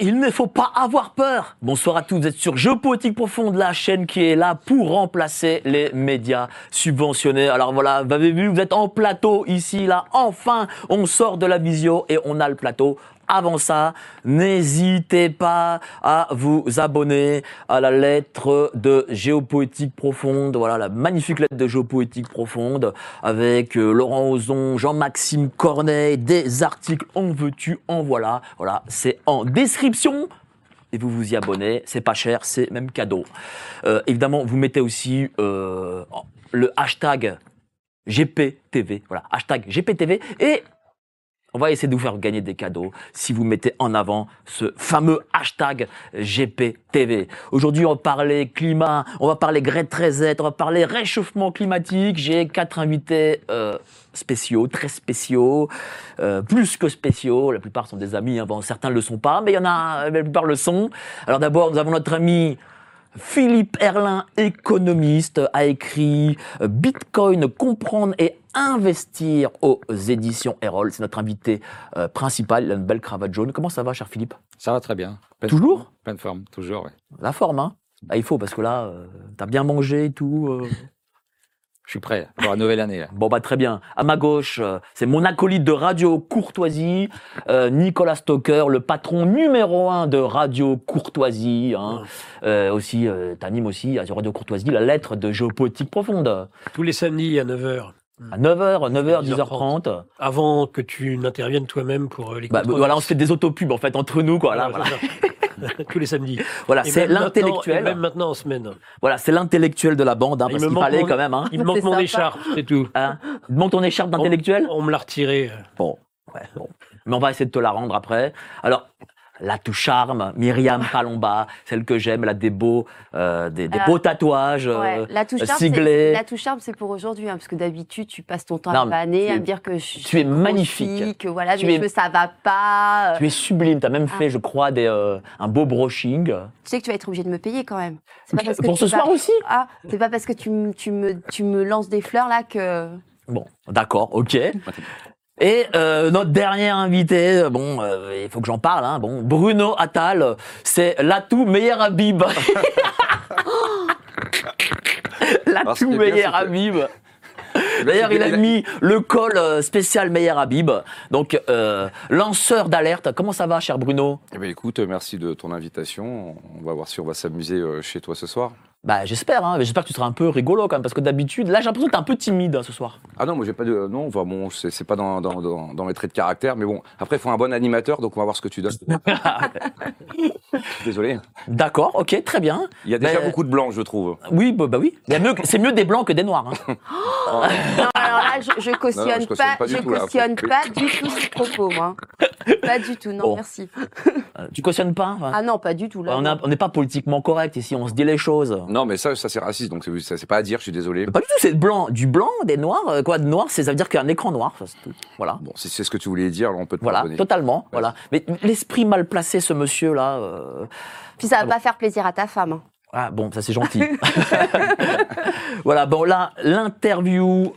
Il ne faut pas avoir peur. Bonsoir à tous, vous êtes sur Jeux Poétiques Profondes, la chaîne qui est là pour remplacer les médias subventionnés. Alors voilà, vous avez vu, vous êtes en plateau ici, là. Enfin, on sort de la visio et on a le plateau. Avant ça, n'hésitez pas à vous abonner à la lettre de Géopoétique Profonde. Voilà, la magnifique lettre de Géopoétique Profonde avec Laurent Ozon, Jean-Maxime Corneille, des articles en veux-tu, en voilà. Voilà, c'est en description. Et vous vous y abonnez, c'est pas cher, c'est même cadeau. Évidemment, vous mettez aussi le hashtag GPTV. Voilà, hashtag GPTV et... on va essayer de vous faire gagner des cadeaux si vous mettez en avant ce fameux hashtag GPTV. Aujourd'hui, on va parler climat, on va parler Great Reset, on va parler réchauffement climatique. J'ai 4 invités spéciaux, très spéciaux, plus que spéciaux. La plupart sont des amis, hein. Bon, certains ne le sont pas, mais il y en a, la plupart le sont. Alors d'abord, nous avons notre ami... Philippe Herlin, économiste, a écrit « Bitcoin, comprendre et investir » aux éditions Eyrolles. C'est notre invité principal, il a une belle cravate jaune. Comment ça va, cher Philippe? Ça va très bien. Toujours? Pleine de forme, toujours, oui. La forme, hein? Bah, il faut, parce que là, t'as bien mangé et tout. Je suis prêt pour la nouvelle année. Là. Bon, bah très bien. À ma gauche, c'est mon acolyte de Radio Courtoisie, Nicolas Stoquer, le patron numéro 1 de Radio Courtoisie. Hein. Aussi, t'animes aussi à Radio Courtoisie la lettre de Géopoétique Profonde. Tous les samedis à 9h. À 9h, 9h, 10h30. Avant que tu n'interviennes toi-même pour les contrôles. Bah, voilà, on se fait des autopubs, en fait, entre nous, quoi. Là, voilà. Tous les samedis. Voilà, c'est l'intellectuel. Même maintenant en semaine. Voilà, c'est l'intellectuel de la bande, hein, parce qu'il fallait quand même. Hein. Il me manque mon écharpe, c'est tout. Hein, il me manque ton écharpe d'intellectuel? On me l'a retirée. Bon, ouais, bon. Mais on va essayer de te la rendre après. Alors, la touche charme, Myriam Palomba, celle que j'aime, elle a des beaux tatouages ouais. La touche charme, c'est pour aujourd'hui, hein, parce que d'habitude, tu passes ton temps à paner, à me dire que tu es magnifique, que voilà, mes cheveux, ça va pas. Tu es sublime, tu as même fait, je crois, un beau brushing. Tu sais que tu vas être obligé de me payer quand même. Pas parce que pour ce soir aussi. Ah, c'est pas parce que tu me lances des fleurs là que... Bon, d'accord, ok. Et notre dernier invité, bon, il faut que j'en parle, hein, bon, Bruno Attal, c'est l'atout Meyer Habib. L'atout Meyer Habib. D'ailleurs, il a mis le col spécial Meyer Habib, donc lanceur d'alerte. Comment ça va, cher Bruno? Eh bien, écoute, merci de ton invitation. On va voir si on va s'amuser chez toi ce soir. Bah, j'espère, hein. J'espère que tu seras un peu rigolo quand même, parce que d'habitude, là j'ai l'impression que t'es un peu timide hein, ce soir. Ah non, moi j'ai pas de. Non, enfin, bon, c'est pas dans mes traits de caractère, mais bon, après il faut un bon animateur, donc on va voir ce que tu donnes. Désolé. D'accord, ok, très bien. Il y a déjà beaucoup de blancs, je trouve. Oui, bah oui. C'est mieux des blancs que des noirs. Hein. Oh. Non, alors là, je cautionne pas du tout ces propos, moi. Pas du tout, non, bon. Merci. Tu cautionnes pas enfin. Ah non, pas du tout. Là. On n'est pas politiquement correct ici, on se dit les choses. Non, mais ça c'est raciste, donc c'est pas à dire, je suis désolé. Mais pas du tout, c'est blanc, du blanc, des noirs, quoi, de noir, ça veut dire qu'il y a un écran noir, ça, c'est tout. Voilà. Bon, si c'est ce que tu voulais dire, alors on peut te pardonner. Totalement, voilà. Mais l'esprit mal placé, ce monsieur-là. Puis ça va pas faire plaisir à ta femme. Hein. Ah bon, ça c'est gentil. Voilà, bon là, l'interview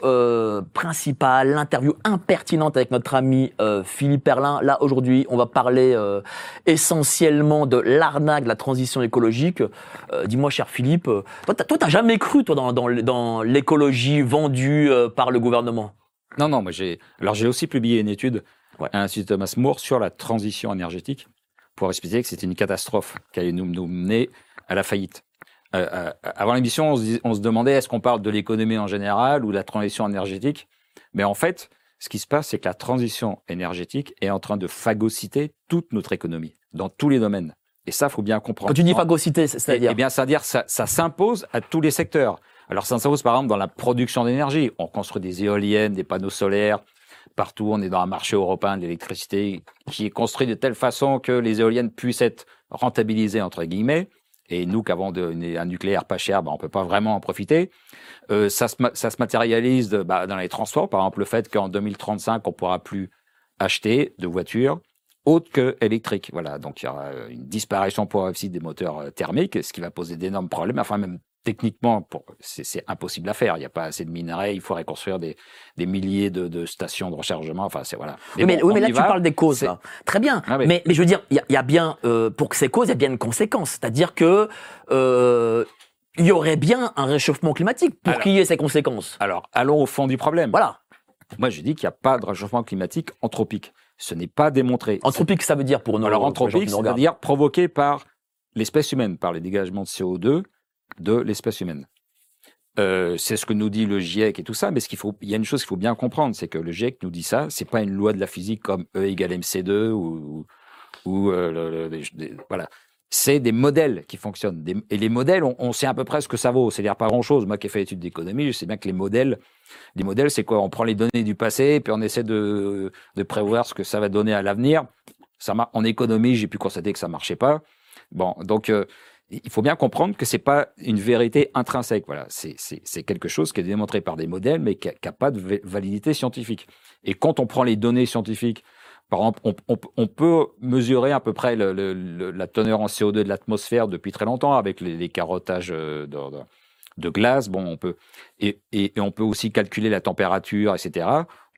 principale, l'interview impertinente avec notre ami Philippe Herlin. Là, aujourd'hui, on va parler essentiellement de l'arnaque de la transition écologique. Dis-moi, cher Philippe, toi, t'as jamais cru, toi, dans l'écologie vendue par le gouvernement? Non, non, moi j'ai aussi publié une étude à l'Institut Thomas More sur la transition énergétique pour expliquer que c'était une catastrophe qui allait nous mener à la faillite. Avant l'émission, on se demandait est-ce qu'on parle de l'économie en général ou de la transition énergétique. Mais en fait, ce qui se passe, c'est que la transition énergétique est en train de phagocyter toute notre économie, dans tous les domaines. Et ça, faut bien comprendre. Quand tu dis phagocyté, c'est-à-dire? Eh bien, c'est-à-dire, ça s'impose à tous les secteurs. Alors, ça s'impose, par exemple, dans la production d'énergie. On construit des éoliennes, des panneaux solaires. Partout, on est dans un marché européen de l'électricité qui est construit de telle façon que les éoliennes puissent être rentabilisées, entre guillemets. Et nous, qu'avons un nucléaire pas cher, on peut pas vraiment en profiter. Ça se matérialise dans les transports. Par exemple, le fait qu'en 2035, on pourra plus acheter de voitures autres que électriques. Voilà. Donc, il y aura une disparition progressive des moteurs thermiques, ce qui va poser d'énormes problèmes. Enfin, même techniquement, c'est impossible à faire. Il n'y a pas assez de minerais. Il faut reconstruire des milliers de stations de rechargement. Enfin, c'est voilà. Mais là, tu parles des causes. Là. Très bien. Ah, mais je veux dire, il y a bien pour que ces causes, il y a bien une conséquence. C'est-à-dire que il y aurait bien un réchauffement climatique pour qu'il y ait ces conséquences. Alors, allons au fond du problème. Voilà. Moi, je dis qu'il n'y a pas de réchauffement climatique anthropique. Ce n'est pas démontré. Anthropique, ça veut dire pour nous. Alors, anthropique, ça veut dire provoqué par l'espèce humaine, par les dégagements de CO2. De l'espèce humaine. C'est ce que nous dit le GIEC et tout ça, mais il y a une chose qu'il faut bien comprendre, c'est que le GIEC nous dit ça, c'est pas une loi de la physique comme E égale MC2 voilà. C'est des modèles qui fonctionnent. Et les modèles, on sait à peu près ce que ça vaut. C'est-à-dire pas grand-chose. Moi qui ai fait l'étude d'économie, je sais bien que les modèles, c'est quoi? On prend les données du passé, puis on essaie de prévoir ce que ça va donner à l'avenir. En économie, j'ai pu constater que ça marchait pas. Bon, donc, il faut bien comprendre que c'est pas une vérité intrinsèque. Voilà, c'est quelque chose qui est démontré par des modèles, mais qui n'a pas de validité scientifique. Et quand on prend les données scientifiques, par exemple, on peut mesurer à peu près la teneur en CO2 de l'atmosphère depuis très longtemps avec les carottages de glace. Bon, on peut et on peut aussi calculer la température, etc.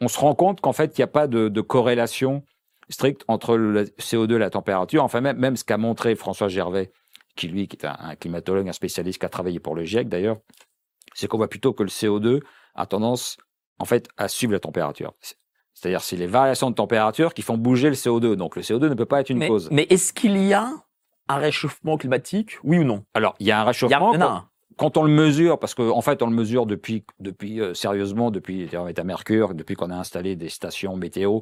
On se rend compte qu'en fait, il n'y a pas de corrélation stricte entre le CO2 et la température. Enfin, même ce qu'a montré François Gervais, qui est un climatologue, un spécialiste qui a travaillé pour le GIEC d'ailleurs, c'est qu'on voit plutôt que le CO2 a tendance, en fait, à suivre la température. C'est-à-dire, c'est les variations de température qui font bouger le CO2. Donc, le CO2 ne peut pas être une cause. Mais est-ce qu'il y a un réchauffement climatique, oui ou non? Alors, il y a un réchauffement quand on le mesure, parce qu'en fait, on le mesure depuis on est à Mercure, depuis qu'on a installé des stations météo,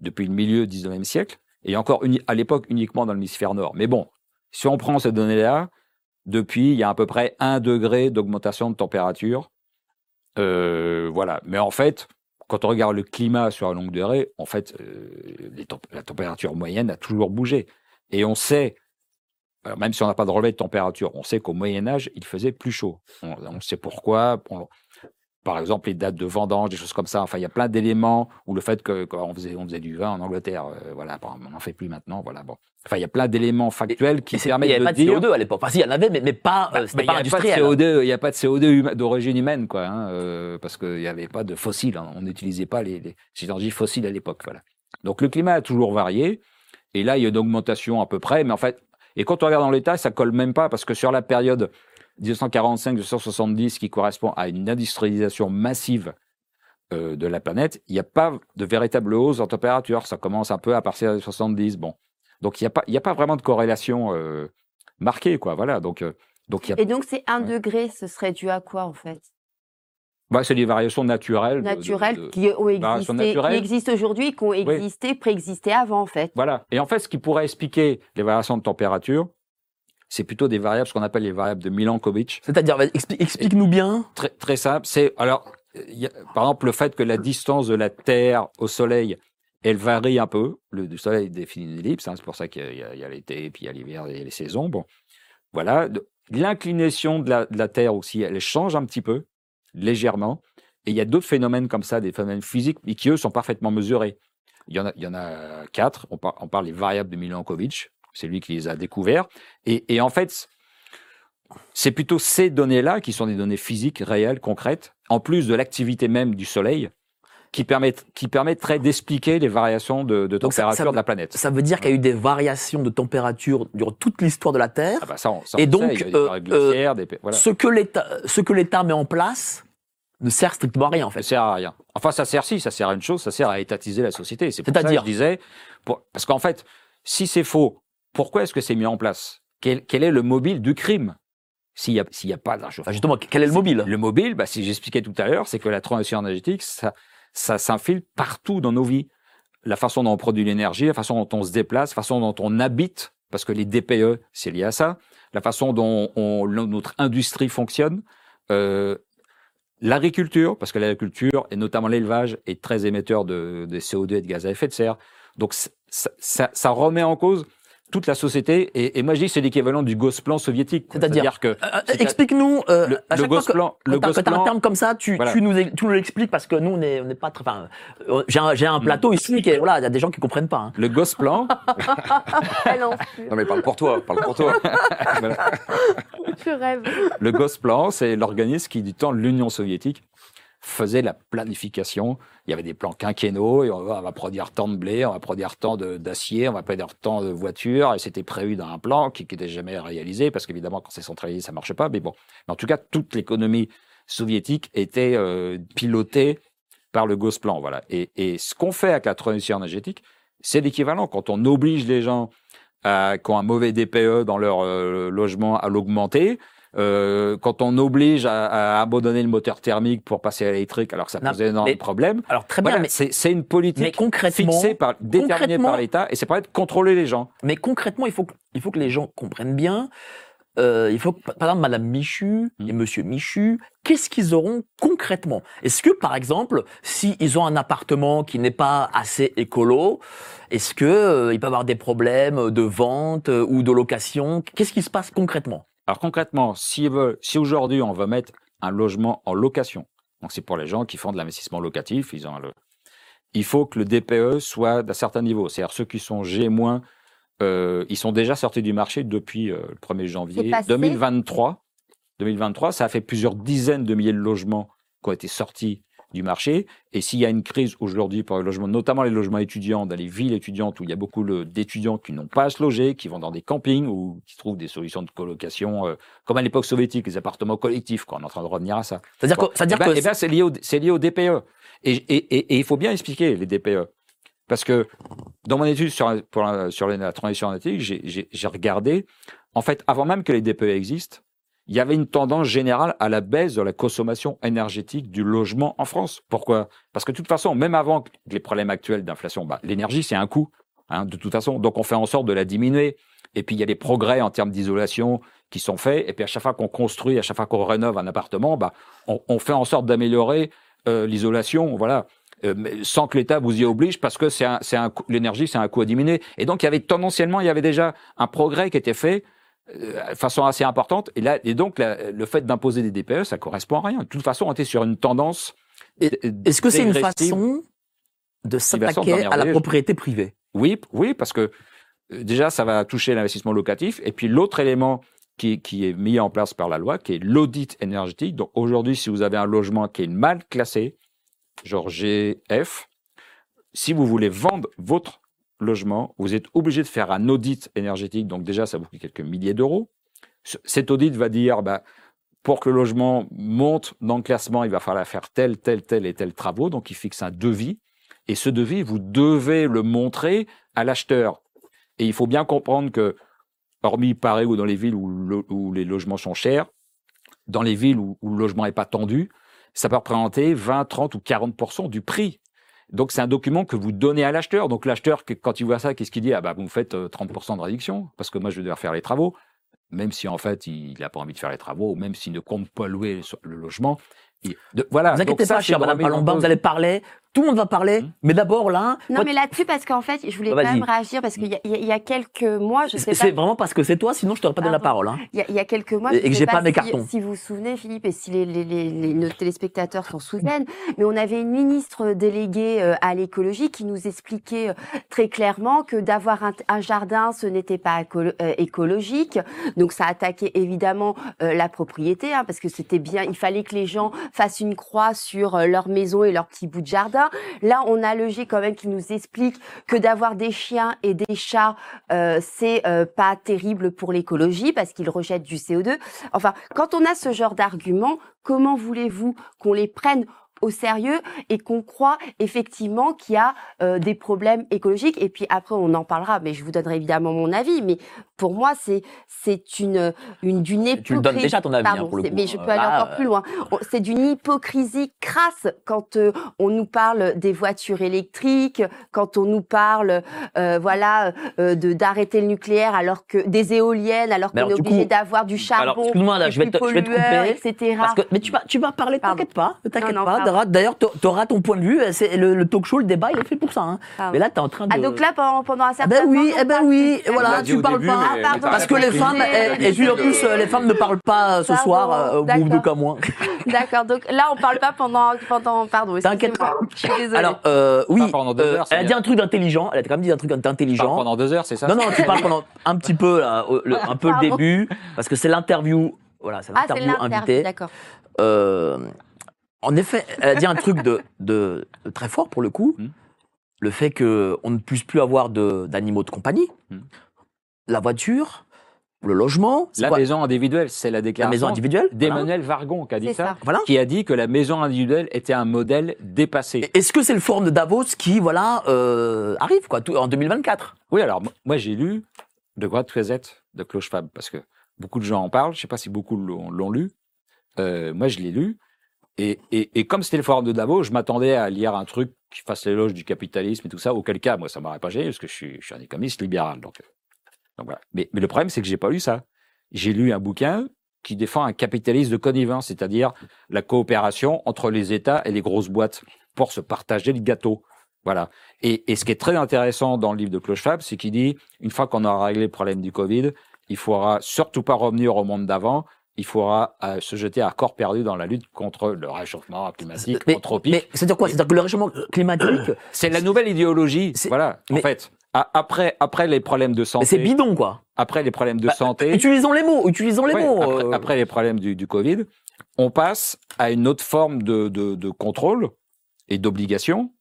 depuis le milieu du 19e siècle, et encore à l'époque uniquement dans l'hémisphère nord. Mais bon, si on prend ces données-là, depuis, il y a à peu près 1 degré d'augmentation de température. Voilà. Mais en fait, quand on regarde le climat sur la longue durée, en fait, la température moyenne a toujours bougé. Et on sait, alors même si on n'a pas de relevé de température, on sait qu'au Moyen-Âge, il faisait plus chaud. On sait pourquoi. Par exemple, les dates de vendange, des choses comme ça. Enfin, il y a plein d'éléments où le fait qu'on faisait du vin en Angleterre, voilà, on n'en fait plus maintenant, voilà. Bon. Enfin, il y a plein d'éléments factuels qui permettent de dire. Il n'y avait pas de CO2 à l'époque. Enfin, si, il y en avait, mais pas. C'était pas industriel. Il n'y a pas de CO2 d'origine humaine, quoi, parce qu'il n'y avait pas de fossiles. Hein. On n'utilisait pas les énergies fossiles à l'époque, voilà. Donc, le climat a toujours varié. Et là, il y a une augmentation à peu près, mais en fait, et quand on regarde dans l'État, ça colle même pas, parce que sur la période 1945-1970, qui correspond à une industrialisation massive de la planète, il n'y a pas de véritable hausse en température. Ça commence un peu à partir de 70. Bon, donc il n'y a pas vraiment de corrélation marquée, quoi. Voilà. Et donc c'est 1 degré, ce serait dû à quoi en fait? Bah, c'est des variations naturelles. Qui existent aujourd'hui, qui ont existé, oui, préexisté avant en fait. Voilà. Et en fait, ce qui pourrait expliquer les variations de température, c'est plutôt des variables, ce qu'on appelle les variables de Milankovitch. C'est-à-dire, explique-nous bien. Très, très simple. Par exemple, le fait que la distance de la Terre au Soleil, elle varie un peu. Le Soleil définit une ellipse, hein, c'est pour ça qu'il y a l'été, puis il y a l'hiver, il y a les saisons. Bon, voilà. L'inclination de la Terre aussi, elle change un petit peu, légèrement. Et il y a d'autres phénomènes comme ça, des phénomènes physiques, mais qui, eux, sont parfaitement mesurés. Il y en a 4. On parle des variables de Milankovitch. C'est lui qui les a découverts. Et en fait, c'est plutôt ces données-là qui sont des données physiques, réelles, concrètes, en plus de l'activité même du Soleil, qui permettraient d'expliquer les variations de température de la planète. Ça veut dire qu'il y a eu des variations de température durant toute l'histoire de la Terre. Ah bah ça, et donc, sait, il y a des périodes glaciaires, voilà. Ce que l'État met en place ne sert strictement à rien, en fait. Ne sert à rien. Enfin, ça sert à une chose, ça sert à étatiser la société. C'est pour ça que je disais... Parce qu'en fait, si c'est faux, pourquoi est-ce que c'est mis en place? Quel est le mobile du crime? S'il n'y a pas d'argent. Enfin, justement, quel est le mobile? Le mobile, si j'expliquais tout à l'heure, c'est que la transition énergétique, ça s'infile partout dans nos vies. La façon dont on produit l'énergie, la façon dont on se déplace, la façon dont on habite parce que les DPE, c'est lié à ça, la façon dont notre industrie fonctionne, l'agriculture, parce que l'agriculture, et notamment l'élevage, est très émetteur de CO2 et de gaz à effet de serre. Donc, ça remet en cause toute la société. Et moi, je dis que c'est l'équivalent du Gosplan soviétique. C'est-à-dire que... Explique-nous, à chaque fois que tu as un terme comme ça, voilà. Tu nous l'expliques, parce que nous, on n'est pas très... Enfin, j'ai un plateau ici, qui est, voilà, il y a des gens qui ne comprennent pas. Hein. Le Gosplan... Non, mais parle pour toi. Voilà. Je rêve. Le Gosplan, c'est l'organisme qui, du temps de l'Union soviétique, faisait la planification. Il y avait des plans quinquennaux, et on va produire tant de blé, on va produire tant d'acier, on va produire tant de voitures, et c'était prévu dans un plan qui n'était jamais réalisé, parce qu'évidemment, quand c'est centralisé, ça ne marche pas, mais bon. Mais en tout cas, toute l'économie soviétique était pilotée par le Gosplan, voilà. Et ce qu'on fait avec la transition énergétique, c'est l'équivalent. Quand on oblige les gens qui ont un mauvais DPE dans leur logement à l'augmenter, quand on oblige à abandonner le moteur thermique pour passer à l'électrique, alors que ça pose énormément de problèmes. Alors très bien, voilà, mais c'est une politique fixée, déterminée par l'État, et c'est pas être contrôler les gens. Mais concrètement, il faut que les gens comprennent bien. Il faut que, par exemple, Madame Michu et Monsieur Michu, qu'est-ce qu'ils auront concrètement? Est-ce que, par exemple, si ils ont un appartement qui n'est pas assez écolo, est-ce que ils peuvent avoir des problèmes de vente ou de location? Qu'est-ce qui se passe concrètement? Alors concrètement, si aujourd'hui on veut mettre un logement en location, donc c'est pour les gens qui font de l'investissement locatif, il faut que le DPE soit d'un certain niveau. C'est-à-dire ceux qui sont G-, ils sont déjà sortis du marché depuis le 1er janvier 2023. 2023, ça a fait plusieurs dizaines de milliers de logements qui ont été sortis du marché. Et s'il y a une crise aujourd'hui pour les logements, notamment les logements étudiants, dans les villes étudiantes où il y a beaucoup d'étudiants qui n'ont pas à se loger, qui vont dans des campings ou qui trouvent des solutions de colocation, comme à l'époque soviétique, les appartements collectifs, quoi, on est en train de revenir à ça. C'est-à-dire que c'est lié au DPE. Et il faut bien expliquer les DPE. Parce que dans mon étude sur la transition énergétique, j'ai regardé, en fait, avant même que les DPE existent, il y avait une tendance générale à la baisse de la consommation énergétique du logement en France. Pourquoi? Parce que de toute façon, même avant les problèmes actuels d'inflation, l'énergie, c'est un coût, hein, de toute façon. Donc, on fait en sorte de la diminuer. Et puis, il y a des progrès en termes d'isolation qui sont faits. Et puis, à chaque fois qu'on construit, à chaque fois qu'on rénove un appartement, on fait en sorte d'améliorer l'isolation, voilà, sans que l'État vous y oblige, parce que l'énergie, c'est un coût à diminuer. Et donc, tendanciellement, il y avait déjà un progrès qui était fait de façon assez importante, et donc le fait d'imposer des DPE, ça correspond à rien. De toute façon, on était sur une tendance. Est-ce que c'est une façon de s'attaquer à la propriété privée? Oui, parce que déjà, ça va toucher l'investissement locatif, et puis l'autre élément qui est mis en place par la loi, qui est l'audit énergétique. Donc aujourd'hui, si vous avez un logement qui est mal classé, genre GF, si vous voulez vendre votre logement, vous êtes obligé de faire un audit énergétique, donc déjà ça vous coûte quelques milliers d'euros. Cet audit va dire, pour que le logement monte dans le classement, il va falloir faire tel travaux, donc il fixe un devis, et ce devis, vous devez le montrer à l'acheteur. Et il faut bien comprendre que, hormis Paris ou dans les villes où les logements sont chers, dans les villes où le logement n'est pas tendu, ça peut représenter 20, 30 ou 40% du prix. Donc, c'est un document que vous donnez à l'acheteur. Donc, l'acheteur, quand il voit ça, qu'est-ce qu'il dit? Vous me faites 30% de réduction, parce que moi, je vais devoir faire les travaux. Même si, en fait, il n'a pas envie de faire les travaux, ou même s'il ne compte pas louer le logement. Voilà. Ne vous inquiétez pas, chère Madame Palomba, vous allez parler. Tout le monde va parler, mais d'abord, là... Non, mais là-dessus, parce qu'en fait, je voulais quand même réagir, parce qu'il y a quelques mois, je sais pas... C'est vraiment parce que c'est toi, sinon je t'aurais pas donné la parole. Hein. Il y a quelques mois, et je sais pas mes cartons. Si vous vous souvenez, Philippe, et si nos téléspectateurs s'en souviennent, mais on avait une ministre déléguée à l'écologie qui nous expliquait très clairement que d'avoir un jardin, ce n'était pas écologique, donc ça attaquait évidemment la propriété, hein, parce que c'était bien, il fallait que les gens fassent une croix sur leur maison et leur petit bout de jardin. Là, on a le GIEC quand même qui nous explique que d'avoir des chiens et des chats, c'est pas terrible pour l'écologie parce qu'ils rejettent du CO2. Enfin, quand on a ce genre d'arguments, comment voulez-vous qu'on les prenne au sérieux et qu'on croit effectivement qu'il y a des problèmes écologiques? Et puis après, on en parlera, mais je vous donnerai évidemment mon avis. Mais pour moi, c'est d'une hypocrisie. Tu le donnes déjà ton avis, pardon, hein, pour le coup. Mais je peux aller encore plus loin. C'est d'une hypocrisie crasse quand on nous parle des voitures électriques, quand on nous parle, d'arrêter le nucléaire, alors que des éoliennes, alors qu'on est obligé d'avoir du charbon. Alors, excuse-moi, là, je vais te couper, etc. Parce que, mais tu vas parler, t'inquiète pas, t'inquiète pas. D'ailleurs, t'auras ton point de vue. C'est le talk show, le débat, il est fait pour ça. Hein. Mais là, t'es en train de. Ah, donc là, pendant un certain temps. Ben oui, voilà, tu parles pas. Parce que les femmes, et puis en plus, les femmes ne parlent pas ce soir, au bout de cas moins. D'accord, donc là, on parle pas pendant. Pardon, t'inquiète pas. Je suis désolée. Alors, oui, elle a dit un truc d'intelligent, elle a quand même dit un truc d'intelligent. Pendant 2 heures, c'est ça? Non, tu parles pendant un petit peu, là, un peu le début, parce que c'est l'interview. Voilà, c'est l'interview invitée. D'accord. En effet, elle a dit un truc de très fort pour le coup, le fait qu'on ne puisse plus avoir d'animaux de compagnie, la voiture, le logement. La maison individuelle, c'est la déclaration. La maison individuelle d'Emmanuel Wargon qui a dit ça. Voilà. Qui a dit que la maison individuelle était un modèle dépassé. Est-ce que c'est le forum de Davos qui arrive quoi, en 2024 ? Oui, alors moi j'ai lu The Great Reset de Klaus Schwab parce que beaucoup de gens en parlent, je ne sais pas si beaucoup l'ont lu. Moi je l'ai lu. Et comme c'était le forum de Davos, je m'attendais à lire un truc qui fasse l'éloge du capitalisme et tout ça, auquel cas, moi, ça m'aurait pas gêné, parce que je suis un économiste libéral. Donc voilà. Mais le problème, c'est que j'ai pas lu ça. J'ai lu un bouquin qui défend un capitalisme de connivence, c'est-à-dire la coopération entre les États et les grosses boîtes pour se partager le gâteau. Voilà. Et ce qui est très intéressant dans le livre de Klaus Schwab, c'est qu'il dit, une fois qu'on aura réglé le problème du Covid, il faudra surtout pas revenir au monde d'avant. Il faudra se jeter à corps perdu dans la lutte contre le réchauffement climatique, anthropique. Mais c'est-à-dire quoi ? C'est-à-dire que le réchauffement climatique... C'est la nouvelle idéologie, voilà, en fait. Après les problèmes de santé... Mais c'est bidon, quoi. Après les problèmes de santé... Utilisons les mots. Après les problèmes du Covid, on passe à une autre forme de contrôle et d'obligation,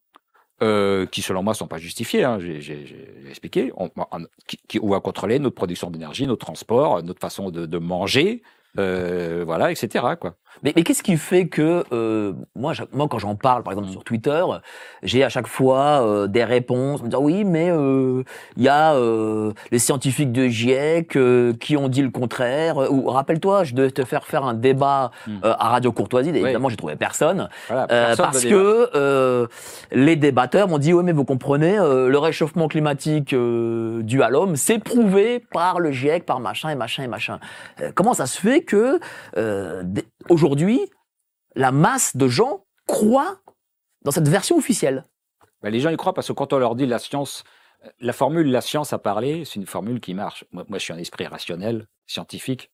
qui, selon moi, sont pas justifiées, hein, j'ai expliqué. On va contrôler notre production d'énergie, notre transport, notre façon de manger... voilà, etc. Quoi. Mais qu'est-ce qui fait que moi quand j'en parle, par exemple sur Twitter, j'ai à chaque fois des réponses, me dire oui, mais il y a les scientifiques de GIEC qui ont dit le contraire. Ou rappelle-toi, je devais te faire un débat à Radio Courtoisie. Évidemment, j'ai trouvé personne, voilà, parce que les débatteurs m'ont dit oui, mais vous comprenez, le réchauffement climatique dû à l'homme, c'est prouvé par le GIEC, par machin et machin et machin. Comment ça se fait que aujourd'hui, la masse de gens croient dans cette version officielle? Les gens y croient parce que quand on leur dit la science, la formule la science a parlé, c'est une formule qui marche. Moi je suis un esprit rationnel, scientifique.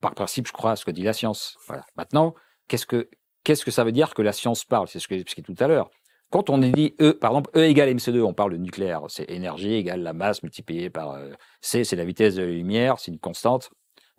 Par principe, je crois à ce que dit la science. Voilà. Maintenant, qu'est-ce que ça veut dire que la science parle? C'est ce que j'ai expliqué tout à l'heure. Quand on dit E, par exemple, E égale MC2, on parle de nucléaire. C'est énergie égale la masse multipliée par C, c'est la vitesse de la lumière, c'est une constante.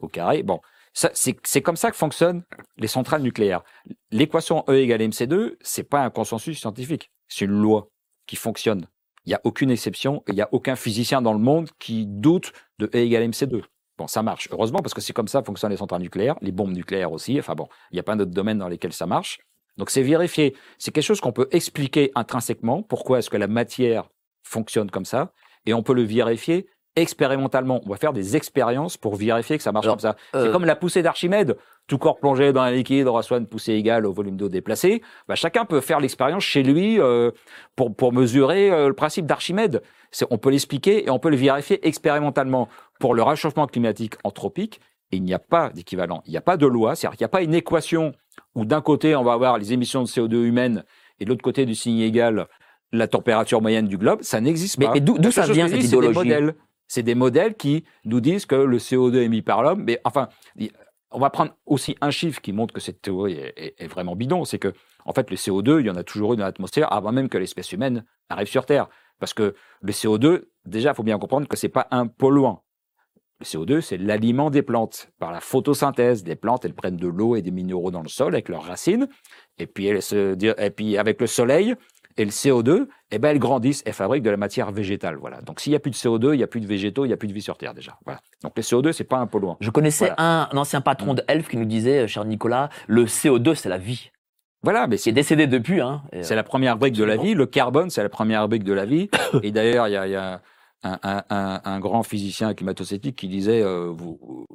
Au carré. Bon, ça, c'est comme ça que fonctionnent les centrales nucléaires. L'équation E égale MC2, c'est pas un consensus scientifique, c'est une loi qui fonctionne. Il n'y a aucune exception, il n'y a aucun physicien dans le monde qui doute de E égale MC2. Bon, ça marche, heureusement, parce que c'est comme ça que fonctionnent les centrales nucléaires, les bombes nucléaires aussi, enfin bon, il n'y a pas d'autres domaines dans lesquels ça marche. Donc c'est vérifié, c'est quelque chose qu'on peut expliquer intrinsèquement, pourquoi est-ce que la matière fonctionne comme ça, et on peut le vérifier expérimentalement. On va faire des expériences pour vérifier que ça marche comme ça. C'est comme la poussée d'Archimède. Tout corps plongé dans un liquide reçoit une poussée égale au volume d'eau déplacé. Chacun peut faire l'expérience chez lui pour mesurer le principe d'Archimède. On peut l'expliquer et on peut le vérifier expérimentalement. Pour le réchauffement climatique anthropique, il n'y a pas d'équivalent. Il n'y a pas de loi. C'est-à-dire qu'il n'y a pas une équation où d'un côté, on va avoir les émissions de CO2 humaines et de l'autre côté du signe égal, la température moyenne du globe. Ça n'existe pas. Mais d'où ça vient cette idéologie? C'est des modèles qui nous disent que le CO2 est émis par l'homme. Mais enfin, on va prendre aussi un chiffre qui montre que cette théorie est vraiment bidon. C'est que, en fait, le CO2, il y en a toujours eu dans l'atmosphère avant même que l'espèce humaine arrive sur Terre. Parce que le CO2, déjà, il faut bien comprendre que ce n'est pas un polluant. Le CO2, c'est l'aliment des plantes. Par la photosynthèse, les plantes, elles prennent de l'eau et des minéraux dans le sol avec leurs racines. Et puis avec le soleil... Et le CO2, elles grandissent et fabriquent de la matière végétale. Voilà. Donc, s'il n'y a plus de CO2, il n'y a plus de végétaux, il n'y a plus de vie sur Terre déjà. Voilà. Donc, le CO2, ce n'est pas un polluant. Je connaissais un ancien patron de Elf qui nous disait, cher Nicolas, le CO2, c'est la vie. Voilà, mais c'est décédé depuis. Hein, c'est la première brique de la vie. Le carbone, c'est la première brique de la vie. Et d'ailleurs, il y a un grand physicien climato-sceptique qui disait vous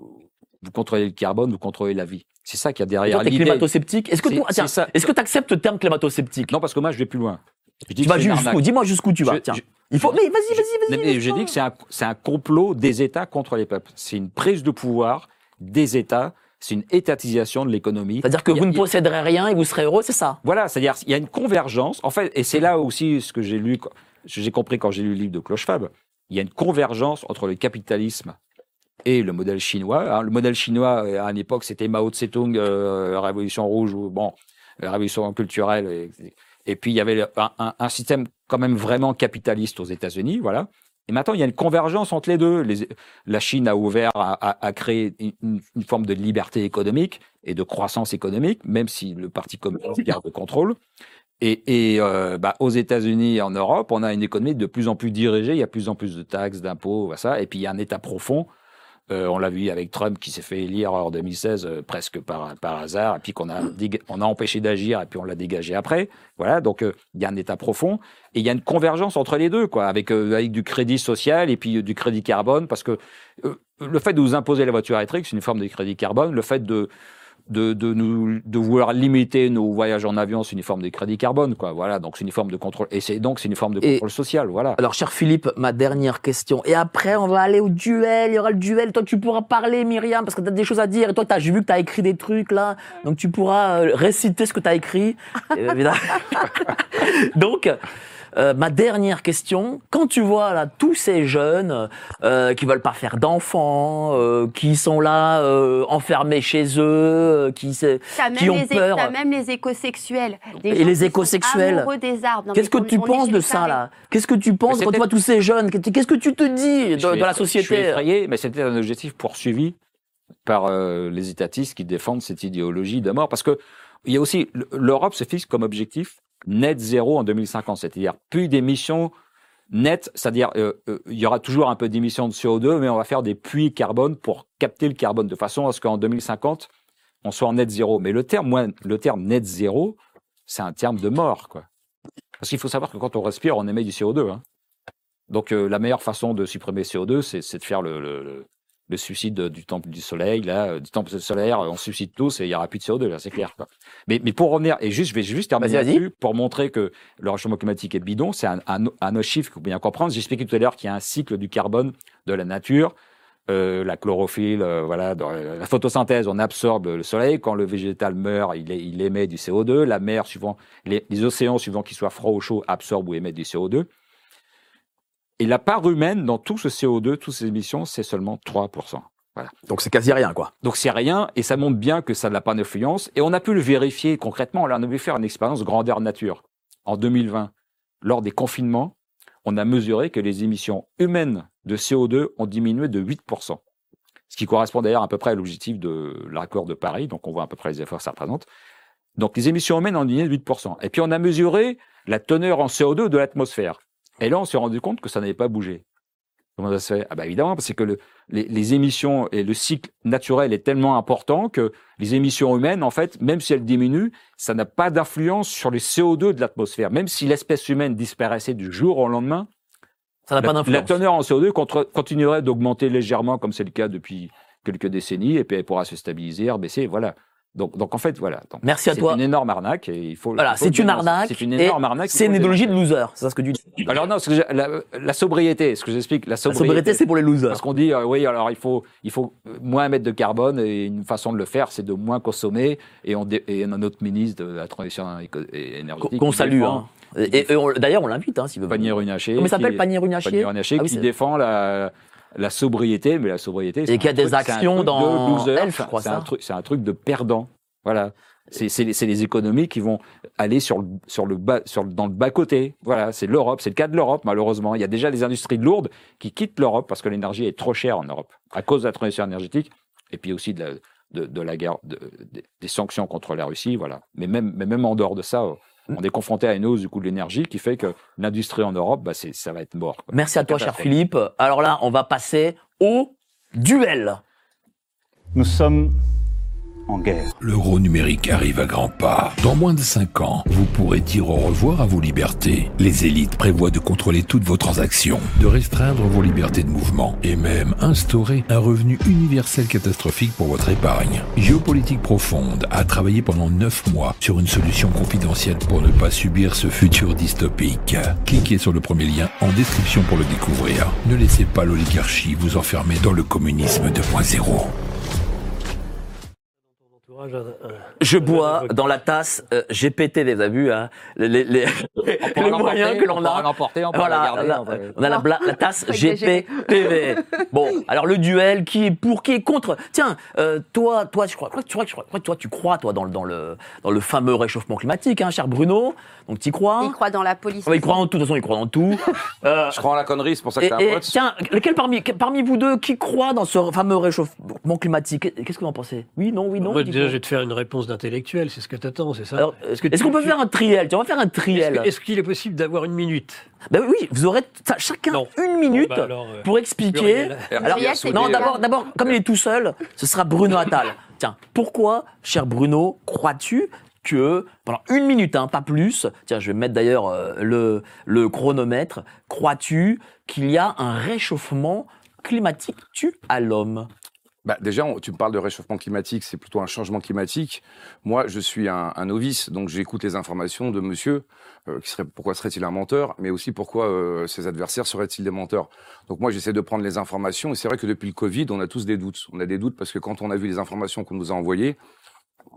contrôlez le carbone, vous contrôlez la vie. C'est ça qu'il y a derrière l'idée. Climato-sceptique. Est-ce que tu acceptes le terme climato-sceptique? Non, parce que moi je vais plus loin. Tu vas jusqu'où? Dis-moi jusqu'où tu vas. Vas-y. J'ai dit que c'est un complot des États contre les peuples. C'est une prise de pouvoir des États. C'est une étatisation de l'économie. C'est-à-dire que vous ne posséderez rien et vous serez heureux, c'est ça? Voilà, c'est-à-dire qu'il y a une convergence, en fait, et c'est là aussi ce que j'ai lu, j'ai compris quand j'ai lu le livre de Klaus Schwab. Il y a une convergence entre le capitalisme et le modèle chinois. Le modèle chinois, à une époque, c'était Mao Tse-tung, Révolution rouge, ou bon, Révolution culturelle. Et puis, il y avait un système quand même vraiment capitaliste aux États-Unis, voilà. Et maintenant, il y a une convergence entre les deux. La Chine a ouvert à créer une forme de liberté économique et de croissance économique, même si le Parti communiste garde le contrôle. Et aux États-Unis et en Europe, on a une économie de plus en plus dirigée. Il y a de plus en plus de taxes, d'impôts, ça. Et puis, il y a un État profond. On l'a vu avec Trump qui s'est fait élire en 2016 presque par hasard, et puis qu'on a empêché d'agir, et puis on l'a dégagé après. Voilà, donc il y a un État profond, et il y a une convergence entre les deux, quoi, avec du crédit social et puis du crédit carbone, parce que le fait de nous imposer la voiture électrique, c'est une forme de crédit carbone, le fait de vouloir limiter nos voyages en avion, c'est une forme de crédit carbone, quoi. Voilà, donc c'est une forme de contrôle, et c'est une forme de contrôle social, voilà. Alors, cher Philippe, ma dernière question, et après on va aller au duel, il y aura le duel, toi tu pourras parler, Myriam, parce que t'as des choses à dire, et toi j'ai vu que t'as écrit des trucs, là, donc tu pourras réciter ce que t'as écrit, évidemment. Donc... ma dernière question, quand tu vois là tous ces jeunes qui veulent pas faire d'enfants, qui sont là enfermés chez eux, qui ont peur, t'as même les écosexuels, les écosexuels amoureux des arbres. Qu'est-ce que tu penses de ça là? Qu'est-ce que tu penses quand tu vois tous ces jeunes? Qu'est-ce que tu te dis de la société? Je suis effrayé, mais c'était un objectif poursuivi par les étatistes qui défendent cette idéologie de mort, parce que il y a aussi l'Europe se fixe comme objectif net zéro en 2050, c'est-à-dire plus d'émissions nettes, c'est-à-dire il y aura toujours un peu d'émissions de CO2, mais on va faire des puits carbone pour capter le carbone, de façon à ce qu'en 2050, on soit en net zéro. Mais le terme net zéro, c'est un terme de mort, quoi. Parce qu'il faut savoir que quand on respire, on émet du CO2, hein. Donc la meilleure façon de supprimer le CO2, c'est de faire le suicide du temple du soleil, là, du temple solaire, on suicide tous et il n'y aura plus de CO2, là, c'est clair, quoi. Mais pour revenir, et juste, je vais juste terminer là-dessus, pour montrer que le réchauffement climatique est bidon, c'est un autre chiffre qu'il faut bien comprendre. J'expliquais tout à l'heure qu'il y a un cycle du carbone de la nature, la chlorophylle, voilà, dans la photosynthèse, on absorbe le soleil, quand le végétal meurt, il émet du CO2, la mer, suivant, les océans, suivant qu'ils soient froids ou chauds, absorbent ou émettent du CO2. Et la part humaine dans tout ce CO2, toutes ces émissions, c'est seulement 3%. Voilà. Donc c'est quasi rien, quoi. Donc c'est rien, et ça montre bien que ça n'a pas d'influence. Et on a pu le vérifier concrètement. Là, on a pu faire une expérience grandeur nature. En 2020, lors des confinements, on a mesuré que les émissions humaines de CO2 ont diminué de 8%. Ce qui correspond d'ailleurs à peu près à l'objectif de l'accord de Paris. Donc on voit à peu près les efforts que ça représente. Donc les émissions humaines ont diminué de 8%. Et puis on a mesuré la teneur en CO2 de l'atmosphère. Et là, on s'est rendu compte que ça n'avait pas bougé. Comment ça se fait? Ah ben évidemment, parce que les émissions et le cycle naturel est tellement important que les émissions humaines, en fait, même si elles diminuent, ça n'a pas d'influence sur le CO2 de l'atmosphère. Même si l'espèce humaine disparaissait du jour au lendemain, ça n'a pas d'influence. La teneur en CO2 continuerait d'augmenter légèrement, comme c'est le cas depuis quelques décennies, et puis elle pourra se stabiliser, baisser, voilà. Donc en fait, voilà. Donc, merci à toi. C'est une énorme arnaque et il faut c'est une arnaque. C'est une énorme arnaque. C'est une idéologie de loser. C'est ça ce que tu dis. Alors non, la sobriété, ce que j'explique, la sobriété, c'est pour les losers. Parce qu'on dit, oui, alors il faut moins mettre de carbone, et une façon de le faire, c'est de moins consommer, et notre ministre de la transition énergétique qu'on salue, hein. Et d'ailleurs, on l'invite, hein, s'il veut. Pannier-Runacher. Comment il s'appelle? Pannier-Runacher. Pannier-Runacher, qui défend la sobriété, mais la sobriété, c'est un truc de perdant. Voilà, c'est les économies qui vont aller dans le bas côté. Voilà, c'est l'Europe, c'est le cas de l'Europe malheureusement. Il y a déjà des industries lourdes qui quittent l'Europe parce que l'énergie est trop chère en Europe à cause de la transition énergétique et puis aussi de la guerre, des sanctions contre la Russie. Voilà, mais même en dehors de ça. On est confronté à une hausse du coût de l'énergie qui fait que l'industrie en Europe, ça va être mort, quoi. Merci à toi, cher Philippe. Alors là, on va passer au duel. Nous sommes en guerre. L'euro numérique arrive à grands pas. Dans moins de 5 ans, vous pourrez dire au revoir à vos libertés. Les élites prévoient de contrôler toutes vos transactions, de restreindre vos libertés de mouvement et même instaurer un revenu universel catastrophique pour votre épargne. Géopolitique profonde a travaillé pendant 9 mois sur une solution confidentielle pour ne pas subir ce futur dystopique. Cliquez sur le premier lien en description pour le découvrir. Ne laissez pas l'oligarchie vous enfermer dans le communisme 2.0. Je bois dans la tasse, j'ai pété des abus, hein. Les moyens que l'on a. On a la tasse GPPV. Bon, alors le duel, qui est pour, qui est contre. Tiens, toi, je crois que tu crois dans le fameux réchauffement climatique, hein, cher Bruno. Donc t'y crois. Il croit dans la police. Ouais, il croit en tout, de toute façon, il croit en tout. Je crois en la connerie, c'est pour ça que t'as un pote. Tiens, lequel parmi vous deux, qui croit dans ce fameux réchauffement climatique? Qu'est-ce que vous en pensez? Oui, non, oui, non. Moi, déjà, je vais te faire une réponse d'intellectuel, c'est ce que t'attends, c'est ça? Alors, est-ce qu'on peut faire un triel? Tu vas faire un triel. Est-ce qu'il est possible d'avoir une minute? Ben oui, vous aurez chacun une minute pour expliquer. Alors, non, d'abord, comme il est tout seul, ce sera Bruno Attal. Tiens, pourquoi, cher Bruno, crois-tu que pendant une minute, hein, pas plus, tiens, je vais mettre d'ailleurs le chronomètre, crois-tu qu'il y a un réchauffement climatique dû à l'homme? Bah déjà, tu me parles de réchauffement climatique, c'est plutôt un changement climatique. Moi, je suis un novice, donc j'écoute les informations de monsieur, pourquoi serait-il un menteur, mais aussi pourquoi ses adversaires seraient-ils des menteurs. Donc moi, j'essaie de prendre les informations, et c'est vrai que depuis le Covid, on a tous des doutes. On a des doutes parce que quand on a vu les informations qu'on nous a envoyées,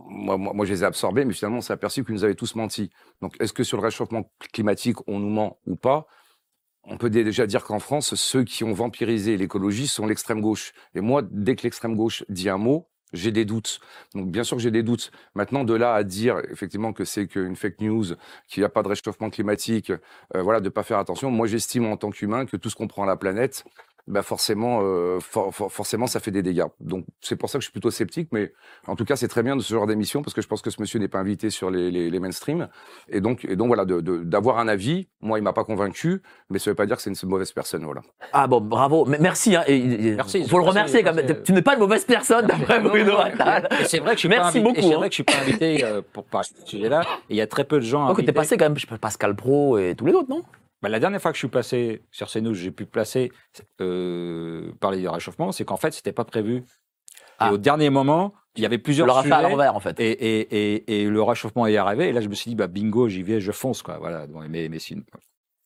moi, je les ai absorbées, mais finalement, on s'est aperçu qu'ils nous avaient tous menti. Donc, est-ce que sur le réchauffement climatique, on nous ment ou pas? On peut déjà dire qu'en France, ceux qui ont vampirisé l'écologie sont l'extrême gauche. Et moi, dès que l'extrême gauche dit un mot, j'ai des doutes. Donc, bien sûr que j'ai des doutes. Maintenant, de là à dire, effectivement, que c'est qu'une fake news, qu'il n'y a pas de réchauffement climatique, voilà, de pas faire attention. Moi, j'estime en tant qu'humain que tout ce qu'on prend à la planète, bah forcément, forcément, ça fait des dégâts. Donc, c'est pour ça que je suis plutôt sceptique, mais en tout cas, c'est très bien de ce genre d'émission parce que je pense que ce monsieur n'est pas invité sur les mainstream. Et donc, voilà, d'avoir un avis. Moi, il m'a pas convaincu, mais ça veut pas dire que c'est une mauvaise personne, voilà. Ah bon, bravo. Merci, hein. Merci. Faut le remercier quand même. Tu n'es pas une mauvaise personne, d'après Bruno Attal. C'est vrai que je suis pas invité. C'est vrai que je suis pas invité pour parler de ce sujet-là. Et il y a très peu de gens. Donc, t'es passé quand même, Pascal Praud et tous les autres, non? Bah, la dernière fois que je suis placé sur CNews, j'ai pu placer parler du réchauffement, c'est qu'en fait, c'était pas prévu. Ah. Et au dernier moment, il y avait plusieurs sujets. À l'envers, en fait. Et le réchauffement est arrivé. Et là, je me suis dit, bah bingo, j'y vais, je fonce, quoi. Voilà. Mais sinon.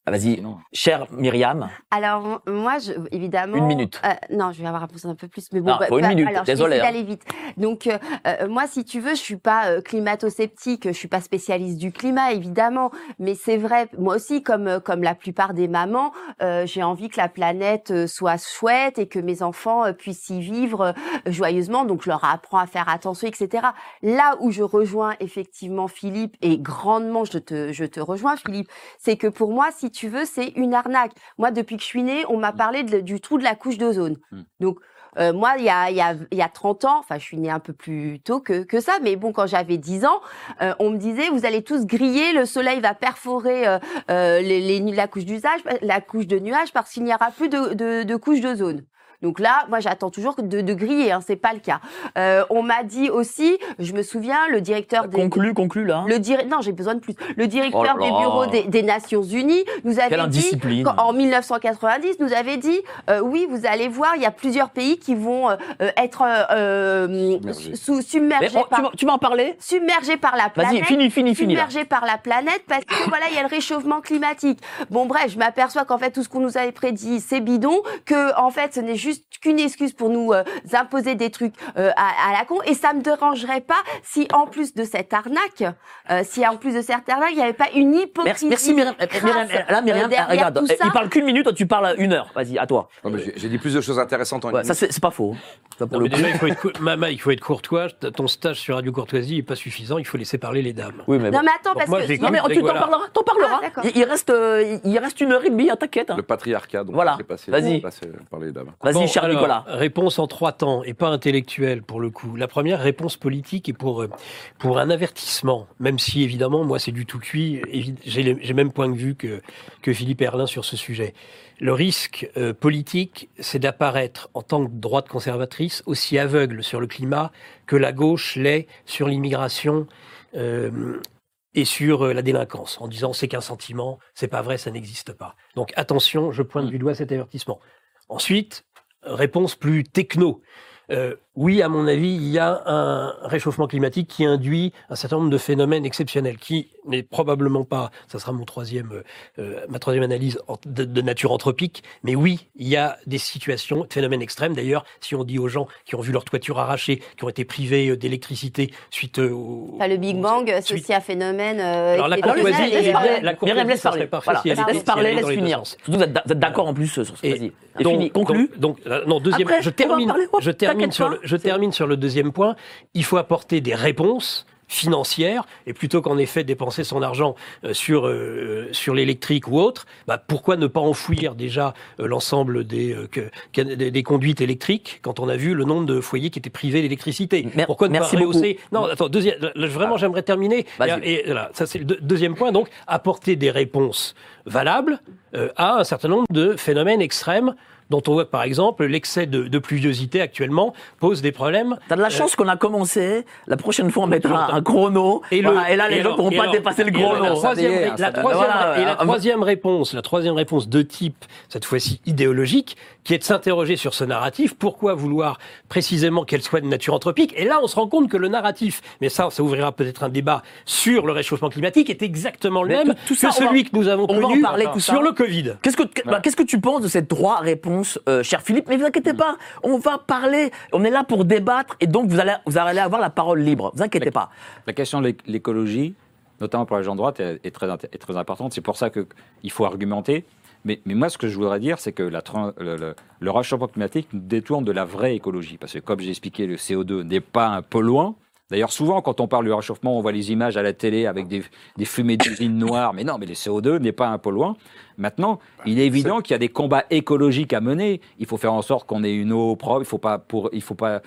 Ah, vas-y, chère Myriam. Alors, moi, évidemment... Une minute. Non, je vais avoir un peu plus, mais bon... Non, bah, une minute, alors, désolé. Alors, je vais essayer d'aller vite. Donc, moi, si tu veux, je ne suis pas climato-sceptique, je ne suis pas spécialiste du climat, évidemment, mais c'est vrai, moi aussi, comme la plupart des mamans, j'ai envie que la planète soit chouette et que mes enfants puissent y vivre joyeusement, donc je leur apprends à faire attention, etc. Là où je rejoins effectivement Philippe, et grandement je te rejoins, Philippe, c'est que pour moi, si tu veux, c'est une arnaque. Moi, depuis que je suis née, on m'a parlé du trou de la couche d'ozone. Donc, moi, il y a 30 ans, enfin, je suis née un peu plus tôt que ça, mais bon, quand j'avais 10 ans, on me disait, vous allez tous griller, le soleil va perforer la couche d'usage, la couche de nuages, parce qu'il n'y aura plus de couche d'ozone. Donc là, moi, j'attends toujours de griller, hein, c'est pas le cas. On m'a dit aussi, je me souviens, le directeur des... Conclu, là. Non, j'ai besoin de plus. Le directeur des bureaux des Nations Unies nous avait dit, en 1990, nous avait dit, oui, vous allez voir, il y a plusieurs pays qui vont être submergés par... Tu m'en parlais? Submergés par la planète. Vas-y, finis. Submergés par la planète parce que, voilà, il y a le réchauffement climatique. Bon, bref, je m'aperçois qu'en fait, tout ce qu'on nous avait prédit, c'est bidon, que, en fait, ce n'est juste qu'une excuse pour nous imposer des trucs à la con, et ça me dérangerait pas si en plus de cette arnaque il n'y avait pas une hypocrisie. Myriam, regarde, il parle qu'une minute, toi tu parles une heure, vas-y, à toi. Non, mais j'ai dit plus de choses intéressantes en une minute. Ça c'est pas faux, ça, pour non, le coup. Déjà, il faut être courtois, ton stage sur Radio Courtoisie n'est pas suffisant, il faut laisser parler les dames. Oui, mais bon. Non mais attends, t'en parleras. Il reste une heure et demie, t'inquiète. Le patriarcat, donc, c'est passé par les dames. Vas-y, cher Nicolas. Réponse en trois temps, et pas intellectuelle pour le coup. La première, réponse politique, et pour un avertissement. Même si, évidemment, moi, c'est du tout cuit. J'ai même point de vue que Philippe Herlin sur ce sujet. Le risque politique, c'est d'apparaître, en tant que droite conservatrice, aussi aveugle sur le climat que la gauche l'est sur l'immigration et sur la délinquance, en disant c'est qu'un sentiment, c'est pas vrai, ça n'existe pas. Donc attention, je pointe du doigt cet avertissement. Ensuite, réponse plus techno. Oui, à mon avis, il y a un réchauffement climatique qui induit un certain nombre de phénomènes exceptionnels, qui n'est probablement pas, ça sera mon ma troisième analyse de nature anthropique, mais oui, il y a des situations, de phénomènes extrêmes. D'ailleurs, si on dit aux gens qui ont vu leur toiture arrachée, qui ont été privés d'électricité suite au... Pas le Big Bang, c'est aussi un phénomène... Alors la Courtoisie, Myriam, laisse parler. Laisse parler, laisse finir. Vous êtes d'accord en plus sur ce que dit. Je termine sur le deuxième point. Il faut apporter des réponses financières, et plutôt qu'en effet dépenser son argent sur l'électrique ou autre, pourquoi ne pas enfouir déjà l'ensemble des conduites électriques quand on a vu le nombre de foyers qui étaient privés d'électricité. Pourquoi ne pas rehausser... Non, attends, j'aimerais terminer. Ça c'est le deuxième point. Donc, apporter des réponses valables à un certain nombre de phénomènes extrêmes, dont on voit que, par exemple, l'excès de pluviosité actuellement pose des problèmes. T'as de la chance qu'on a commencé. La prochaine fois, on mettra un chrono. Et là, les gens ne pourront pas dépasser le chrono. La troisième réponse de type, cette fois-ci idéologique, qui est de s'interroger sur ce narratif. Pourquoi vouloir précisément qu'elle soit de nature anthropique? Et là, on se rend compte que le narratif, mais ça ouvrira peut-être un débat sur le réchauffement climatique, est exactement le même que celui que nous avons connu sur le Covid. Qu'est-ce que tu penses de ces trois réponses, cher Philippe? Mais ne vous inquiétez pas, on va parler, on est là pour débattre, et donc vous allez avoir la parole libre, ne vous inquiétez pas. La question de l'écologie, notamment pour les gens de droite, est très importante, c'est pour ça qu'il faut argumenter, mais moi ce que je voudrais dire, c'est que le réchauffement climatique nous détourne de la vraie écologie, parce que comme j'ai expliqué, le CO2 n'est pas un polluant. D'ailleurs, souvent, quand on parle du réchauffement, on voit les images à la télé avec des fumées d'usines noires. Mais non, mais le CO2 n'est pas un polluant. Maintenant, il est évident qu'il y a des combats écologiques à mener. Il faut faire en sorte qu'on ait une eau propre. Il ne faut pas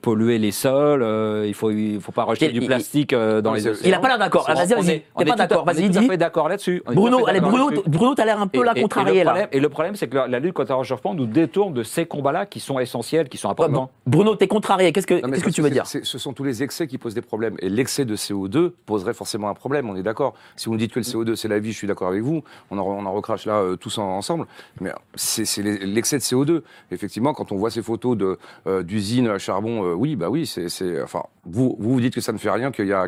polluer les sols. Il ne faut pas rejeter du plastique dans les océans. Il n'a pas l'air d'accord. Vas-y. On n'est pas d'accord. Vas-y, dis. On est d'accord là-dessus. Bruno, tu as l'air un peu la contrariée là. Et le problème, c'est que la lutte contre le réchauffement nous détourne de ces combats-là qui sont essentiels, qui sont importants. Bruno, tu es contrarié. Qu'est-ce que tu veux dire? Ce sont tous les excès qui pose des problèmes, et l'excès de CO2 poserait forcément un problème, on est d'accord. Si vous nous dites que le CO2 c'est la vie, je suis d'accord avec vous, on en recrache là tous ensemble, mais c'est l'excès de CO2. Effectivement, quand on voit ces photos d'usines à charbon, vous dites que ça ne fait rien, qu'il n'y a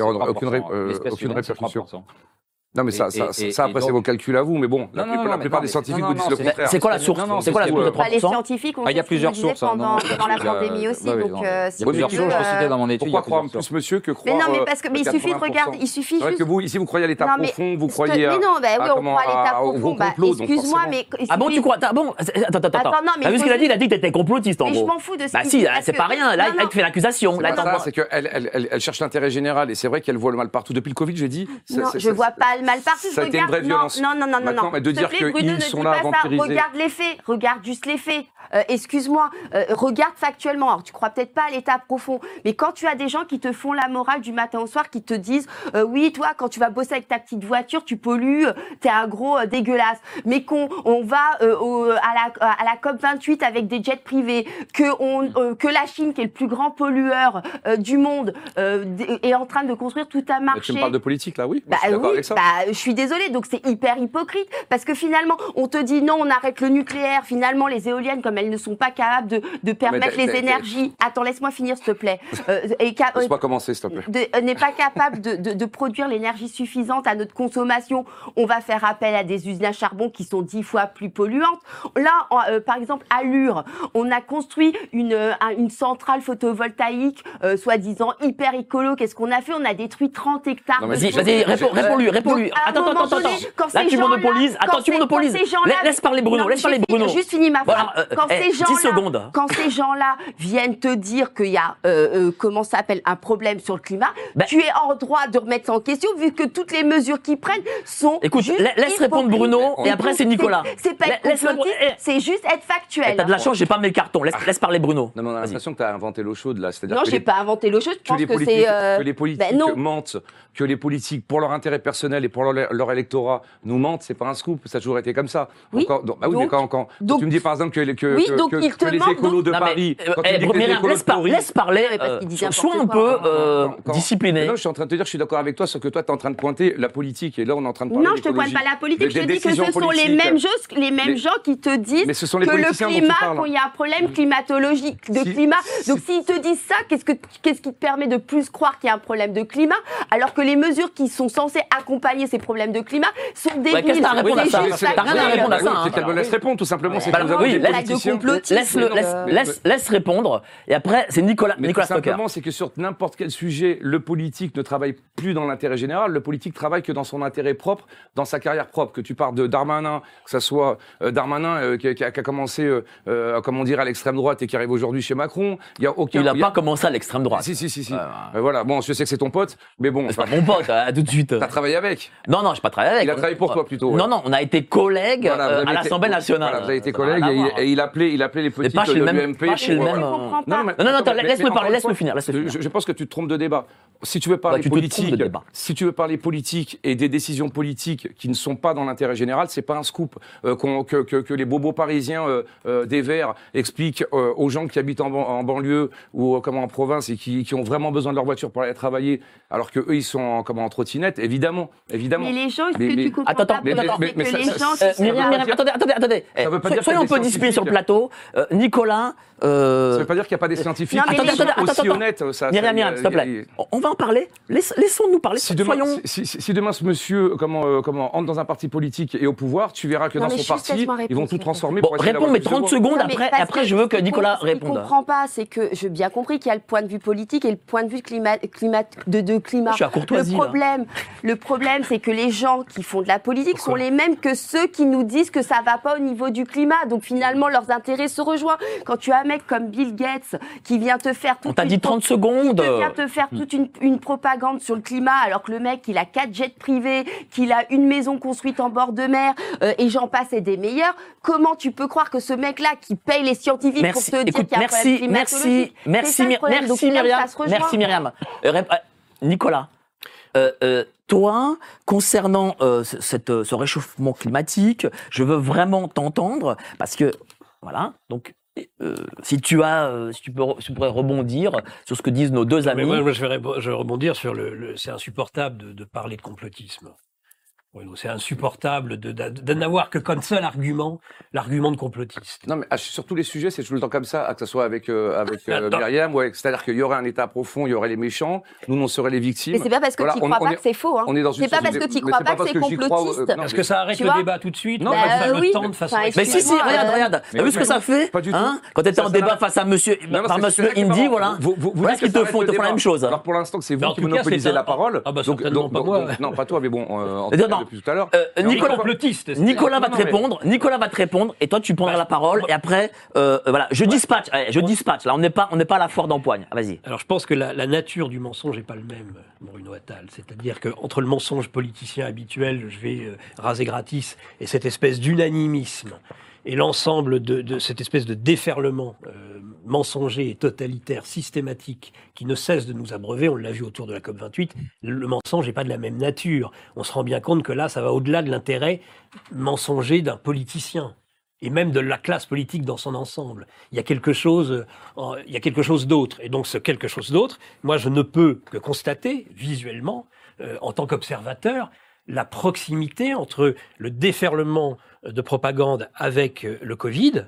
aucune répercussion. Non, mais ça après, c'est vos calculs à vous, mais bon, la plupart des scientifiques vous disent le contraire. C'est quoi la source? C'est quoi la source de 3%? Les scientifiques ont dit pendant la pandémie aussi, donc... Il y a plusieurs sources, je citais dans mon étude. Pourquoi croire plus monsieur que croire... Mais non, mais parce que il suffit de regarder, il suffit juste... que vous, ici, vous croyez à l'état profond, vous croyez à... Mais non, on croit à l'état profond, excuse-moi, mais... Ah bon, tu crois... Attends, t'as vu ce qu'il a dit? Il a dit que t'étais complotiste, en gros. Mais je m'en fous de ça. Bah si, c'est pas rien, là, il te fait l'accusation. C'est qu'elle cherche l'intérêt général, et c'est vrai qu'elle voit le mal partout. Depuis le Covid, je dis... je vois pas mal partout. Ça a été une vraie violence. Non. Mais de dire qu'ils sont là à vampiriser. Regarde les faits. Regarde juste les faits. Excuse-moi. Regarde factuellement. Alors, tu crois peut-être pas à l'état profond, mais quand tu as des gens qui te font la morale du matin au soir, qui te disent oui, toi, quand tu vas bosser avec ta petite voiture, tu pollues, t'es un gros dégueulasse. Mais on va à la COP 28 avec des jets privés, que la Chine, qui est le plus grand pollueur du monde, est en train de construire tout un marché. Tu me parles de politique là, oui. Je suis désolée, donc c'est hyper hypocrite, parce que finalement, on te dit non, on arrête le nucléaire, finalement les éoliennes, comme elles ne sont pas capables de permettre les énergies... Attends, laisse-moi finir, s'il te plaît. Laisse-moi commencer, s'il te plaît. N'est pas capable de produire l'énergie suffisante à notre consommation. On va faire appel à des usines à charbon qui sont 10 fois plus polluantes. Là, par exemple, à Lure, on a construit une centrale photovoltaïque, soi-disant hyper écolo. Qu'est-ce qu'on a fait? On a détruit 30 hectares. Vas-y, réponds-lui. Attends, tu monopolises. Laisse parler Bruno, Juste finis ma phrase. Quand ces gens-là viennent te dire qu'il y a, comment ça s'appelle, un problème sur le climat, tu es en droit de remettre ça en question vu que toutes les mesures qu'ils prennent sont. Écoute, laisse répondre Bruno et après c'est Nicolas. C'est pas être complotiste, c'est juste être factuel. T'as de la chance, j'ai pas mes cartons. Laisse parler Bruno. Non, mais on a l'impression que t'as inventé l'eau chaude là. Non, j'ai pas inventé l'eau chaude. Je pense que c'est. Que les politiques mentent, que les politiques, pour leur intérêt personnel et pour leur électorat, nous mentent, c'est pas un scoop, ça a toujours été comme ça. Oui, encore, donc, bah oui, donc, mais quand tu me dis par exemple que les écolos de Paris, quand tu me dis que les écolos de Paris... Laisse parler, sois un peu discipliné. Non, je suis en train de te dire, je suis d'accord avec toi, sauf que toi, tu es en train de pointer la politique, et là, on est en train de parler d'écologie. Non, je te pointe pas la politique, je te dis que ce sont les mêmes gens qui te disent que le climat, quand il y a un problème climatologique, de climat, donc s'ils te disent ça, qu'est-ce qui te permet de plus croire qu'il y a un problème de climat, alors que les mesures qui sont censées accompagner ces problèmes de climat sont débiles. T'as rien à répondre à ça. Laisse répondre, tout simplement. Oui, laisse répondre. Et après, c'est Nicolas Stoquer. Tout simplement, c'est que sur n'importe quel sujet, le politique ne travaille plus dans l'intérêt général. Le politique travaille que dans son intérêt propre, dans sa carrière propre. Que tu parles de Darmanin, que ça soit Darmanin qui a commencé, comment dire, à l'extrême droite et qui arrive aujourd'hui chez Macron. Il n'a pas commencé à l'extrême droite. Si. Voilà, bon, je sais que c'est ton pote, mais bon. C'est pas mon pote, tout de suite. T'as travaillé avec ? Non, non, j'ai pas travaillé avec. Il a travaillé pour toi plutôt. Ouais. Non, non, on a été collègues à l'Assemblée nationale. Voilà, vous avez été collègues et il appelait les politiques de l'UMP. Non, attends, laisse-le parler, laisse-le finir. Je pense que tu te trompes de débat. Si tu veux parler politique, et des décisions politiques qui ne sont pas dans l'intérêt général, c'est pas un scoop que les bobos parisiens des Verts expliquent aux gens qui habitent en banlieue ou en province et qui ont vraiment besoin de leur voiture pour aller travailler, alors que eux ils sont en trottinette, évidemment. Mais les gens, est-ce que tu comprends pas ? Attendez. Soyons un peu disciplinés sur le plateau. Nicolas. Ça veut pas dire qu'il n'y a pas des scientifiques. Aussi honnête. Myriam, s'il te plaît. On va en parler. Laissons-nous parler. Si demain ce monsieur entre dans un parti politique et au pouvoir, tu verras que dans son parti, ils vont tout transformer. Réponds, mais 30 secondes après, je veux que Nicolas réponde. Ce que je ne comprends pas, c'est que j'ai bien compris qu'il y a le point de vue politique et le point de vue climat. Le problème, c'est que les gens qui font de la politique sont les mêmes que ceux qui nous disent que ça va pas au niveau du climat. Donc finalement, leurs intérêts se rejoignent. Quand tu as un mec comme Bill Gates qui vient te faire toute une propagande sur le climat, alors que le mec, il a 4 jets privés, qu'il a une maison construite en bord de mer, et j'en passe et des meilleurs, comment tu peux croire que ce mec-là qui paye les scientifiques pour te dire qu'il y a un problème climatologique ? Merci Myriam. Nicolas, toi, concernant ce réchauffement climatique, je veux vraiment t'entendre parce que, voilà, donc... Si tu pourrais rebondir sur ce que disent nos deux amis. Mais moi, je vais rebondir sur c'est insupportable de parler de complotisme. C'est insupportable de n'avoir que comme seul argument, l'argument de complotiste. Non, mais sur tous les sujets, c'est tout le temps comme ça, que ce soit avec Myriam, c'est-à-dire qu'il y aurait un État profond, il y aurait les méchants, nous, on serait les victimes. Mais c'est pas parce que tu crois pas que c'est faux. Hein. C'est pas parce que tu crois pas que c'est complotiste. Est-ce que ça arrête le débat tout de suite ? Non, le temps de façon. Mais si, regarde. T'as vu ce que ça fait ? Quand t'étais en débat face à monsieur Indy, voilà. Voilà ce qu'ils te font, ils te font la même chose. Alors pour l'instant, c'est vous qui monopolisez la parole. Non, pas toi, mais bon. Nicolas va te répondre et toi tu prendras la parole et après voilà, je dispatche là, on n'est pas à la foire d'empoigne. Vas-y. Alors je pense que la nature du mensonge n'est pas le même, Bruno Attal, c'est-à-dire que entre le mensonge politicien habituel, je vais raser gratis, et cette espèce d'unanimisme et l'ensemble de cette espèce de déferlement mensonger et totalitaire, systématique, qui ne cesse de nous abreuver, on l'a vu autour de la COP28, le mensonge n'est pas de la même nature. On se rend bien compte que là, ça va au-delà de l'intérêt mensonger d'un politicien, et même de la classe politique dans son ensemble. Il y a quelque chose d'autre. Et donc ce quelque chose d'autre, moi je ne peux que constater, visuellement, en tant qu'observateur, la proximité entre le déferlement de propagande avec le Covid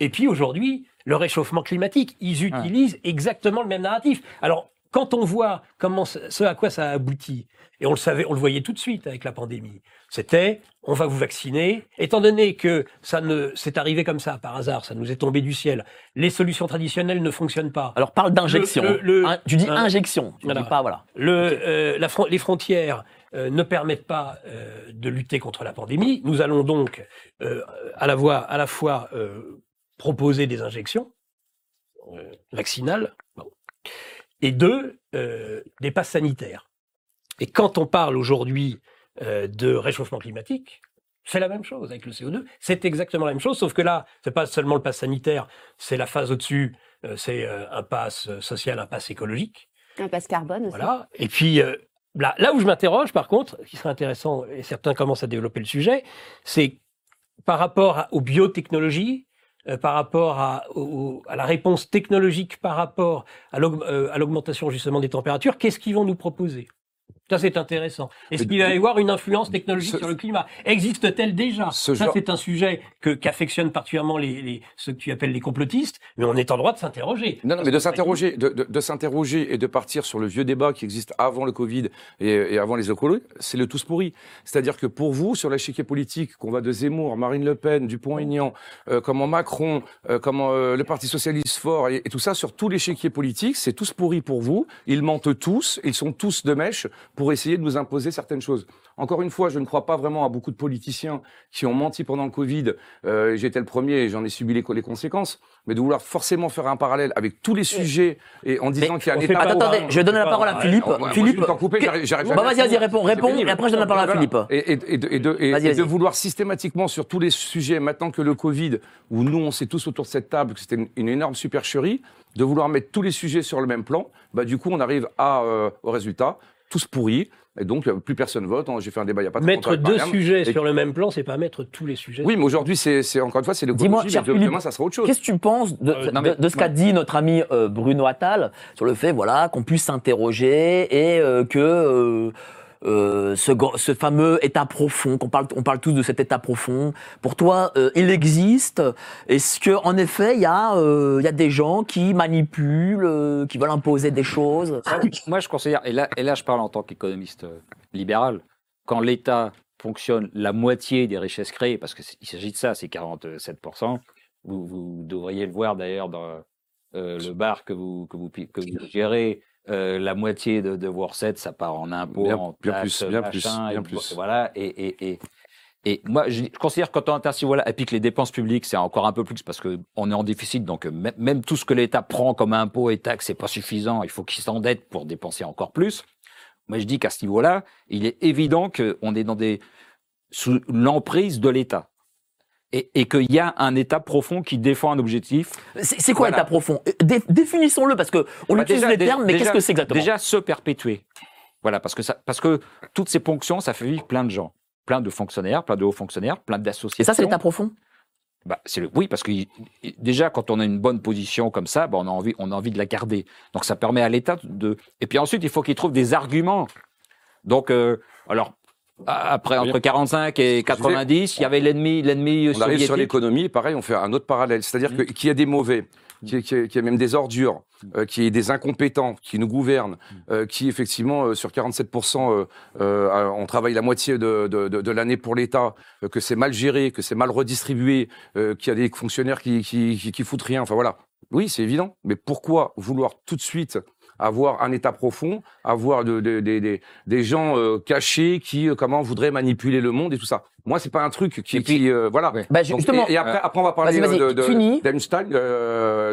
et puis aujourd'hui le réchauffement climatique. Ils utilisent exactement le même narratif. Alors quand on voit ce à quoi ça aboutit, et on le savait, on le voyait tout de suite avec la pandémie, c'était on va vous vacciner, étant donné que c'est arrivé comme ça par hasard, ça nous est tombé du ciel, les solutions traditionnelles ne fonctionnent pas. Alors parle d'injection, tu dis injection, tu ne dis pas voilà. Les frontières ne permettent pas de lutter contre la pandémie. Nous allons donc à la fois proposer des injections vaccinales et deux, des passes sanitaires. Et quand on parle aujourd'hui de réchauffement climatique, c'est la même chose avec le CO2, c'est exactement la même chose, sauf que là, c'est pas seulement le pass sanitaire, c'est la phase au-dessus, c'est un pass social, un pass écologique. Un pass carbone aussi. Voilà. Et puis, là où je m'interroge, par contre, ce qui serait intéressant, et certains commencent à développer le sujet, c'est par rapport aux biotechnologies, par rapport à la réponse technologique, par rapport à l'augmentation justement des températures, qu'est-ce qu'ils vont nous proposer ? Ça, c'est intéressant. Est-ce qu'il va y avoir une influence technologique sur le climat ? Existe-t-elle déjà ? Ça, c'est un sujet qu'affectionnent particulièrement ceux que tu appelles les complotistes, mais on est en droit de s'interroger. Non, mais de s'interroger et de partir sur le vieux débat qui existe avant le Covid et avant les écolos, c'est le tous pourri. C'est-à-dire que pour vous, sur l'échiquier politique, qu'on va de Zemmour, Marine Le Pen, Dupont-Aignan, comment Macron, comment le Parti Socialiste fort et tout ça, sur tous les échiquiers politiques, c'est tous pourri pour vous. Ils mentent tous, ils sont tous de mèche pour essayer de nous imposer certaines choses. Encore une fois, je ne crois pas vraiment à beaucoup de politiciens qui ont menti pendant le Covid. J'étais le premier et j'en ai subi les conséquences. Mais de vouloir forcément faire un parallèle avec tous les sujets et en disant qu'il y a un État... Attendez, je donne la parole à Philippe. Philippe, t'en couper, j'arrive pas. Vas-y, réponds, et après je donne la parole à Philippe. Et de vouloir systématiquement sur tous les sujets, maintenant que le Covid, où nous on sait tous autour de cette table que c'était une énorme supercherie, de vouloir mettre tous les sujets sur le même plan, bah du coup on arrive au résultat. Tous pourris, et donc plus personne vote. J'ai fait un débat il n'y a pas de temps. Mettre deux sujets sur le même plan, c'est pas mettre tous les sujets. Oui, mais aujourd'hui, c'est encore une fois, c'est le gouvernement. Demain, ça sera autre chose. Qu'est-ce que tu penses de ce qu'a dit notre ami Bruno Attal sur le fait, voilà, qu'on puisse s'interroger et que ce fameux état profond, on parle tous de cet état profond. Pour toi, il existe. Est-ce que, en effet, il y a des gens qui manipulent, qui veulent imposer des choses? Moi, je considère, et là, je parle en tant qu'économiste libéral, quand l'État fonctionne la moitié des richesses créées, parce que il s'agit de ça, c'est 47%. Vous devriez le voir d'ailleurs dans le bar que vous gérez. La moitié de vos recettes, ça part en impôts, en taxes, machin, voilà. Et moi, je considère que quand on si voilà, et puis que les dépenses publiques, c'est encore un peu plus parce que on est en déficit, donc même tout ce que l'État prend comme impôts et taxes, c'est pas suffisant. Il faut qu'il s'endette pour dépenser encore plus. Moi, je dis qu'à ce niveau-là, il est évident qu'on est sous l'emprise de l'État. Et qu'il y a un état profond qui défend un objectif. C'est quoi l'état profond ? Définissons-le, parce qu'on utilise les termes, mais qu'est-ce que c'est exactement ? Déjà, se perpétuer. Voilà, parce que toutes ces ponctions, ça fait vivre plein de gens. Plein de fonctionnaires, plein de hauts fonctionnaires, plein d'associations. Et ça, c'est l'état profond ? Oui, parce que déjà, quand on a une bonne position comme ça, on a envie de la garder. Donc, ça permet à l'État de... Et puis ensuite, il faut qu'il trouve des arguments. Donc, après, entre 45 et 90, il y avait l'ennemi soviétique. On arrive sur l'économie, pareil, on fait un autre parallèle. C'est-à-dire qu'il y a des mauvais, qu'il y a même des ordures, qu'il y a des incompétents qui nous gouvernent, qui effectivement, sur 47%, on travaille la moitié de l'année pour l'État, que c'est mal géré, que c'est mal redistribué, qu'il y a des fonctionnaires qui foutent rien. Enfin voilà. Oui, c'est évident. Mais pourquoi vouloir tout de suite avoir un état profond, avoir des gens cachés qui voudraient manipuler le monde et tout ça. Moi, c'est pas un truc voilà. Ouais. Bah, justement. Donc, et après, on va parler d'Einstein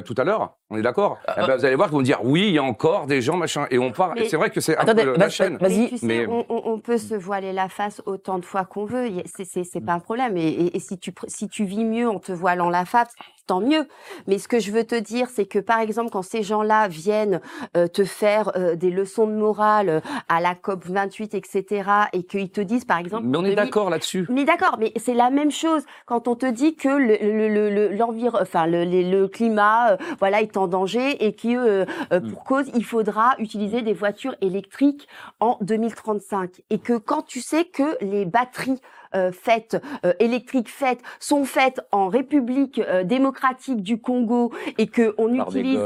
tout à l'heure. On est d'accord ? Vous allez voir qu'ils vont dire oui, il y a encore des gens machin et on part. Mais, c'est vrai que c'est la chaîne. Vas-y. Mais on peut se voiler la face autant de fois qu'on veut. C'est pas un problème. Et si tu vis mieux en te voilant la face, tant mieux. Mais ce que je veux te dire, c'est que par exemple, quand ces gens-là viennent te faire des leçons de morale à la COP 28, etc., et qu'ils te disent par exemple. Mais on est d'accord là-dessus. Mais d'accord, mais c'est la même chose quand on te dit que le climat, est en danger et que pour cause il faudra utiliser des voitures électriques en 2035 et que quand tu sais que les batteries électriques sont faites en République démocratique du Congo et que on utilise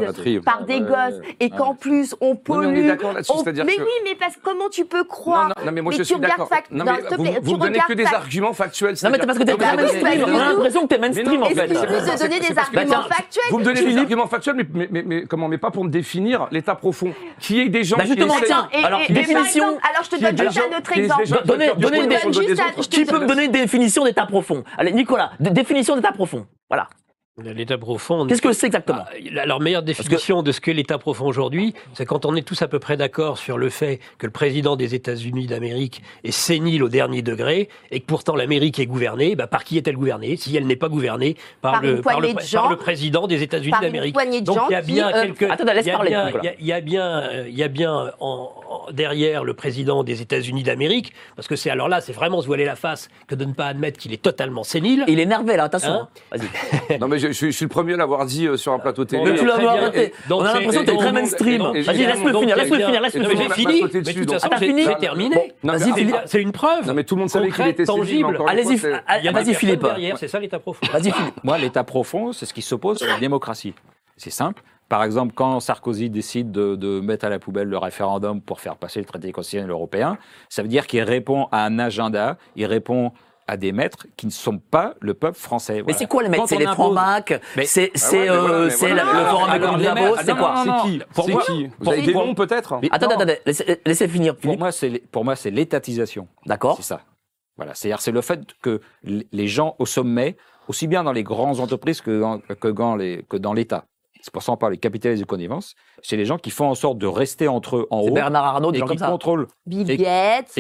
par des gosses et qu'en plus on pollue. Mais on est d'accord là-dessus, c'est-à-dire que... mais oui, mais parce que comment tu peux croire ? Non, mais moi je suis d'accord. Non, mais vous ne donnez que des arguments. arguments factuels. Non, mais c'est parce que t'es mainstream. On a l'impression que t'es mainstream, en fait. C'est plus de donner des arguments factuels. Vous me donnez des arguments factuels, mais pas pour me définir l'état profond. Qui est des gens qui définition. Alors, je te donne juste un autre exemple. Qui peut me donner une définition d'état profond? Allez, Nicolas, définition d'état profond. Voilà. L'état profond. Qu'est-ce que c'est exactement? Alors, meilleure définition de ce qu'est l'état profond aujourd'hui, c'est quand on est tous à peu près d'accord sur le fait que le président des États-Unis d'Amérique est sénile au dernier degré et que pourtant l'Amérique est gouvernée. Bah, par qui est-elle gouvernée? Si elle n'est pas gouvernée par le président des États-Unis d'Amérique. Donc il y a bien derrière le président des États-Unis d'Amérique, parce que c'est alors là, c'est vraiment se voiler la face que de ne pas admettre qu'il est totalement sénile. Et il est énervé là, attention. Vas-y. Non mais je suis le premier à l'avoir dit sur un plateau télé. Mais tu l'as arrêté. On a l'impression que t'es très mainstream. Vas-y, laisse-le finir, laisse-le finir. J'ai fini. Mais de toute façon, j'ai terminé. C'est une preuve. Non mais tout le monde savait qu'il était tangible. Allez-y, vas-y Philippe. C'est ça l'état profond. Vas-y Philippe. Moi, l'état profond, c'est ce qui s'oppose à la démocratie. C'est simple. Par exemple, quand Sarkozy décide de mettre à la poubelle le référendum pour faire passer le traité constitutionnel européen, ça veut dire qu'il répond à un agenda, il répond à des maîtres qui ne sont pas le peuple français. Voilà. Mais c'est quoi les maîtres? C'est les francs-macs? C'est le forum économique d'Avos? C'est quoi? C'est qui? Vous avez des noms peut-être? Attendez, laissez finir. Pour moi, c'est l'étatisation. D'accord. C'est ça. Voilà, c'est-à-dire c'est le fait que les gens au sommet, aussi bien dans les grandes entreprises que dans l'État, c'est pour ça qu'on parle des capitalistes de connivence, c'est les gens qui font en sorte de rester entre eux en haut. Bernard Arnault, des gens qui contrôlent. Bill Gates,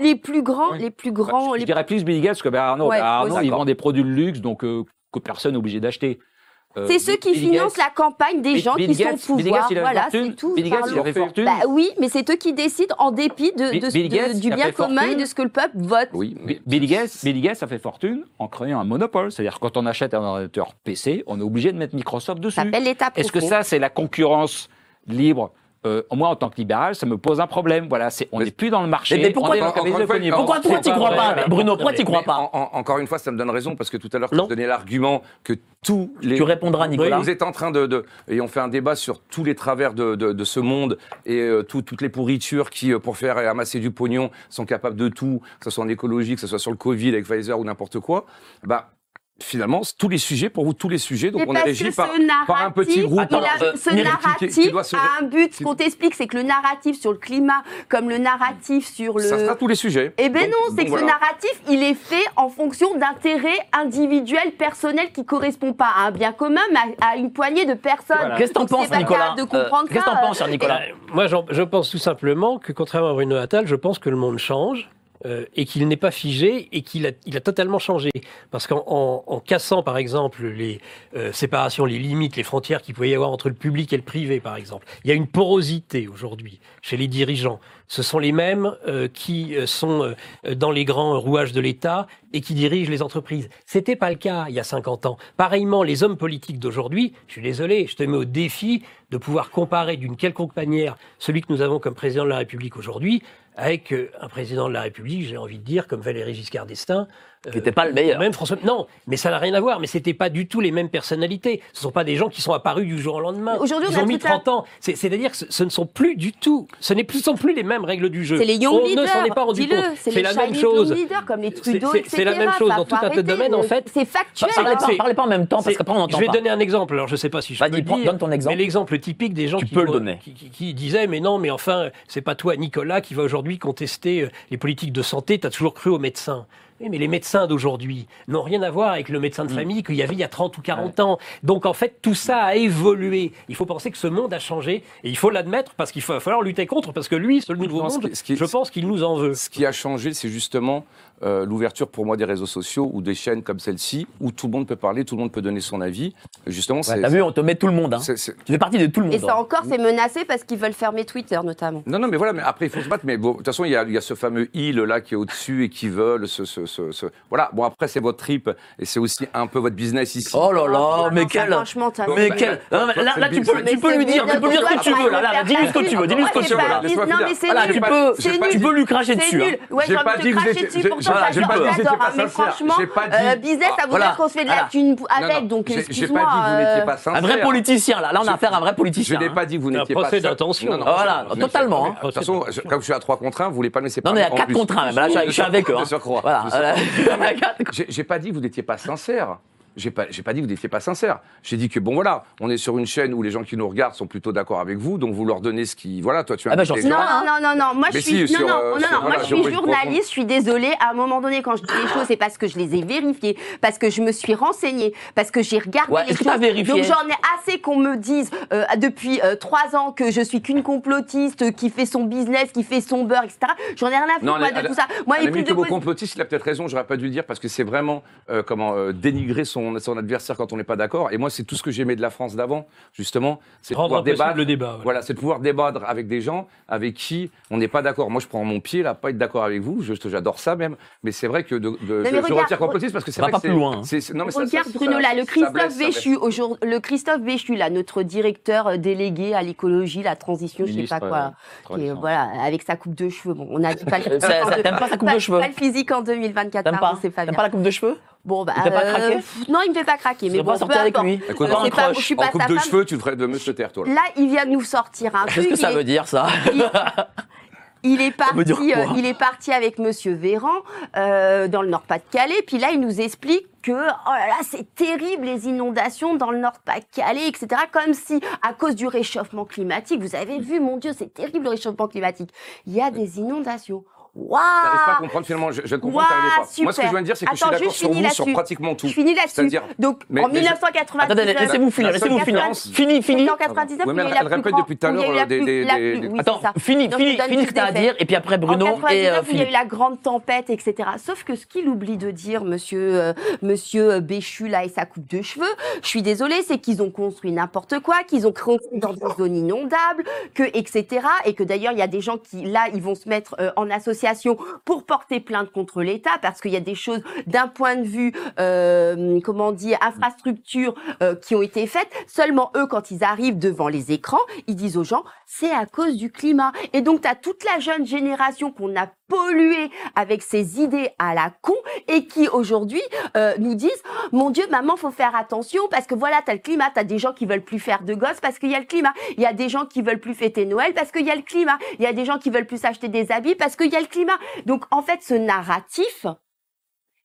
les plus grands, oui. Bah, je dirais plus Bill Gates que Bernard Arnault. Ouais, Bernard Arnault, il vend des produits de luxe, donc que personne n'est obligé d'acheter. C'est ceux qui financent la campagne des gens qui sont au pouvoir. Voilà, c'est tout. Bill Gates, il a fait fortune. Bah oui, mais c'est eux qui décident en dépit du bien commun et de ce que le peuple vote. Oui, Bill Gates a fait fortune en créant un monopole. C'est-à-dire quand on achète un ordinateur PC, on est obligé de mettre Microsoft dessus. Ça s'appelle l'état profond. Est-ce que ça, c'est la concurrence libre? Moi, en tant que libéral, ça me pose un problème. Voilà, on n'est plus dans le marché. Mais pourquoi toi, tu crois pas, Bruno? Pourquoi tu crois pas? Encore une fois, ça me donne raison parce que tout à l'heure, tu as donné l'argument que tous les. Tu répondras, Nicolas. Vous êtes en train et on fait un débat sur tous les travers de ce monde et toutes les pourritures qui, pour faire amasser du pognon, sont capables de tout, que ce soit en écologie, que ce soit sur le Covid avec Pfizer ou n'importe quoi. Bah. Finalement, tous les sujets, pour vous, tous les sujets, donc on est régi par un petit groupe. Ce narratif a un but. Ce qu'on t'explique, c'est que le narratif sur le climat, comme le narratif sur le... Ça sera tous les sujets. Eh bien non, c'est que ce narratif, il est fait en fonction d'intérêts individuels, personnels, qui ne correspondent pas à un bien commun, mais à une poignée de personnes. Qu'est-ce que t'en penses, Nicolas? Qu'est-ce que t'en penses, Nicolas? Moi, je pense tout simplement que, contrairement à Bruno Attal, je pense que le monde change. Et qu'il n'est pas figé et qu'il a totalement changé. Parce qu'en cassant, par exemple, les séparations, les limites, les frontières qu'il pouvait y avoir entre le public et le privé, par exemple, il y a une porosité aujourd'hui chez les dirigeants. Ce sont les mêmes qui sont dans les grands rouages de l'État et qui dirigent les entreprises. C'était pas le cas il y a 50 ans. Pareillement, les hommes politiques d'aujourd'hui, je suis désolé, je te mets au défi de pouvoir comparer d'une quelconque manière celui que nous avons comme président de la République aujourd'hui avec un président de la République, j'ai envie de dire, comme Valéry Giscard d'Estaing. Qui n'était pas le meilleur. Même François... Non, mais ça n'a rien à voir. Mais c'était pas du tout les mêmes personnalités. Ce ne sont pas des gens qui sont apparus du jour au lendemain. Aujourd'hui, ils ont mis 30 ans. C'est-à-dire que ce ne sont plus du tout. Ce ne sont plus les mêmes règles du jeu. C'est les young leaders. On ne s'en est pas rendu compte. C'est la même chose. Comme les Trudeau, c'est la même chose dans tout un tas de domaines, en fait. C'est factuel. Parlez pas en même temps parce qu'après on entend. Je vais donner un exemple. Alors je ne sais pas si je peux le dire. Donne ton exemple. Mais l'exemple typique des gens qui disaient mais non, mais enfin, c'est pas toi, Nicolas, qui va aujourd'hui contester les politiques de santé. T'as toujours cru aux médecins. Mais les médecins d'aujourd'hui n'ont rien à voir avec le médecin de famille qu'il y avait il y a 30 ou 40 ans. Donc, en fait, tout ça a évolué. Il faut penser que ce monde a changé et il faut l'admettre parce qu'il va falloir lutter contre parce que lui, ce nouveau monde, je pense qu'il nous en veut. Ce qui a changé, c'est justement l'ouverture pour moi des réseaux sociaux ou des chaînes comme celle-ci où tout le monde peut parler, tout le monde peut donner son avis. Justement, t'as vu, on te met tout le monde. Hein. Tu fais partie de tout le monde. Et ça encore, c'est menacé parce qu'ils veulent fermer Twitter, notamment. Non, mais voilà. Mais après, il faut se battre. Mais bon, de toute façon, il y a ce fameux île là qui est au-dessus et qui veulent Voilà. Bon, après, c'est votre trip et c'est aussi un peu votre business ici. Oh là là, mais quel... Franchement, là, tu peux lui dire ce que tu veux. Là, dis-lui ce que tu veux. Dis-lui ce que tu veux. Non, mais c'est nul. Tu peux lui cracher dessus. Ouais, j'ai envie de lui cracher dessus. Pourtant, j'adore. Mais franchement, business, ça voudrait qu'on se fait de la thune avec. Donc, excuse-moi. Un vrai politicien, là. Là, on a affaire à un vrai politicien. Je n'ai pas dit que vous n'étiez pas sincère. Un procès d'intention. Voilà, totalement. De toute façon, comme je suis à 3 contre 1, vous ne voulez pas me laisser parler. Non, mais à 4 contre 1. Là, je suis avec eux. Voilà. Voilà. J'ai pas dit que vous n'étiez pas sincère. J'ai pas dit que vous n'étiez pas sincère. J'ai dit que, bon, voilà, on est sur une chaîne où les gens qui nous regardent sont plutôt d'accord avec vous, donc vous leur donnez ce qui... Voilà, toi, tu as... Ah bah, non, non, non, moi, je suis journaliste, je suis désolée. À un moment donné, quand je dis les choses, c'est parce que je les ai vérifiées, parce que je me suis renseignée, parce que j'ai regardé les choses. Donc, j'en ai assez qu'on me dise, depuis 3 ans, que je suis qu'une complotiste, qui fait son business, qui fait son beurre, etc. J'en ai rien à foutre, moi, de tout ça. Moi, il plus de... Vos complotistes, il a peut-être raison, j'aurais pas dû le dire, parce que c'est vraiment, dénigrer son adversaire quand on n'est pas d'accord. Et moi, c'est tout ce que j'aimais de la France d'avant, justement. C'est de pouvoir débattre. Le débat, ouais. Voilà, c'est de pouvoir débattre avec des gens avec qui on n'est pas d'accord. Moi, je prends mon pied, là, pas être d'accord avec vous. J'adore ça, même. Mais c'est vrai que je retire complotiste parce que c'est pas plus loin. Regarde, Bruno, là, le Christophe Béchu, là, notre directeur délégué à l'écologie, la transition, je sais pas quoi. Voilà, avec sa coupe de cheveux. Bon, on a dit pas le physique en 2024. C'est pas bien. T'aimes pas la coupe de cheveux? Bon, bah, non, il me fait pas craquer. Mais bon, sortir avec lui. Écoute, pas, je suis pas en coupe de cheveux, tu devrais me se taire, toi. Là, il vient de nous sortir un truc. Qu'est-ce que ça veut dire, ça? Il est parti avec Monsieur Véran dans le Nord-Pas-de-Calais. Puis là, il nous explique que, oh là là, c'est terrible les inondations dans le Nord-Pas-de-Calais, etc. Comme si, à cause du réchauffement climatique, vous avez vu, mon Dieu, c'est terrible le réchauffement climatique. Il y a des inondations. Waouh! T'arrives pas à comprendre finalement, je ne comprends pas. Super. Moi, ce que je viens de dire, c'est que je suis d'accord sur vous, sur pratiquement tout. Je finis là-dessus. Donc, en 1999. Attendez, laissez-vous finir, laissez-vous finir. Fini. En 1999, oui, elle répète depuis tout à l'heure des. Attends, fini ce que t'as à dire, et puis après, Bruno. En 1999, il y a eu la grande tempête, etc. Sauf que ce qu'il oublie de dire, monsieur Béchu, là, et sa coupe de cheveux, je suis désolée, c'est qu'ils ont construit n'importe quoi, qu'ils ont construit dans des zones inondables, etc. Et que d'ailleurs, il y a des gens qui, là, ils vont se mettre en association pour porter plainte contre l'État parce qu'il y a des choses d'un point de vue infrastructure qui ont été faites. Seulement eux, quand ils arrivent devant les écrans, ils disent aux gens c'est à cause du climat. Et donc t'as toute la jeune génération qu'on a polluée avec ces idées à la con et qui aujourd'hui nous disent mon Dieu, maman, faut faire attention parce que voilà, t'as le climat, t'as des gens qui veulent plus faire de gosses parce qu'il y a le climat, il y a des gens qui veulent plus fêter Noël parce qu'il y a le climat, il y a des gens qui veulent plus acheter des habits parce qu'il y a le climat. Donc, en fait, ce narratif,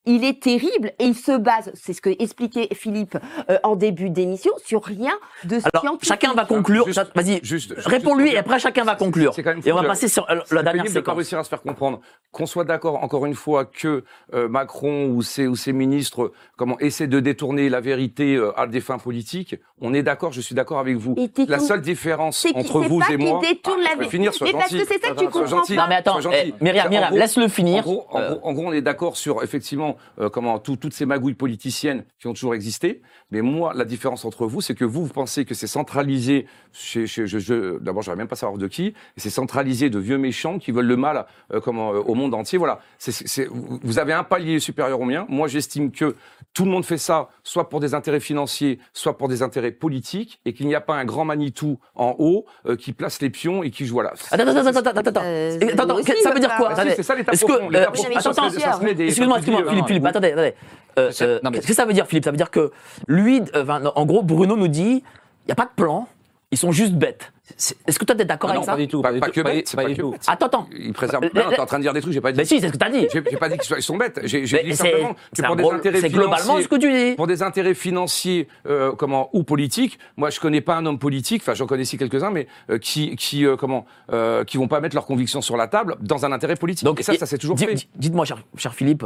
il est terrible et il se base, c'est ce que expliquait Philippe en début d'émission, sur rien de scientifique. Alors, chacun va conclure. Vas-y, réponds-lui et après chacun va conclure. Et on va passer sur la dernière séquence. C'est pénible de pas réussir à se faire comprendre. Qu'on soit d'accord, encore une fois, que Macron ou ses ministres essaient de détourner la vérité à des fins politiques, on est d'accord, je suis d'accord avec vous. La seule différence entre vous et moi... C'est pas qu'ils détournent la vérité. Mais parce que c'est ça que tu comprends pas. Non mais attends, Myriam, laisse-le finir. En gros, on est d'accord sur, effectivement, toutes ces magouilles politiciennes qui ont toujours existé. Mais moi, la différence entre vous, c'est que vous pensez que c'est centralisé d'abord, je ne vais même pas savoir de qui. C'est centralisé de vieux méchants qui veulent le mal au monde entier. Voilà. Vous avez un palier supérieur au mien. Moi, j'estime que tout le monde fait ça, soit pour des intérêts financiers, soit pour des intérêts politiques, et qu'il n'y a pas un grand Manitou en haut qui place les pions et qui joue. Voilà. Attends. Ça veut dire quoi? C'est ça l'état profond. Excuse-moi. Philippe, attendez. Qu'est-ce que ça veut dire, Philippe? Ça veut dire que lui, en gros, Bruno nous dit, il n'y a pas de plan, ils sont juste bêtes. Est-ce que toi, t'es d'accord avec ça? Non, pas du tout. Pas du tout. Attends. Ils préservent plein, t'es en train de dire des trucs, j'ai pas dit. Mais si, c'est ce que t'as dit. J'ai pas dit qu'ils sont bêtes. J'ai dit simplement, c'est globalement ce que tu dis. Pour des intérêts financiers, ou politiques, moi, je connais pas un homme politique, enfin, j'en connais si quelques-uns, mais qui vont pas mettre leurs convictions sur la table dans un intérêt politique. Donc, et ça s'est toujours fait. Dites-moi, cher Philippe.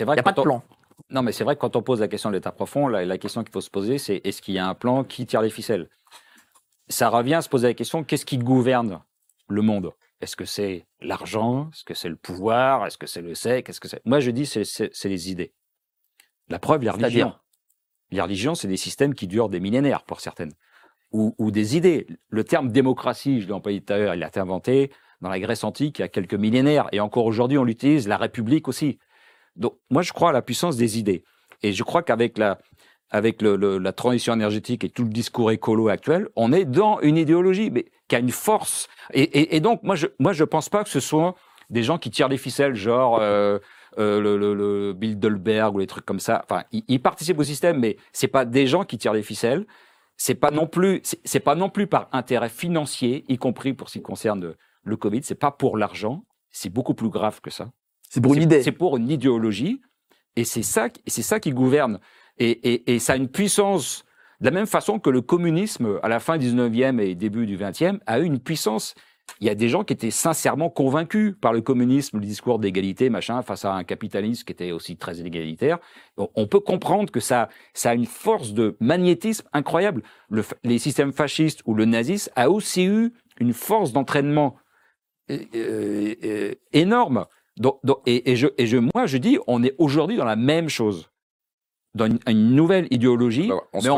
Il n'y a pas de plan. Non, mais c'est vrai que quand on pose la question de l'état profond, la question qu'il faut se poser, c'est est-ce qu'il y a un plan, qui tire les ficelles? Ça revient à se poser la question, qu'est-ce qui gouverne le monde? Est-ce que c'est l'argent? Est-ce que c'est le pouvoir? Est-ce que c'est le sexe? Qu'est-ce que c'est? Moi, je dis, c'est les idées. La preuve, les religions. Les religions, c'est des systèmes qui durent des millénaires, pour certaines, ou des idées. Le terme démocratie, je l'ai employé tout à l'heure, il a été inventé dans la Grèce antique il y a quelques millénaires, et encore aujourd'hui, on l'utilise, la République aussi. Donc, moi, je crois à la puissance des idées. Et je crois qu'avec la transition énergétique et tout le discours écolo actuel, on est dans une idéologie mais qui a une force. Et donc, moi, je pense pas que ce soit des gens qui tirent les ficelles, genre le Bilderberg ou les trucs comme ça. Enfin, ils participent au système, mais c'est pas des gens qui tirent les ficelles. C'est pas non plus par intérêt financier, y compris pour ce qui concerne le Covid. C'est pas pour l'argent. C'est beaucoup plus grave que ça. C'est pour une idée. C'est pour une idéologie. Et c'est ça qui gouverne. Et ça a une puissance, de la même façon que le communisme, à la fin du 19e et début du 20e, a eu une puissance. Il y a des gens qui étaient sincèrement convaincus par le communisme, le discours d'égalité, machin, face à un capitalisme qui était aussi très inégalitaire. On peut comprendre que ça a une force de magnétisme incroyable. Les systèmes fascistes ou le nazisme a aussi eu une force d'entraînement énorme. Moi, je dis, on est aujourd'hui dans la même chose, dans une nouvelle idéologie, bah ouais,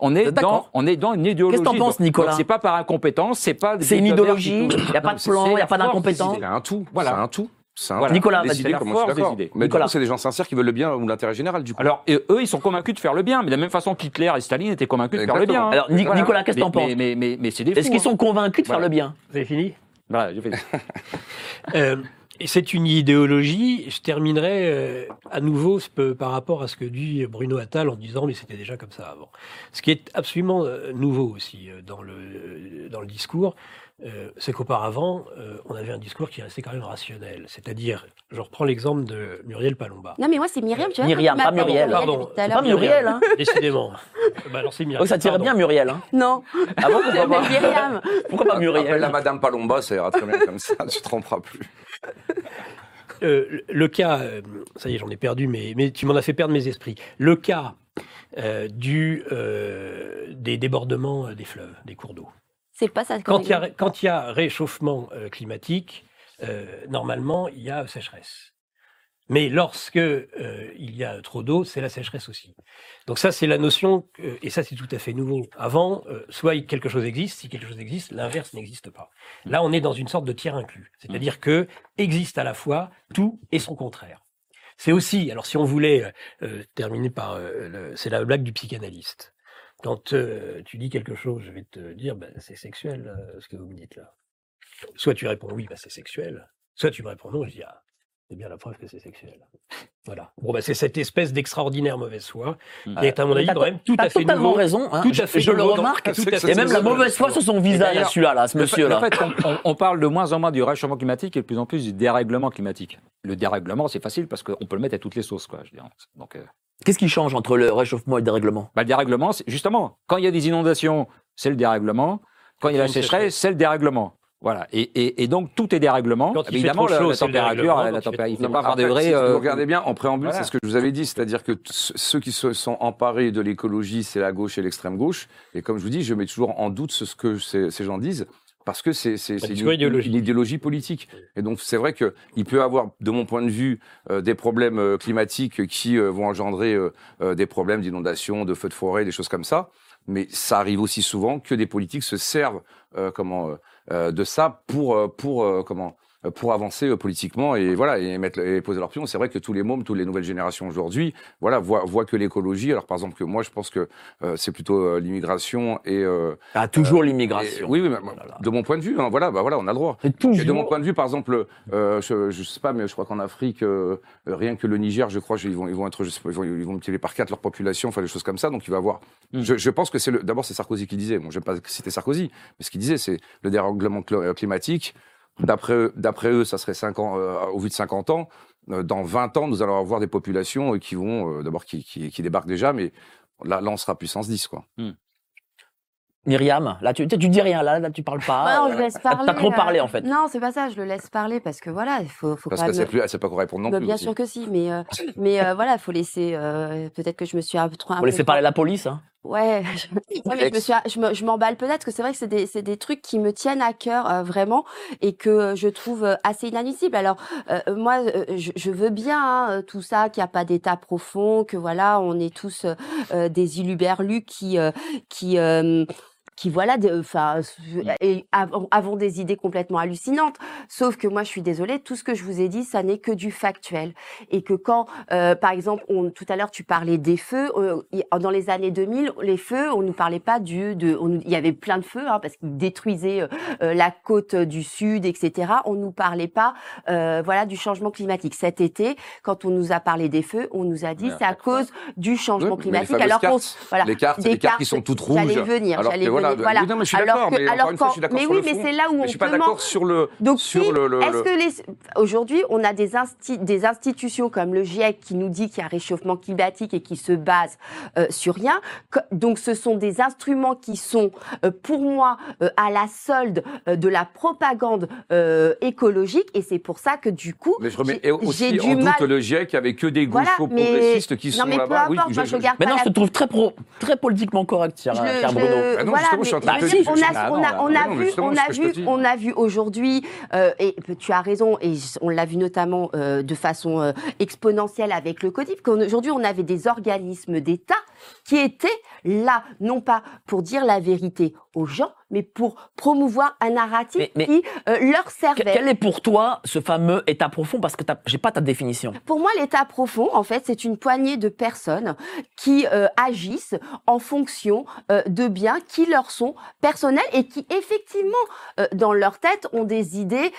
on est dans une idéologie. Qu'est-ce que t'en penses, Nicolas ? C'est pas par incompétence, c'est pas... C'est une idéologie, il n'y a pas de plan, il n'y a pas d'incompétence. C'est un tout, voilà. C'est un tout. Voilà. Nicolas, c'est la force des idées. Mais Nicolas. Du coup, c'est des gens sincères qui veulent le bien ou l'intérêt général, du coup. Alors, eux, ils sont convaincus de faire le bien, mais de la même façon qu'Hitler et Staline étaient convaincus de faire le bien. Alors, Nicolas, qu'est-ce que t'en penses ? Mais c'est des fous. Est-ce qu'ils sont convaincus de faire le bien ? Vous avez fini ? Voilà, j'ai fait ça. C'est une idéologie. Je terminerai à nouveau par rapport à ce que dit Bruno Attal en disant « mais c'était déjà comme ça avant ». Ce qui est absolument nouveau aussi dans le discours, c'est qu'auparavant, on avait un discours qui restait quand même rationnel. C'est-à-dire, je reprends l'exemple de Myriam Palomba. Non mais moi c'est Myriam, tu vois. Myriam, pas Muriel. Pardon, c'est pas Muriel, hein. Décidément. Bah alors c'est Myriam. Oh, ça tirait bien Muriel, hein. Non. Ah bon, pourquoi pas Myriam. Pourquoi pas Muriel. Après la Madame Palomba, ça ira très bien comme ça, tu te tromperas plus. Le cas, ça y est, j'en ai perdu, mais tu m'en as fait perdre mes esprits. Le cas des débordements des fleuves, des cours d'eau. C'est pas ça. Quand il y a réchauffement climatique, normalement, il y a sécheresse. Mais lorsque il y a trop d'eau, c'est la sécheresse aussi. Donc ça, c'est la notion, et ça, c'est tout à fait nouveau. Avant, soit quelque chose existe, si quelque chose existe, l'inverse n'existe pas. Là, on est dans une sorte de tiers inclus. C'est-à-dire que existe à la fois tout et son contraire. C'est aussi, alors si on voulait terminer par, c'est la blague du psychanalyste. Quand tu dis quelque chose, je vais te dire, c'est sexuel, ce que vous me dites là. Soit tu réponds oui, c'est sexuel. Soit tu me réponds non, je dis, c'est bien la preuve que c'est sexuel. Voilà. Bon, c'est cette espèce d'extraordinaire mauvaise foi, qui est à mon avis quand même tout à fait nouveau. T'as totalement raison, hein. Je le remarque. Et même la mauvaise foi sur son visage, celui-là, là, ce monsieur-là. En fait, on parle de moins en moins du réchauffement climatique et de plus en plus du dérèglement climatique. Le dérèglement, c'est facile parce qu'on peut le mettre à toutes les sauces, quoi. Je veux dire. Donc, qu'est-ce qui change entre le réchauffement et le dérèglement ? Le dérèglement, c'est justement, quand il y a des inondations, c'est le dérèglement. Quand il y a la sécheresse, c'est le dérèglement. Voilà. Et donc, tout est dérèglement. Évidemment, la température, il ne faut pas avoir de vrai... Vous regardez bien, en préambule, voilà. C'est ce que je vous avais dit. C'est-à-dire que ceux qui se sont emparés de l'écologie, c'est la gauche et l'extrême gauche. Et comme je vous dis, je mets toujours en doute ce que ces gens disent. Parce que c'est une idéologie politique. Et donc, c'est vrai qu'il peut y avoir, de mon point de vue, des problèmes climatiques qui vont engendrer des problèmes d'inondations, de feux de forêt, des choses comme ça. Mais ça arrive aussi souvent que des politiques se servent de ça pour avancer politiquement et voilà et poser leur pion. C'est vrai que tous les mômes, toutes les nouvelles générations aujourd'hui, voilà voient que l'écologie. Alors par exemple que moi je pense que c'est plutôt l'immigration et toujours l'immigration. Et, oui, mais, de mon point de vue, hein, voilà, on a le droit. Et de mon point de vue, par exemple, je sais pas, mais je crois qu'en Afrique, rien que le Niger, je crois, ils vont multiplier par 4 leur population, enfin des choses comme ça. Donc il va avoir. Je pense que d'abord c'est Sarkozy qui disait. Bon, je vais pas citer Sarkozy, mais ce qu'il disait, c'est le dérèglement climatique. D'après eux, ça serait 5 ans, au vu de 50 ans. Dans 20 ans, nous allons avoir des populations qui vont, d'abord, qui débarquent déjà, mais là, on sera puissance 10, quoi. Myriam, là, tu dis rien, là, tu parles pas. Non, je laisse parler. T'as trop parlé, en fait. Non, c'est pas ça, je le laisse parler, parce que voilà, il faut parce pas... Parce qu'elle sait pas qu'on répond non plus. Bien aussi. Sûr que si, mais voilà, faut laisser... peut-être que je me suis... Faut laisser parler la police, hein. Ouais, je m'emballe peut-être, parce que c'est vrai que c'est des trucs qui me tiennent à cœur vraiment et que je trouve assez inadmissible. Alors moi, je veux bien hein, tout ça, qu'il n'y a pas d'état profond, que voilà, on est tous des hurluberlus qui voilà, enfin, avons des idées complètement hallucinantes. Sauf que moi, je suis désolée, tout ce que je vous ai dit, ça n'est que du factuel. Et que quand, par exemple, tout à l'heure, tu parlais des feux, dans les années 2000, les feux, on nous parlait pas il y avait plein de feux, hein, parce qu'ils détruisaient la côte du sud, etc. On nous parlait pas, voilà, du changement climatique. Cet été, quand on nous a parlé des feux, on nous a dit, c'est à cause du changement climatique. Alors, les cartes qui sont toutes rouges. J'allais venir, Voilà. Voilà. Non, mais je suis d'accord, mais encore une fois, je suis d'accord sur le fond. Mais oui, mais c'est là où on peut... Je suis pas d'accord sur le... Donc, aujourd'hui, on a des institutions comme le GIEC qui nous dit qu'il y a un réchauffement climatique et qui se base sur rien. Donc, ce sont des instruments qui sont, pour moi, à la solde de la propagande écologique. Et c'est pour ça que, du coup... Mais je remets aussi en doute le GIEC avec que des gauches faux progressistes qui sont là-bas. Non, mais peu importe, moi, je regarde pas... Maintenant, je te trouve très politiquement correct, cher Bruno. On a vu aujourd'hui, et tu as raison, et on l'a vu notamment de façon exponentielle avec le Codif, qu'aujourd'hui on avait des organismes d'État qui étaient là, non pas pour dire la vérité aux gens, mais pour promouvoir un narratif qui leur servait. Quel est pour toi ce fameux état profond? Parce que j'ai pas ta définition. Pour moi, l'état profond, en fait, c'est une poignée de personnes qui agissent en fonction de biens qui leur sont personnels et qui, effectivement, dans leur tête, ont des idées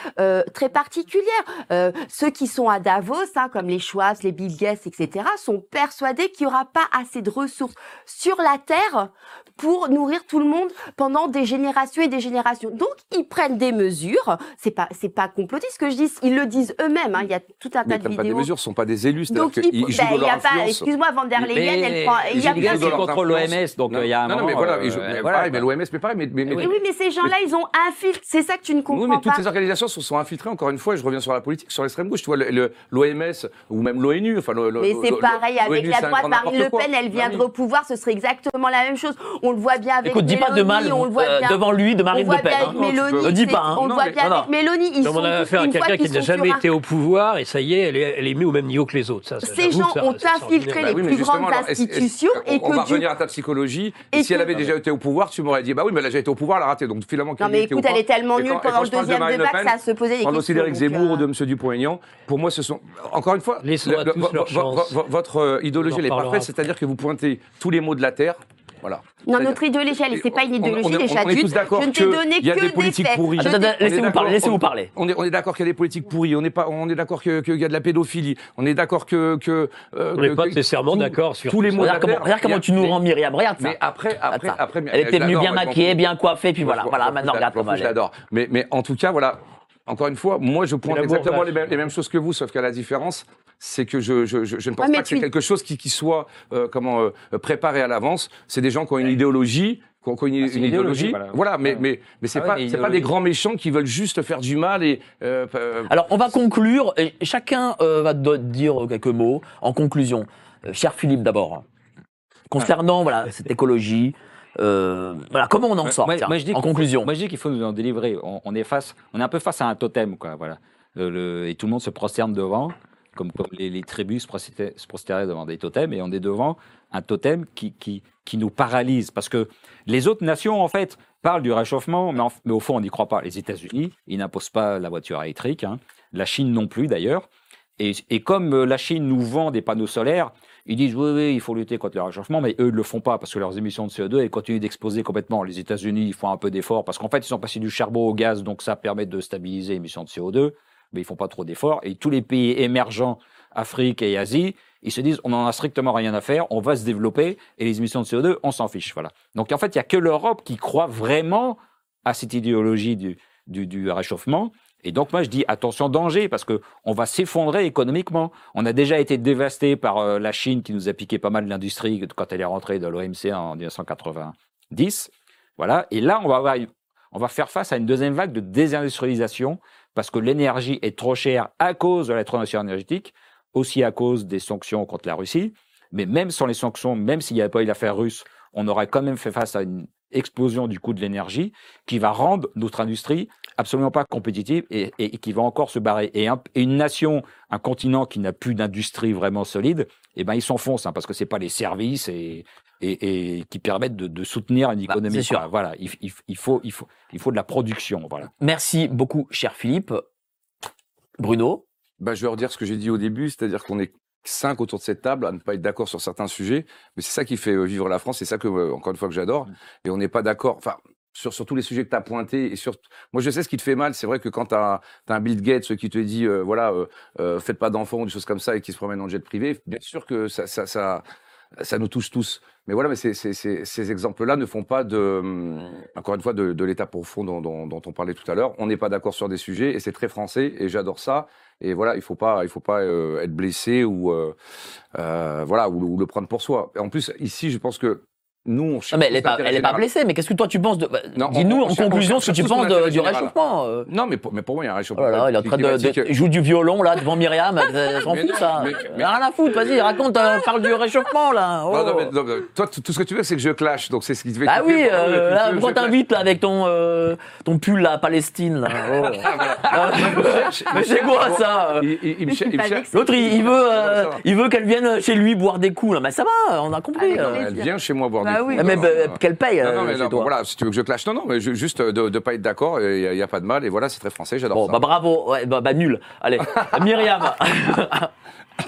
très particulières. Ceux qui sont à Davos, hein, comme les Schwab, les Bill Gates, etc., sont persuadés qu'il n'y aura pas assez de ressources sur la Terre pour nourrir tout le monde pendant des générations et des générations. Donc, ils prennent des mesures. C'est pas complotiste ce que je dis. Ils le disent eux-mêmes. Hein. Il y a tout un tas de vidéos. Ils ne prennent pas des mesures, ce ne sont pas des élus. Donc, ils jouent de leur influence. Excuse-moi, Van der Leyen, elle prend... Il y a bien sûr contre l'OMS, donc il y a un moment... Non, mais voilà, mais l'OMS, mais pareil. Oui, mais ces gens-là, ils ont infiltré. C'est ça que tu ne comprends pas. Oui, mais toutes ces organisations se sont infiltrées, encore une fois, je reviens sur la politique, sur l'extrême gauche. Tu vois, l'OMS ou même l'ONU... Mais c'est pareil, avec la droite, Marine Le Pen, elle viendrait au pouvoir, ce serait exactement la même chose. On le voit bien avec Mélanie, on le voit bien... devant lui, de Marine Le Pen. Ne dis pas. On le voit bien avec Mélanie. Ils sont affaire à quelqu'un qui n'a jamais été au pouvoir, et ça y est, elle est mise au même niveau que les autres. Ces gens ont infiltré les plus grandes institutions et que... On va revenir à ta psychologie. Et si elle avait déjà été au pouvoir, tu m'aurais dit, bah oui, mais elle a déjà été au pouvoir, elle a raté. Donc finalement, non mais écoute, elle est tellement nulle pendant le deuxième débat que ça se posait des questions. Aussi d'Éric Zemmour ou de M. Dupont-Aignan, pour moi, ce sont encore une fois votre idéologie, elle est parfaite, c'est-à-dire que vous pointez tous les maux de la terre. Voilà. Non, notre idéologie, c'est pas une idéologie des adultes. Je ne t'ai donné que des faits. Laissez-vous parler. On est d'accord qu'il y a des politiques pourries. On est d'accord qu'il y a de la pédophilie. On est d'accord que on n'est pas nécessairement d'accord sur tous les mots. Regarde comment tu nous rends, Myriam. Regarde ça. Mais après, elle était venue bien maquillée, bien coiffée, puis voilà. Voilà, maintenant regarde comment elle est. Je l'adore. Mais en tout cas, voilà. Encore une fois, moi, je pointe exactement les mêmes choses que vous, sauf qu'à la différence, c'est que je ne pense pas que c'est quelque chose qui soit préparé à l'avance. C'est des gens qui ont une idéologie. Une idéologie, voilà, mais c'est pas des grands méchants qui veulent juste faire du mal. Et alors on va conclure. Chacun va dire quelques mots en conclusion. Cher Philippe, d'abord, concernant voilà cette écologie. Voilà, comment on en sort, en conclusion. Moi, je dis qu'il faut nous en délivrer. On est un peu face à un totem, quoi. Voilà, et tout le monde se prosterne devant, comme les tribus se prosternaient devant des totems, et on est devant un totem qui nous paralyse. Parce que les autres nations, en fait, parlent du réchauffement, mais au fond, on n'y croit pas. Les États-Unis, ils n'imposent pas la voiture électrique, hein. La Chine non plus, d'ailleurs. Et comme la Chine nous vend des panneaux solaires, ils disent oui, il faut lutter contre le réchauffement, mais eux ne le font pas parce que leurs émissions de CO2 elles continuent d'exploser complètement. Les États-Unis, ils font un peu d'efforts parce qu'en fait, ils sont passés du charbon au gaz, donc ça permet de stabiliser l'émission de CO2, mais ils ne font pas trop d'efforts. Et tous les pays émergents, Afrique et Asie, ils se disent on n'en a strictement rien à faire, on va se développer et les émissions de CO2, on s'en fiche. Voilà. Donc en fait, il n'y a que l'Europe qui croit vraiment à cette idéologie du réchauffement. Et donc, moi, je dis attention, danger, parce qu'on va s'effondrer économiquement. On a déjà été dévasté par la Chine qui nous a piqué pas mal de l'industrie quand elle est rentrée dans l'OMC en 1990. Voilà. Et là, on va faire face à une deuxième vague de désindustrialisation parce que l'énergie est trop chère à cause de la transition énergétique, aussi à cause des sanctions contre la Russie. Mais même sans les sanctions, même s'il n'y avait pas eu l'affaire russe, on aurait quand même fait face à une explosion du coût de l'énergie qui va rendre notre industrie absolument pas compétitive et qui va encore se barrer. Et une nation, un continent qui n'a plus d'industrie vraiment solide, eh ben, ils s'enfoncent hein, parce que c'est pas les services et qui permettent de soutenir une économie. C'est sûr. Voilà, il faut de la production. Voilà. Merci beaucoup, cher Philippe. Bruno ? Je vais redire ce que j'ai dit au début, c'est-à-dire qu'on est 5 autour de cette table à ne pas être d'accord sur certains sujets, mais c'est ça qui fait vivre la France, c'est ça que, encore une fois, que j'adore, et on n'est pas d'accord, enfin, sur tous les sujets que tu as pointés, et sur... Moi, je sais ce qui te fait mal, c'est vrai que quand tu as un Bill Gates qui te dit, faites pas d'enfants ou des choses comme ça, et qui se promène en jet privé, bien sûr que ça ça nous touche tous. Mais voilà, mais ces exemples-là ne font pas de, encore une fois, de l'état profond dont on parlait tout à l'heure. On n'est pas d'accord sur des sujets et c'est très français et j'adore ça. Et voilà, il faut pas être blessé ou le prendre pour soi. Et en plus, ici, je pense que nous, on cherche. Mais elle n'est pas blessée, mais qu'est-ce que toi tu penses de. Dis-nous en conclusion ce que tu penses du réchauffement. Non, mais pour moi, il y a un réchauffement. Voilà, il est en train de jouer du violon, là, devant Myriam. J'en fous, ça. Mais rien à foutre, vas-y, raconte, parle du réchauffement, là. Oh. Non, toi, tout ce que tu veux, c'est que je clash, donc c'est ce qui te fait. Ah oui, là, pourquoi t'invites, là, avec ton pull, là, Palestine, là. Mais c'est quoi, ça? L'autre, il veut qu'elle vienne chez lui boire des coups, là. Mais ça va, on a compris. Elle vient chez moi boire des coups. Ah oui, mais qu'elle paye. Non, voilà, si tu veux que je clash, non, mais juste de pas être d'accord, il n'y a pas de mal, et voilà, c'est très français, j'adore ça. Bah bravo, ouais, nul. Allez, Myriam.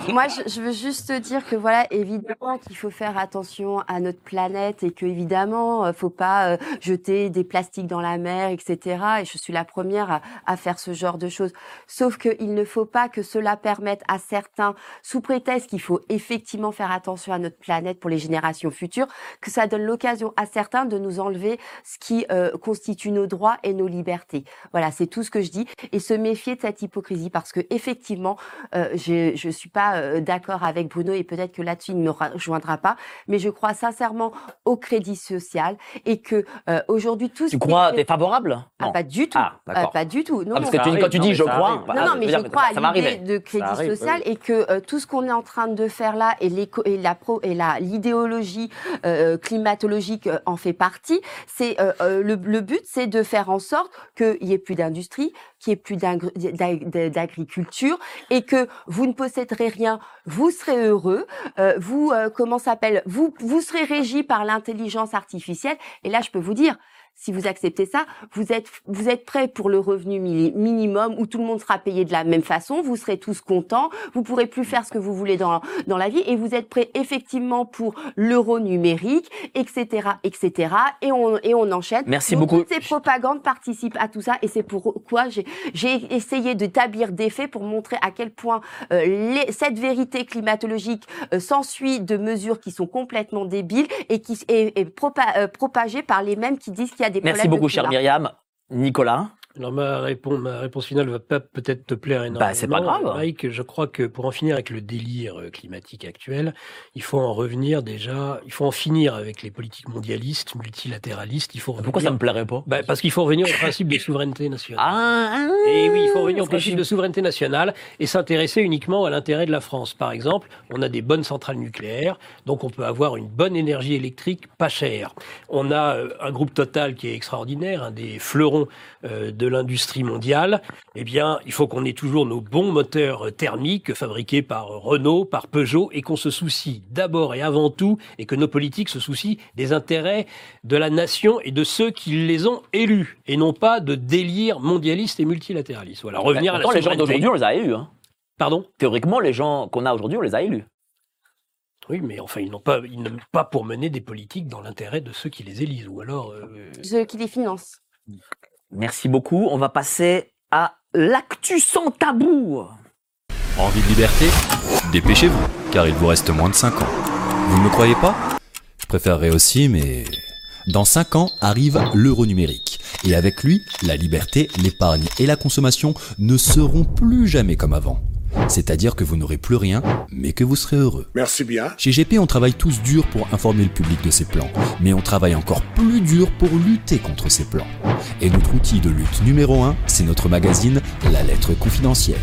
Moi, je veux juste te dire que voilà, évidemment qu'il faut faire attention à notre planète et que évidemment, faut pas jeter des plastiques dans la mer, etc. Et je suis la première à faire ce genre de choses. Sauf qu'il ne faut pas que cela permette à certains, sous prétexte qu'il faut effectivement faire attention à notre planète pour les générations futures, que ça donne l'occasion à certains de nous enlever ce qui constitue nos droits et nos libertés. Voilà, c'est tout ce que je dis. Et se méfier de cette hypocrisie parce que effectivement, je suis pas d'accord avec Bruno et peut-être que là-dessus il ne me rejoindra pas, mais je crois sincèrement au crédit social et que aujourd'hui tout ce. Tu crois t'es favorable? Ah, pas du tout. Ah, pas du tout. Non, parce que quand tu dis je crois. Non, mais je crois à l'idée de crédit social et que tout ce qu'on est en train de faire là et l'idéologie climatologique en fait partie. C'est le but, c'est de faire en sorte qu'il n'y ait plus d'industrie, qu'il n'y ait plus d'agriculture et que vous ne posséderez rien, vous serez heureux, vous serez régi par l'intelligence artificielle. Et là, je peux vous dire, si vous acceptez ça, vous êtes prêts pour le revenu minimum où tout le monde sera payé de la même façon, vous serez tous contents, vous pourrez plus faire ce que vous voulez dans la vie et vous êtes prêts effectivement pour l'euro numérique, etc., etc. Et on enchaîne. Merci beaucoup. Toutes ces propagandes participent à tout ça et c'est pourquoi j'ai essayé de t'habiller des faits pour montrer à quel point cette vérité climatologique s'ensuit de mesures qui sont complètement débiles et qui est propagée par les mêmes qui disent qu'il y a des problèmes. Merci beaucoup, chère Myriam. Nicolas ? Alors, ma réponse finale ne va pas peut-être te plaire énormément. Bah, c'est pas grave. Mike, je crois que pour en finir avec le délire climatique actuel, il faut en finir avec les politiques mondialistes, multilatéralistes. Pourquoi ça me plairait pas? Parce qu'il faut revenir au principe de souveraineté nationale. Et oui, il faut revenir au principe de souveraineté nationale et s'intéresser uniquement à l'intérêt de la France. Par exemple, on a des bonnes centrales nucléaires, donc on peut avoir une bonne énergie électrique pas chère. On a un groupe Total qui est extraordinaire, un des fleurons de l'industrie mondiale. Eh bien, il faut qu'on ait toujours nos bons moteurs thermiques fabriqués par Renault, par Peugeot, et qu'on se soucie d'abord et avant tout, et que nos politiques se soucient des intérêts de la nation et de ceux qui les ont élus, et non pas de délire mondialiste et multilatéraliste. Voilà, revenir à la souveraineté. Les gens d'aujourd'hui, on les a élus. Hein. Pardon ? Théoriquement, les gens qu'on a aujourd'hui, on les a élus. Oui, mais enfin, ils n'ont pas pour mener des politiques dans l'intérêt de ceux qui les élisent, ou alors... Ceux qui les financent. Merci beaucoup. On va passer à l'actu sans tabou. Envie de liberté? Dépêchez-vous, car il vous reste moins de 5 ans. Vous ne me croyez pas? Je préférerais aussi, mais... Dans 5 ans arrive l'euro numérique. Et avec lui, la liberté, l'épargne et la consommation ne seront plus jamais comme avant. C'est-à-dire que vous n'aurez plus rien, mais que vous serez heureux. Merci bien. Chez GP, on travaille tous dur pour informer le public de ces plans, mais on travaille encore plus dur pour lutter contre ces plans. Et notre outil de lutte numéro 1, c'est notre magazine La Lettre Confidentielle.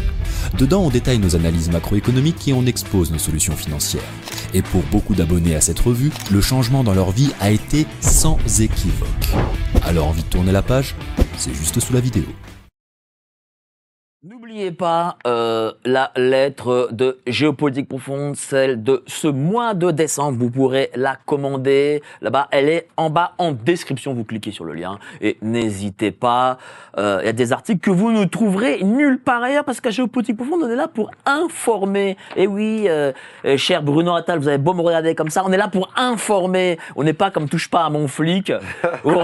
Dedans, on détaille nos analyses macroéconomiques et on expose nos solutions financières. Et pour beaucoup d'abonnés à cette revue, le changement dans leur vie a été sans équivoque. Alors, envie de tourner la page? C'est juste sous la vidéo. N'oubliez pas la lettre de Géopolitique Profonde, celle de ce mois de décembre. Vous pourrez la commander là-bas. Elle est en bas en description. Vous cliquez sur le lien et n'hésitez pas. Il y a des articles que vous ne trouverez nulle part ailleurs parce qu'à Géopolitique Profonde, on est là pour informer. Et oui, cher Bruno Attal, vous avez beau me regarder comme ça, on est là pour informer. On n'est pas comme Touche pas à mon flic où on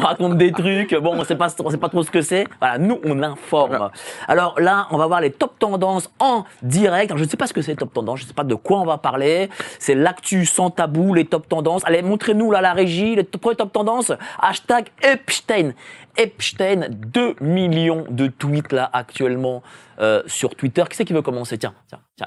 raconte des trucs. Bon, on ne sait pas trop ce que c'est. Voilà, nous, on informe. Palomba. Alors là, on va voir les top tendances en direct. Alors, je ne sais pas ce que c'est les top tendances, je ne sais pas de quoi on va parler. C'est l'actu sans tabou, les top tendances. Allez, montrez-nous là la régie, les top tendances. Hashtag Epstein. Epstein, 2 millions de tweets là actuellement sur Twitter. Qui c'est qui veut commencer? Tiens,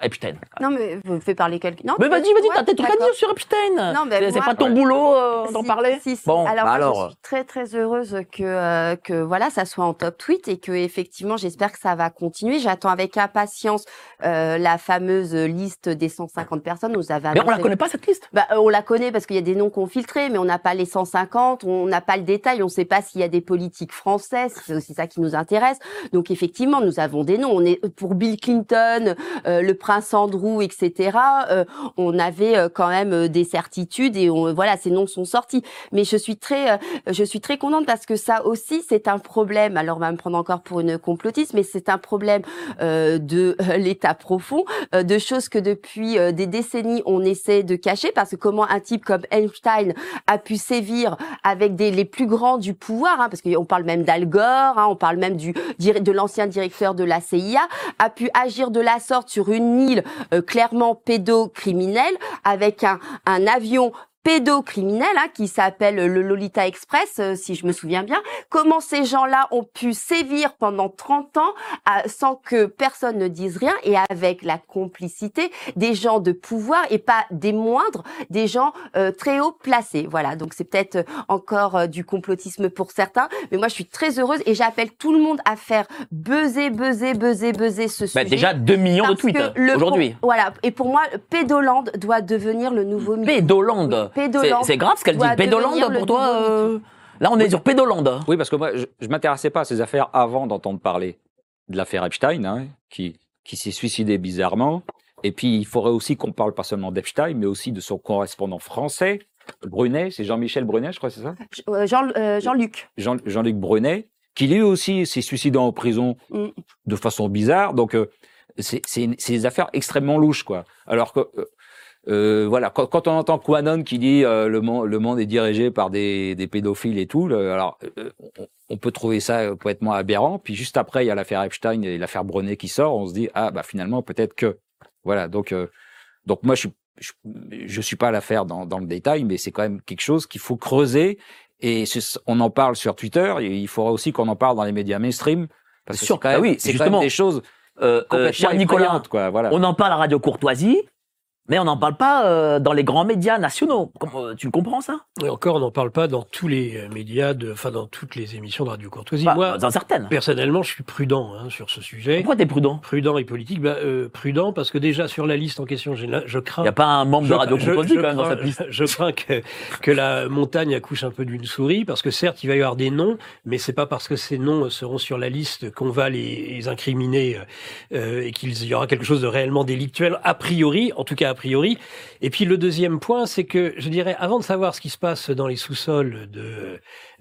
Epstein. Non, mais vous me faites parler quelqu'un. Non, mais vas-y, t'as tout à dire sur Epstein. Non, mais c'est moi, pas ton boulot d'en parler. Si. Bon, alors, je suis très très heureuse que voilà, ça soit en top tweet et que effectivement, j'espère que ça va continuer. J'attends avec impatience la fameuse liste des 150 personnes. Nous avait mais on la connaît pas cette liste. On la connaît parce qu'il y a des noms qu'on filtrait, mais on n'a pas les 150, on n'a pas le détail, on ne sait pas s'il y a des politiques françaises. C'est aussi ça qui nous intéresse. Donc effectivement, nous avons des noms. On est pour Bill Clinton, le Prince Andrew, etc. On avait quand même des certitudes et voilà, ces noms sont sortis. Mais je suis très contente parce que ça aussi c'est un problème. Alors on va me prendre encore pour une complotiste, mais c'est un problème de l'État profond, de choses que depuis des décennies on essaie de cacher, parce que comment un type comme Einstein a pu sévir avec les plus grands du pouvoir, hein, parce qu'on parle même d'Al Gore, hein, on parle même de l'ancien directeur de la CIA, a pu agir de la sorte sur une île clairement pédocriminelle, avec un avion pédocriminel, hein, qui s'appelle le Lolita Express, si je me souviens bien. Comment ces gens-là ont pu sévir pendant 30 ans sans que personne ne dise rien, et avec la complicité des gens de pouvoir, et pas des moindres, des gens très haut placés. Voilà, donc c'est peut-être encore du complotisme pour certains, mais moi je suis très heureuse et j'appelle tout le monde à faire buzzer ce sujet. Déjà 2 millions de tweets aujourd'hui. Voilà, et pour moi, Pédolande doit devenir le nouveau milieu. Pédolande. C'est grave ce qu'elle dit. Pédolande, pour toi, là, on est sur Pédolande. Oui, parce que moi, je m'intéressais pas à ces affaires avant d'entendre parler de l'affaire Epstein, hein, qui s'est suicidé bizarrement. Et puis, il faudrait aussi qu'on parle pas seulement d'Epstein, mais aussi de son correspondant français, Brunet. C'est Jean-Michel Brunet, je crois, c'est ça? Jean-Luc Brunet, qui lui aussi s'est suicidé en prison de façon bizarre. Donc, c'est des affaires extrêmement louches, quoi. Alors que... voilà, quand on entend Quanon qui dit le monde est dirigé par des pédophiles et tout, on peut trouver ça complètement aberrant. Puis juste après, il y a l'affaire Epstein et l'affaire Brunet qui sort. On se dit finalement peut-être que voilà. Donc moi je suis pas à l'affaire dans le détail, mais c'est quand même quelque chose qu'il faut creuser. Et on en parle sur Twitter. Et il faudra aussi qu'on en parle dans les médias mainstream, parce que c'est quand même, c'est justement quand même des choses complètement effrayantes, quoi. Voilà. On en parle à Radio Courtoisie. Mais on n'en parle pas dans les grands médias nationaux. Tu le comprends, ça? Et encore, on n'en parle pas dans tous les médias, dans toutes les émissions de Radio Courtoisie. Moi, dans certaines. Personnellement, je suis prudent sur ce sujet. Pourquoi t'es prudent? Prudent et politique. Prudent parce que déjà, sur la liste en question, je crains... Il n'y a pas un membre de Radio Courtoisie quand même dans cette liste. Je crains que la montagne accouche un peu d'une souris, parce que certes, il va y avoir des noms, mais c'est pas parce que ces noms seront sur la liste qu'on va les incriminer et qu'il y aura quelque chose de réellement délictuel, a priori, en tout cas a priori. Et puis le deuxième point, c'est que, je dirais, avant de savoir ce qui se passe dans les sous-sols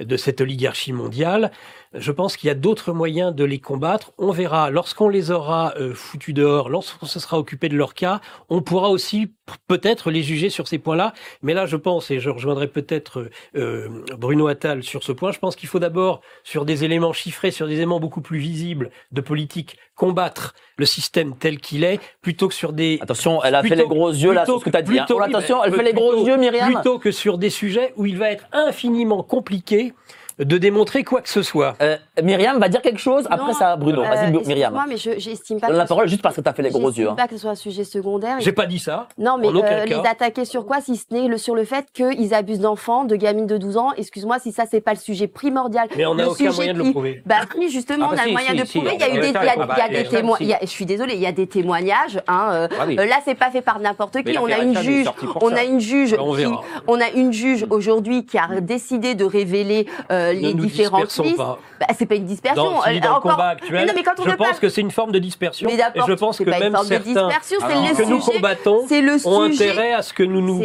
de cette oligarchie mondiale, je pense qu'il y a d'autres moyens de les combattre. On verra, lorsqu'on les aura foutus dehors, lorsqu'on se sera occupé de leur cas, on pourra aussi peut-être les juger sur ces points-là. Mais là, je pense, et je rejoindrai peut-être Bruno Attal sur ce point, je pense qu'il faut d'abord, sur des éléments chiffrés, sur des éléments beaucoup plus visibles de politique, combattre le système tel qu'il est, plutôt que sur des... Attention, elle a fait les gros yeux là, sur ce que t'as dit. Plutôt, attention, elle fait les gros yeux, Myriam. Plutôt que sur des sujets où il va être infiniment compliqué de démontrer quoi que ce soit. Myriam va dire quelque chose, après ça, Bruno. Vas-y, Myriam. Moi, mais j'estime pas... Donne la parole juste parce que t'as fait les gros yeux. J'estime pas que ce soit un sujet secondaire. J'ai pas dit ça. Non, mais les attaquer sur quoi, si ce n'est sur le fait qu'ils abusent d'enfants, de gamines de 12 ans, excuse-moi, si ça, c'est pas le sujet primordial. Mais on n'a aucun moyen de le prouver. Bah, justement, on a le moyen de prouver. Il y a eu des témoignages. Je suis désolée, il y a des témoignages, hein. Là, c'est pas fait par n'importe qui. On a une juge aujourd'hui qui a décidé de révéler les différentes listes. C'est pas une dispersion. Dans le combat actuel, mais quand on pense que c'est une forme de dispersion. Et je pense que même certains que nous combattons ont intérêt à ce que nous nous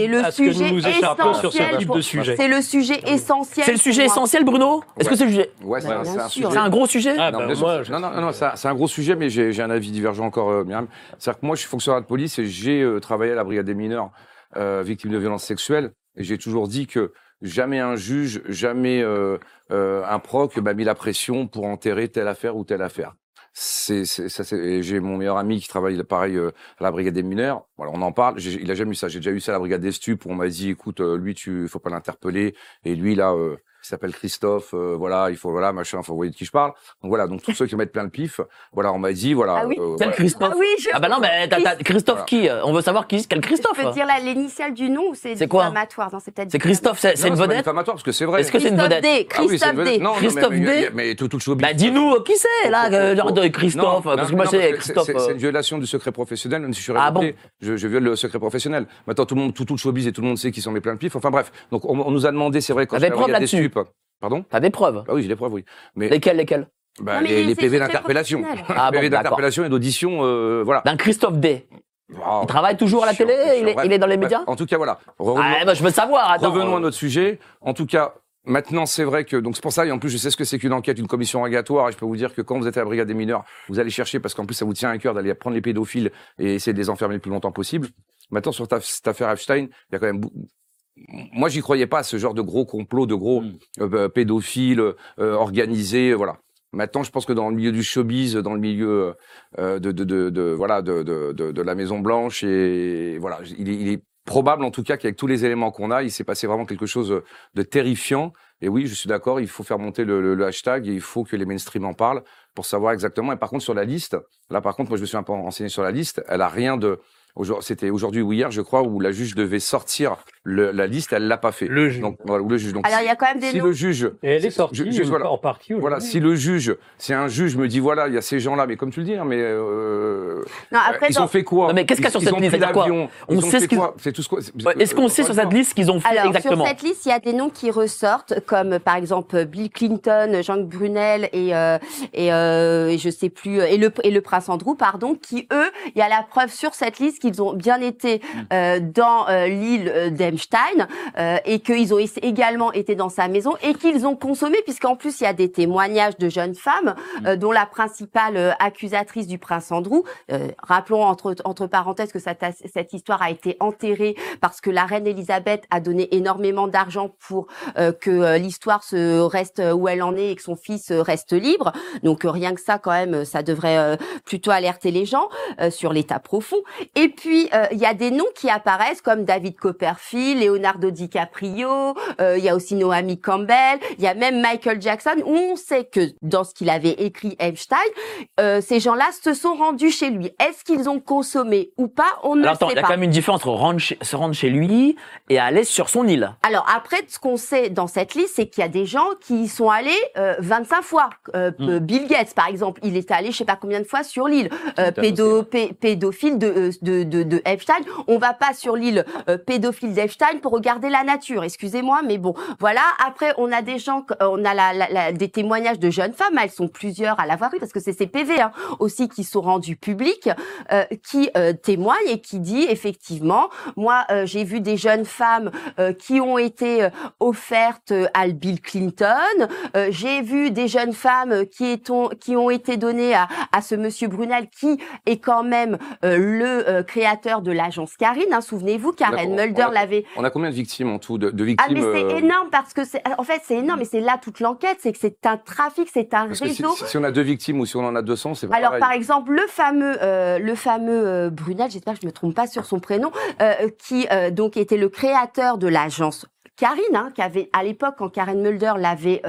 échappions sur ce type de sujet. C'est le sujet essentiel. C'est le sujet essentiel, Bruno? Est-ce que c'est le sujet? Ouais, c'est un gros sujet. Non, c'est un gros sujet, mais j'ai un avis divergent encore, Myriam. C'est-à-dire que moi, je suis fonctionnaire de police et j'ai travaillé à la brigade des mineurs victimes de violences sexuelles. Et j'ai toujours dit que jamais un juge, jamais un proc m'a mis la pression pour enterrer telle affaire ou telle affaire. J'ai mon meilleur ami qui travaille pareil à la brigade des mineurs. Alors on en parle. Il a jamais eu ça. J'ai déjà eu ça à la brigade des stupes où on m'a dit, écoute, lui, faut pas l'interpeller. Et lui, là, il s'appelle Christophe. Voilà, il faut, voilà, machin. Enfin, vous voyez de qui je parle. Donc voilà. Donc tous ceux qui mettent plein de pif. Voilà, on m'a dit, voilà. Ah oui. Quel voilà. Christophe. Ah oui. Ah bah non, mais t'as Christophe voilà. Qui on veut savoir quel Christophe. Je peux dire là l'initiale du nom ou c'est diffamatoire. Non, c'est peut-être. C'est Christophe. C'est une vedette. Diffamatoire parce que c'est vrai. Est-ce que c'est une vedette? Christophe D. Non, Christophe D. Mais tout le showbiz. Bah dis-nous qui c'est là, genre de Christophe. Parce que moi c'est Christophe. C'est une violation du secret professionnel. Même si je suis réputé, je viole le secret professionnel. Maintenant tout le monde, tout le showbiz et tout le monde sait qui s'en met plein de pif. Enfin bref. Donc on nous a demandé, c'est vrai, quand je pardon. T'as des preuves? Ah oui, j'ai des preuves, oui. Mais lesquelles? Bah, les PV d'interpellation. Ah, bon, PV d'interpellation et d'audition, voilà. D'un Christophe D. Oh, il travaille toujours à la télé, il est dans les médias. En tout cas, voilà. Bah, je veux savoir. Attends, revenons à notre sujet. En tout cas, maintenant, c'est vrai que donc c'est pour ça, et en plus je sais ce que c'est qu'une enquête, une commission rogatoire, et je peux vous dire que quand vous êtes à la brigade des mineurs, vous allez chercher parce qu'en plus ça vous tient à cœur d'aller prendre les pédophiles et essayer de les enfermer le plus longtemps possible. Maintenant sur cette affaire Epstein, il y a quand même. Moi, j'y croyais pas à ce genre de gros complot, de gros pédophiles organisés, voilà. Maintenant, je pense que dans le milieu du showbiz, dans le milieu de la Maison Blanche, et voilà, il est probable en tout cas qu'avec tous les éléments qu'on a, il s'est passé vraiment quelque chose de terrifiant. Et oui, je suis d'accord, il faut faire monter le hashtag et il faut que les mainstream en parlent pour savoir exactement. Et par contre, sur la liste, là, par contre, moi, je me suis un peu renseigné sur la liste. Elle a rien de. C'était aujourd'hui ou hier, je crois, où la juge devait sortir la liste, elle l'a pas fait. Le juge. Donc, voilà, le juge. Donc, alors il y a quand même des. Si le juge. Et elle est sortie. Voilà, en partie. Voilà. Si le juge, si un juge me dit voilà, il y a ces gens-là, mais comme tu le dis, mais non, après, ils ont fait quoi? Non, mais qu'est-ce qu'il y a sur cette liste? On sait ce qu'ils ont. C'est tout ce qu'on. Est-ce qu'on sait sur cette liste qu'ils ont fait exactement? Sur cette liste, il y a des noms qui ressortent, comme par exemple Bill Clinton, Jean-Luc Brunel et je sais plus et le prince Andrew, pardon, qui eux, il y a la preuve sur cette liste qu'ils ont bien été dans l'île d'Epstein et qu'ils ont également été dans sa maison et qu'ils ont consommé, puisqu'en plus il y a des témoignages de jeunes femmes dont la principale accusatrice du prince Andrew, rappelons entre parenthèses que cette histoire a été enterrée parce que la reine Elisabeth a donné énormément d'argent pour que l'histoire se reste où elle en est et que son fils reste libre. Donc rien que ça quand même, ça devrait plutôt alerter les gens sur l'état profond. Et puis, il y a des noms qui apparaissent comme David Copperfield, Leonardo DiCaprio, il y a aussi Naomi Campbell, il y a même Michael Jackson, où on sait que dans ce qu'il avait écrit Epstein, ces gens-là se sont rendus chez lui. Est-ce qu'ils ont consommé ou pas? On ne sait pas. Il y a quand même une différence entre se rendre chez lui et aller sur son île. Alors après, ce qu'on sait dans cette liste, c'est qu'il y a des gens qui y sont allés 25 fois. Bill Gates, par exemple, il est allé je ne sais pas combien de fois sur l'île. Pédophile de Epstein, on va pas sur l'île pédophile d'Epstein pour regarder la nature. Excusez-moi, mais bon, voilà. Après, on a des gens, on a des témoignages de jeunes femmes. Elles sont plusieurs à l'avoir eu parce que c'est ces PV hein, aussi qui sont rendus publics, qui témoignent et qui dit effectivement, moi j'ai vu des jeunes femmes qui ont été offertes à Bill Clinton. J'ai vu des jeunes femmes qui ont été données à ce monsieur Brunel qui est quand même le créateur de l'agence Karine, hein, souvenez-vous, Karen Mulder l'avait. On a combien de victimes en tout de victimes? Ah mais c'est énorme parce que en fait c'est énorme, mais c'est là toute l'enquête, c'est que c'est un trafic, c'est un réseau. Si on a deux victimes ou si on en a 200, c'est pas pareil. Alors par exemple le fameux Brunel, j'espère que je ne me trompe pas sur son prénom, qui donc était le créateur de l'agence Karine, hein, qui avait à l'époque quand Karen Mulder l'avait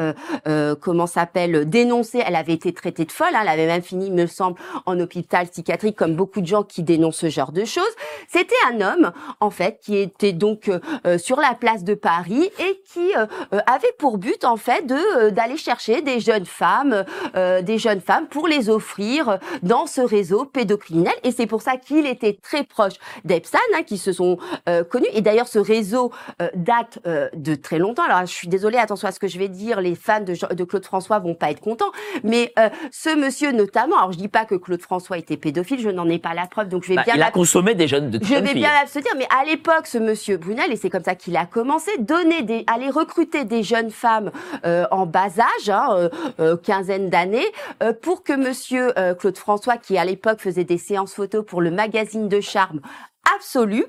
comment s'appelle dénoncée, elle avait été traitée de folle, hein, elle avait même fini, me semble, en hôpital psychiatrique, comme beaucoup de gens qui dénoncent ce genre de choses. C'était un homme, en fait, qui était donc sur la place de Paris et qui avait pour but, en fait, d'aller chercher des jeunes femmes pour les offrir dans ce réseau pédocriminel. Et c'est pour ça qu'il était très proche d'Epstein, hein, qui se sont connus. Et d'ailleurs, ce réseau date de très longtemps. Alors, je suis désolée, attention à ce que je vais dire, les fans de Claude François vont pas être contents, mais ce monsieur notamment, alors je dis pas que Claude François était pédophile, je n'en ai pas la preuve, donc je vais bien... Il a consommé des jeunes de très jeunes filles. Je vais bien l'abstenir, mais à l'époque, ce monsieur Brunel, et c'est comme ça qu'il a commencé, aller recruter des jeunes femmes en bas âge, hein, quinzaine d'années, pour que monsieur Claude François, qui à l'époque faisait des séances photos pour le magazine de charme absolu,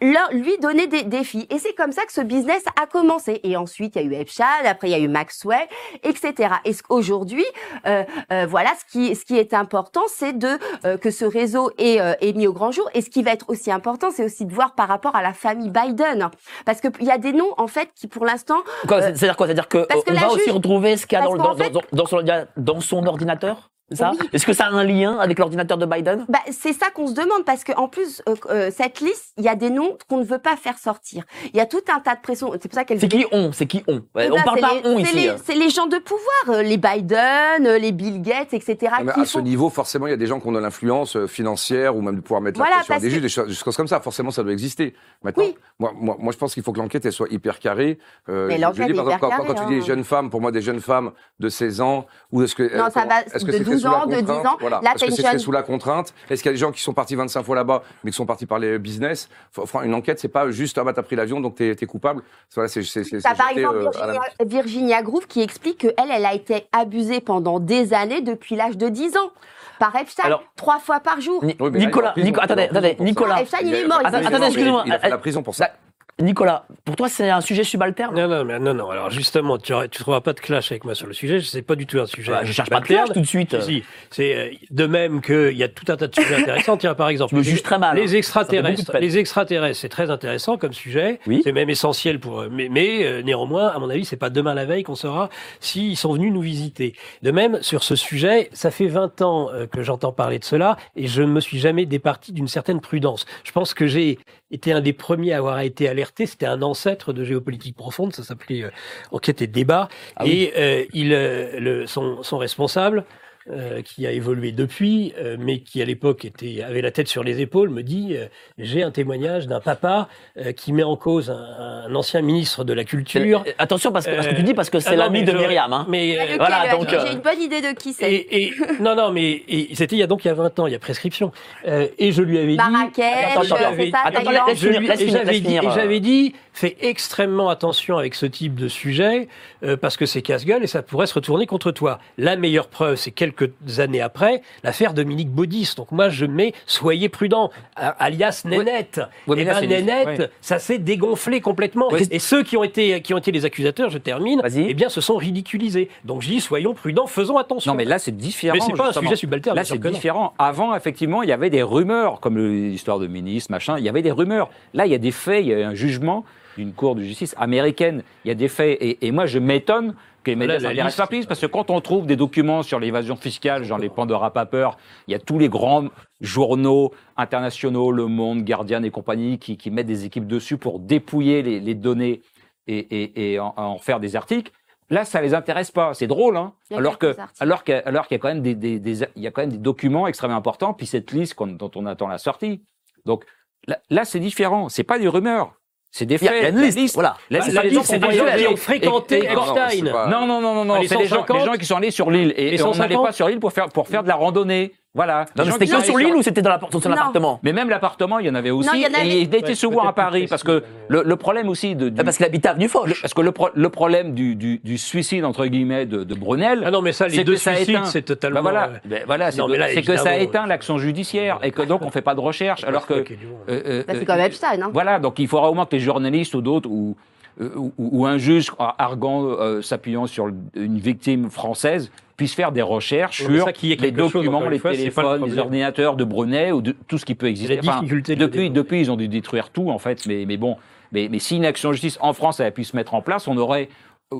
lui donner des défis. Et c'est comme ça que ce business a commencé. Et ensuite, il y a eu Epstein, après il y a eu Maxwell, etc. Et aujourd'hui, voilà, ce qui est important, c'est de que ce réseau est mis au grand jour. Et ce qui va être aussi important, c'est aussi de voir par rapport à la famille Biden, parce que il y a des noms en fait qui, pour l'instant, c'est-à-dire quoi, c'est-à-dire que on va aussi retrouver ce qu'il y a dans son ordinateur. Ça, oui. Est-ce que ça a un lien avec l'ordinateur de Biden? Bah, c'est ça qu'on se demande, parce que en plus cette liste, il y a des noms qu'on ne veut pas faire sortir. Il y a tout un tas de pressions. C'est pour ça qu'elle. C'est qui on? Ouais, on parle pas on ici. C'est les gens de pouvoir, les Biden, les Bill Gates, etc. Mais à ce niveau, forcément, il y a des gens qui ont de l'influence financière ou même de pouvoir mettre la pression à des juges, des choses comme ça. Forcément, ça doit exister. Maintenant, oui. moi, je pense qu'il faut que l'enquête soit hyper carrée. Mais l'enquête est hyper carrée. Quand tu dis jeunes femmes, pour moi, des jeunes femmes de 16 ans ou est-ce que non, ça va de 12 ans, de 10 ans, voilà. Là, c'est jeune... sous la contrainte. Est-ce qu'il y a des gens qui sont partis 25 fois là-bas, mais qui sont partis par les business? Une enquête, c'est pas juste, ah bah t'as pris l'avion, donc t'es coupable. Voilà, par exemple, Virginia Grouf qui explique qu'elle a été abusée pendant des années, depuis l'âge de 10 ans, par Epstein, 3 fois par jour. Nicolas, Epstein, il est mort. Attendez, excusez-moi. Il a fait la prison pour ça. Nicolas, pour toi, c'est un sujet subalterne? Non. Alors, justement, tu trouveras pas de clash avec moi sur le sujet. C'est pas du tout un sujet. Je cherche pas de clash tout de suite. Si, c'est de même qu'il y a tout un tas de sujets intéressants. Tiens, par exemple. Je me juge très mal. Les extraterrestres. Les extraterrestres, c'est très intéressant comme sujet. Oui. C'est même essentiel pour eux. Mais, néanmoins, à mon avis, c'est pas demain la veille qu'on saura s'ils sont venus nous visiter. De même, sur ce sujet, ça fait 20 ans que j'entends parler de cela et je ne me suis jamais départi d'une certaine prudence. Je pense que j'ai été un des premiers à avoir été alerté. C'était un ancêtre de géopolitique profonde, ça s'appelait Enquête et débat. Son responsable, qui a évolué depuis, mais qui à l'époque avait la tête sur les épaules, me dit j'ai un témoignage d'un papa qui met en cause un ancien ministre de la culture. Attention parce que tu dis, parce que c'est l'ami de Myriam. Hein. J'ai une bonne idée de qui c'est. C'était il y a 20 ans, il y a prescription. Et je lui avais dit. J'avais dit, fais extrêmement attention avec ce type de sujet parce que c'est casse-gueule et ça pourrait se retourner contre toi. La meilleure preuve, c'est quelques années après, l'affaire Dominique Baudis. Donc moi, je mets « Soyez prudents », alias Nénette. Oui, Nénette, ça s'est dégonflé complètement. Oui. Et ceux qui ont été les accusateurs, je termine, se sont ridiculisés. Donc je dis « Soyons prudents, faisons attention ». Non mais là, c'est différent. Mais c'est pas un sujet subalterne. Là, c'est différent. Avant, effectivement, il y avait des rumeurs, comme l'histoire de ministre, machin, il y avait des rumeurs. Là, il y a des faits, il y a un jugement d'une cour de justice américaine. Il y a des faits. Et moi, je m'étonne que les médias ne restent pas prise, parce que quand on trouve des documents sur l'évasion fiscale, genre les Pandora Papers, il y a tous les grands journaux internationaux, Le Monde, Guardian et compagnie, qui mettent des équipes dessus pour dépouiller les données et en faire des articles. Là, ça les intéresse pas. C'est drôle, hein. Alors qu'il y a quand même des documents extrêmement importants, puis cette liste dont on attend la sortie. Donc là c'est différent. C'est pas des rumeurs. C'est des faits. La liste. Voilà. Les gens qui ont fréquenté Epstein. Non. C'est les gens qui sont allés sur l'île. Et on n'allait pas sur l'île pour faire de la randonnée. Voilà. C'était que sur l'île ou c'était dans son appartement? Mais même l'appartement, il y en avait aussi. Et il était souvent à Paris. Parce que le problème aussi de... Parce que l'habitat avenue Foch. Parce que le problème du suicide, entre guillemets, de Brunel... Ah non, mais ça, les deux suicides, c'est totalement... Voilà, c'est que ça éteint l'action judiciaire. Et que donc, on ne fait pas de recherche. Alors que... C'est comme Epstein, hein. Voilà, donc il faudra au moins que les journalistes ou d'autres... ou un juge arrogant s'appuyant sur une victime française puisse faire des recherches sur les documents, les téléphones, les ordinateurs de Brunet ou de tout ce qui peut exister. Enfin, depuis, ils ont dû détruire tout en fait. Mais si une action justice en France avait pu se mettre en place, on aurait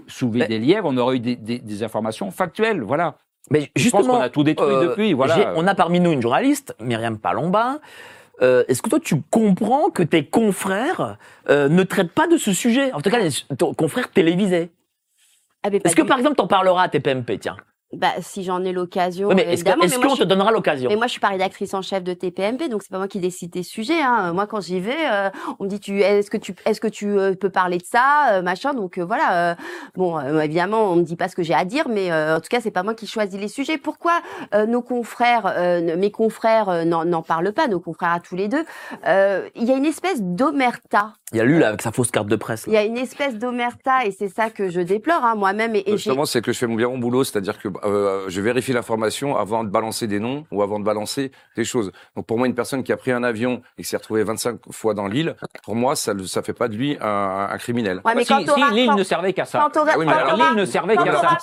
soulevé des lièvres, on aurait eu des informations factuelles. Voilà. Mais justement, je pense qu'on a tout détruit depuis. Voilà. On a parmi nous une journaliste, Myriam Palomba. Est-ce que toi, tu comprends que tes confrères ne traitent pas de ce sujet? En tout cas, tes confrères télévisés. Est-ce que, par exemple, t'en parleras à tes PMP, tiens? Bah, si j'en ai l'occasion. Oui, mais est-ce qu'on te donnera l'occasion? Mais moi, je suis pas rédactrice en chef de TPMP, donc c'est pas moi qui décide des sujets, hein. Moi, quand j'y vais, on me dit, est-ce que tu peux parler de ça, machin. Donc, voilà. Évidemment, on me dit pas ce que j'ai à dire, mais, en tout cas, c'est pas moi qui choisis les sujets. Pourquoi, mes confrères n'en parlent pas, nos confrères à tous les deux? Il y a une espèce d'omerta Il y a lui, là, avec sa fausse carte de presse. Là. Il y a une espèce d'omerta, et c'est ça que je déplore, hein, moi-même. Justement, c'est que je fais mon boulot, c'est-à-dire que je vérifie l'information avant de balancer des noms ou avant de balancer des choses. Donc, pour moi, une personne qui a pris un avion et qui s'est retrouvée 25 fois dans l'île, pour moi, ça ne fait pas de lui un criminel. Ouais, mais si l'île ne servait qu'à ça. L'île ne servait qu'à ça.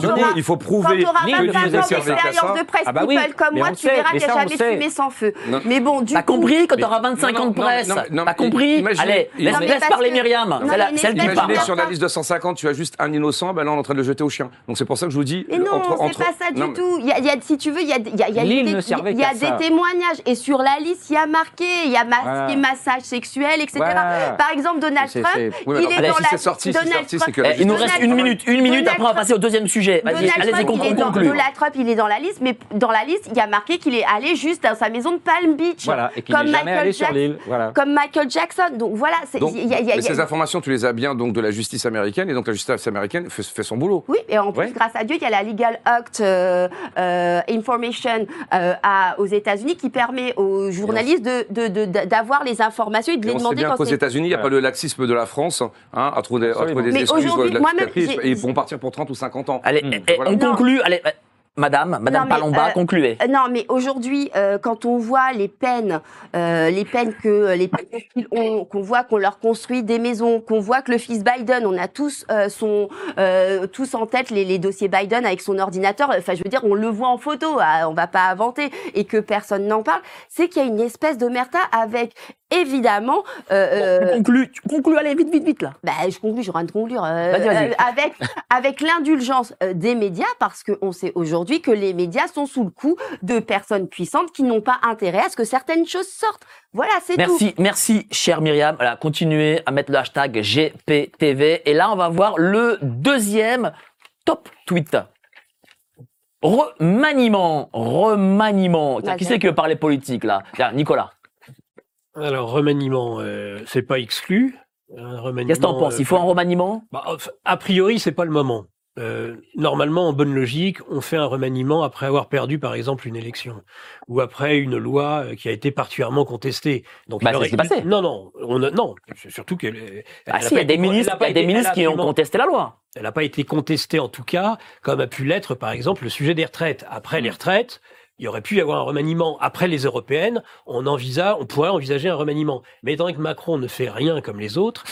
Du coup, il faut prouver l'île ne servait qu'à ça. Ah bah oui, comme moi, tu verras qu'il n'y a jamais fumé sans feu. Mais bon, du coup... T'as compris quand t'auras 25 ans de presse. T'as compris. Allez, laisse parler Myriam. Imaginez sur la liste de 150, tu as juste un innocent, ben là on est en train de le jeter au chien. Donc c'est pour ça que je vous dis... Mais non, c'est pas ça du tout. Si tu veux, il y a des témoignages. Et sur la liste, il y a marqué, il y a marqué massage sexuel, etc. Par exemple, Donald Trump, il est dans la... sorti, c'est que... Il nous reste une minute, après on va passer au deuxième sujet. Allez-y, conclue. Donald Trump, il est dans la liste, mais dans la liste, il y a marqué qu'il est allé juste à sa maison de Palm Beach. Et qu'il n'est jamais allé sur l'île. Comme Michael Jackson. Donc voilà, ces informations, tu les as bien donc de la justice américaine, et donc la justice américaine fait son boulot. Oui, et en plus, grâce à Dieu, il y a la Legal Act Information aux États-Unis qui permet aux journalistes d'avoir les informations et de les demander. Bien qu'aux États-Unis, il n'y a pas le laxisme de la France à trouver des excuses et ils vont partir pour 30 ou 50 ans. Allez, on conclut. Allez. Madame Palomba, concluez. Non, mais aujourd'hui, quand on voit les peines que les pédophiles ont, qu'on voit qu'on leur construit des maisons, qu'on voit que le fils Biden, on a tous tous en tête les dossiers Biden avec son ordinateur. Enfin, je veux dire, on le voit en photo, on va pas inventer, et que personne n'en parle. C'est qu'il y a une espèce d'omerta avec. Évidemment, conclue, allez, vite là. Je conclue, j'aurai rien de conclure. Vas-y. Avec l'indulgence des médias, parce qu'on sait aujourd'hui que les médias sont sous le coup de personnes puissantes qui n'ont pas intérêt à ce que certaines choses sortent. Voilà, c'est tout. Merci, chère Myriam. Voilà, continuez à mettre le hashtag GPTV. Et là, on va voir le deuxième top tweet. Remaniement. Qui c'est qui veut parler politique là? Tiens, Nicolas. Alors, remaniement, c'est pas exclu. Qu'est-ce que t'en penses? Il faut un remaniement? A priori, c'est pas le moment. Normalement, en bonne logique, on fait un remaniement après avoir perdu, par exemple, une élection. Ou après une loi qui a été particulièrement contestée. Donc, passé. Non. Surtout que... il y a des ministres qui ont contesté la loi. Elle n'a pas été contestée, en tout cas, comme a pu l'être, par exemple, le sujet des retraites. Après les retraites... Il y aurait pu y avoir un remaniement après les européennes, on pourrait envisager un remaniement. Mais étant donné que Macron ne fait rien comme les autres,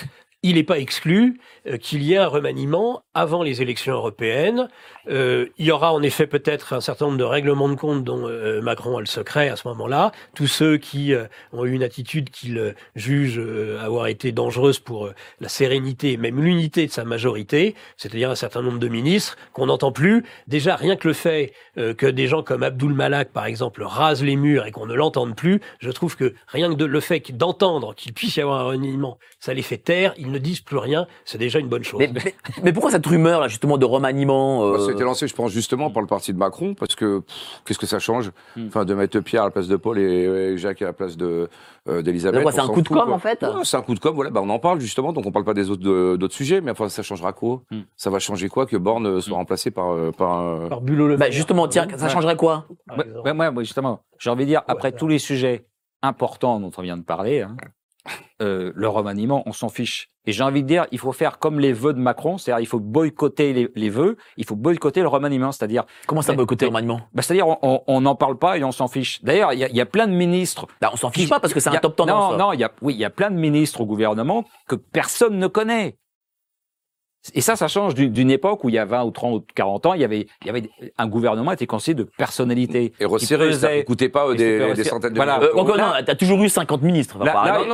il n'est pas exclu qu'il y ait un remaniement avant les élections européennes. Il y aura en effet peut-être un certain nombre de règlements de compte dont Macron a le secret à ce moment-là. Tous ceux qui ont eu une attitude qu'il juge avoir été dangereuse pour la sérénité et même l'unité de sa majorité, c'est-à-dire un certain nombre de ministres qu'on n'entend plus. Déjà, rien que le fait que des gens comme Abdul Malak, par exemple, rasent les murs et qu'on ne l'entende plus, je trouve que rien que le fait d'entendre qu'il puisse y avoir un remaniement, ça les fait taire. Ne disent plus rien, c'est déjà une bonne chose. Mais pourquoi cette rumeur, là, justement, de remaniement Ça a été lancé, je pense, justement, par le parti de Macron, parce que, qu'est-ce que ça change enfin, de mettre Pierre à la place de Paul et Jacques à la place d'Elisabeth. C'est un coup de com', en fait. Ouais, c'est un coup de com', voilà, on en parle, justement, donc on parle pas des d'autres sujets, mais enfin, ça changera quoi? Ça va changer quoi que Borne soit remplacé par Bulot le Maire. Justement, tiens, ça changerait quoi? Justement, j'ai envie de dire, après tous les sujets importants dont on vient de parler, le remaniement, on s'en fiche. Et j'ai envie de dire, il faut faire comme les vœux de Macron, c'est-à-dire il faut boycotter les vœux, il faut boycotter le remaniement, c'est-à-dire... Comment ça, boycotter le remaniement? C'est-à-dire, on n'en parle pas et on s'en fiche. D'ailleurs, il y a plein de ministres... Là, on s'en fiche pas parce que c'est un top tendance. Non, il y a plein de ministres au gouvernement que personne ne connaît. Et ça change d'une époque où il y a 20 ou 30 ou 40 ans, il y avait un gouvernement qui était constitué de personnalités. Et resserré, ça ne coûtait pas des centaines de millions. Voilà, t'as toujours eu 50 ministres. Là,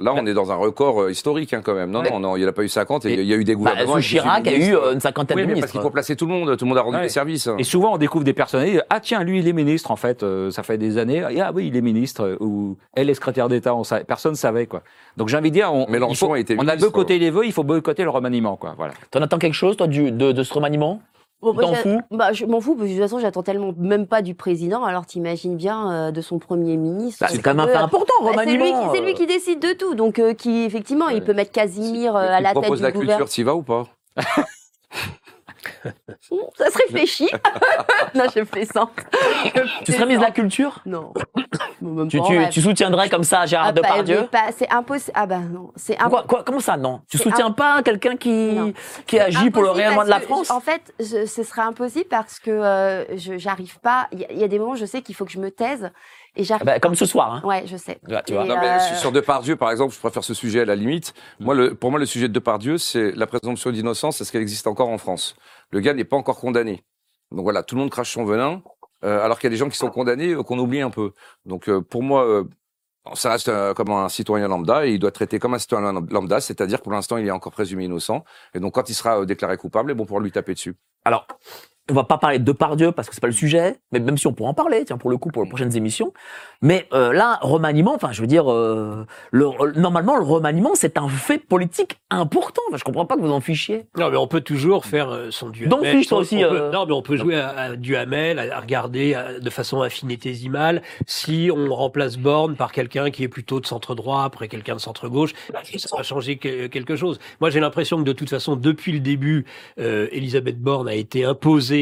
on est dans un record historique, quand même. Non, il n'y en a pas eu 50, il y a eu des gouvernements. Chirac a eu une cinquantaine de ministres. Oui, mais parce qu'il faut placer tout le monde a rendu des services. Et souvent, on découvre des personnalités, ah tiens, lui, il est ministre, en fait, ça fait des années, ah oui, il est ministre, ou elle est secrétaire d'État, personne ne savait, quoi. Donc j'ai envie de dire, on a boycotté les vœux, il faut boycotter le remaniement, quoi. Voilà. T'en attends quelque chose, toi, de ce remaniement? T'en fous? Je m'en fous, parce que de toute façon, j'attends tellement même pas du président, alors t'imagines bien de son premier ministre. C'est quand même un peu important, remaniement. C'est lui qui décide de tout, donc effectivement, il peut mettre Casimir à la tête du gouvernement. Tu proposes la culture, t'y vas ou pas? Ça se réfléchit. Non, je plaisante. Tu serais mise la culture? Non. Bon, tu soutiendrais comme ça Gérard Depardieu? C'est impossible. Ah bah non, c'est impossible. Comment ça non? Tu soutiens pas quelqu'un qui agit pour le rayonnement de la France? En fait, ce serait impossible parce que j'arrive pas. Il y a des moments, je sais qu'il faut que je me taise. Et comme ce soir. Hein. Ouais, je sais. Là, tu vois. Non, mais sur Depardieu, par exemple, je préfère ce sujet à la limite. Moi, pour moi, le sujet de Depardieu, c'est la présomption d'innocence. Est-ce qu'elle existe encore en France? Le gars n'est pas encore condamné. Donc voilà, tout le monde crache son venin, alors qu'il y a des gens qui sont condamnés qu'on oublie un peu. Donc pour moi, ça reste comme un citoyen lambda et il doit être traité comme un citoyen lambda, c'est-à-dire pour l'instant, il est encore présumé innocent. Et donc quand il sera déclaré coupable, on pourra lui taper dessus. Alors... on va pas parler de Depardieu parce que c'est pas le sujet, mais même si on pourrait en parler, tiens, pour le coup, pour les prochaines émissions. Mais là, remaniement, enfin, je veux dire, normalement, le remaniement, c'est un fait politique important. Enfin, je comprends pas que vous en fichiez. Non, mais on peut toujours faire son Duhamel. Donc, fiche-toi aussi. Non, mais on peut jouer à Duhamel, à regarder de façon infinitésimale si on remplace Borne par quelqu'un qui est plutôt de centre-droit, après quelqu'un de centre-gauche, ça va changer quelque chose. Moi, j'ai l'impression que de toute façon, depuis le début, Elisabeth Borne a été imposée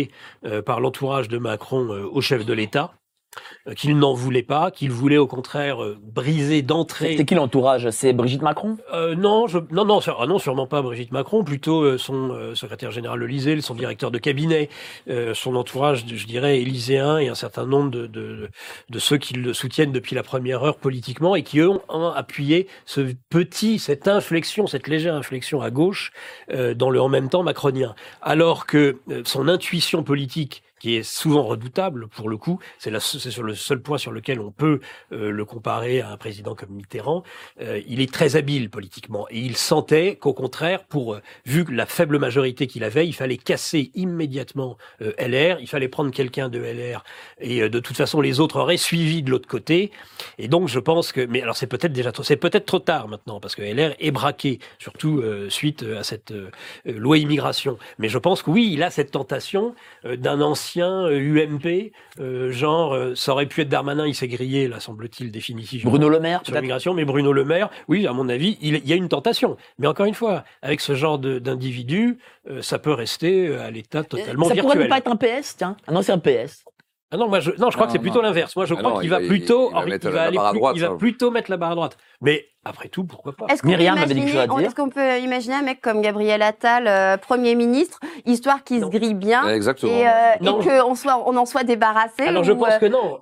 par l'entourage de Macron au chef de l'État, qu'il n'en voulait pas, qu'il voulait au contraire briser d'entrée. C'était qui l'entourage? C'est Brigitte Macron? Non, sûrement pas Brigitte Macron, plutôt son secrétaire général Élysée, son directeur de cabinet, son entourage, je dirais, élyséen et un certain nombre de ceux qui le soutiennent depuis la première heure politiquement et qui, eux, ont appuyé cette inflexion, cette légère inflexion à gauche dans le en même temps macronien. Alors que son intuition politique, qui est souvent redoutable pour le coup, c'est sur le seul point sur lequel on peut le comparer à un président comme Mitterrand, il est très habile politiquement et il sentait qu'au contraire, vu la faible majorité qu'il avait, il fallait casser immédiatement LR, il fallait prendre quelqu'un de LR et de toute façon les autres auraient suivi de l'autre côté. Et donc je pense que, mais alors c'est peut-être déjà trop, c'est peut-être trop tard maintenant parce que LR est braqué, surtout suite à cette loi immigration. Mais je pense que oui, il a cette tentation d'un ancien UMP, ça aurait pu être Darmanin, il s'est grillé, là, semble-t-il, définitivement. Bruno Le Maire, sur l'immigration, mais Bruno Le Maire, oui, à mon avis, il y a une tentation. Mais encore une fois, avec ce genre d'individu, ça peut rester à l'état totalement virtuel. Ça pourrait pas être un PS, tiens, un ancien PS. Ah non, je crois que c'est plutôt l'inverse. Moi, je crois qu'il va plutôt mettre la barre à droite. Mais après tout, pourquoi pas? Myriam avait dit quelque chose à dire. Est-ce qu'on peut imaginer un mec comme Gabriel Attal, Premier ministre, histoire qu'il se grille bien et qu'on en soit débarrassé? Alors je pense que non,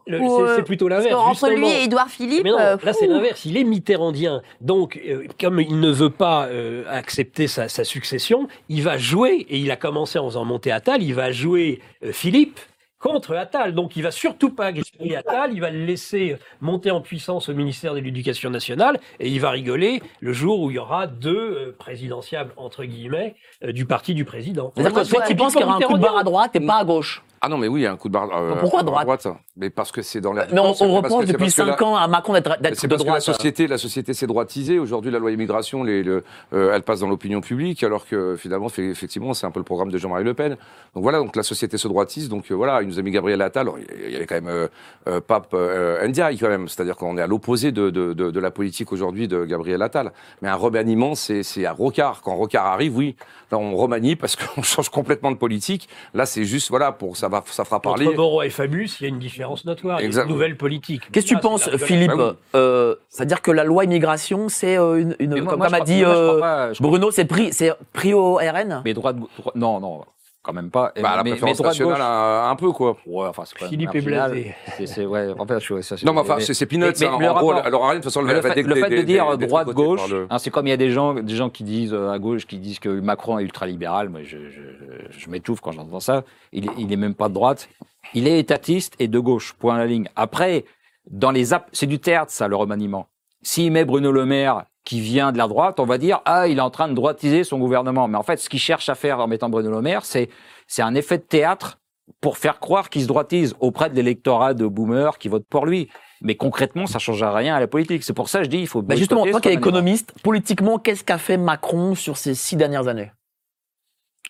c'est plutôt l'inverse. Entre lui et Édouard Philippe, mais non, là c'est l'inverse. Il est mitterrandien, donc comme il ne veut pas accepter sa succession, il va jouer et il a commencé en faisant monter Attal. Il va jouer Philippe contre Attal, donc il va surtout pas gaspiller Attal, il va le laisser monter en puissance au ministère de l'Éducation nationale et il va rigoler le jour où il y aura deux présidentiables entre guillemets du parti du président. En fait, tu penses qu'il y aura un coup de barre à droite et pas à gauche? Ah non, mais oui, il y a un coup de barre. Pourquoi à droite? Mais parce que c'est dans la. Mais on repense depuis 5 ans à Macron d'être de droite. C'est parce que la société s'est droitisée. Aujourd'hui, la loi immigration, elle passe dans l'opinion publique, alors que finalement, effectivement, c'est un peu le programme de Jean-Marie Le Pen. Donc voilà, donc la société se droitise. Donc voilà, il nous a mis Gabriel Attal. Il y avait quand même Pape Ndiaye quand même. C'est-à-dire qu'on est à l'opposé de la politique aujourd'hui de Gabriel Attal. Mais un remaniement, c'est un rocard. Quand Rocard arrive, oui, là on remanie parce qu'on change complètement de politique. Là, c'est juste voilà pour ça. Ça fera parler. Entre Moreau et Fabius, il y a une différence notoire, il y a une nouvelle politique. Qu'est-ce que tu penses, Philippe? C'est-à-dire que la loi immigration, c'est comme a dit Bruno, c'est pris au RN? Mais droite, non, quand même pas. La préférence nationale, un peu quoi. Ouais, enfin, Philippe est blasé. Ouais, en fait, non, mais enfin, c'est peanuts. En gros, alors rien de toute façon, le fait de dire droite gauche, c'est comme il y a des gens qui disent à gauche, qui disent que Macron est ultralibéral. Moi, je m'étouffe quand j'entends ça. Il est même pas de droite. Il est étatiste et de gauche. Point à la ligne. Après, dans les c'est du théâtre, ça, le remaniement. S'il met Bruno Le Maire qui vient de la droite, on va dire « Ah, il est en train de droitiser son gouvernement ». Mais en fait, ce qu'il cherche à faire en mettant Bruno Le Maire, c'est un effet de théâtre pour faire croire qu'il se droitise auprès de l'électorat de boomers qui vote pour lui. Mais concrètement, ça ne change rien à la politique. C'est pour ça que je dis « il faut boycotter ». Justement, toi qui es économiste, politiquement, qu'est-ce qu'a fait Macron sur ces 6 dernières années?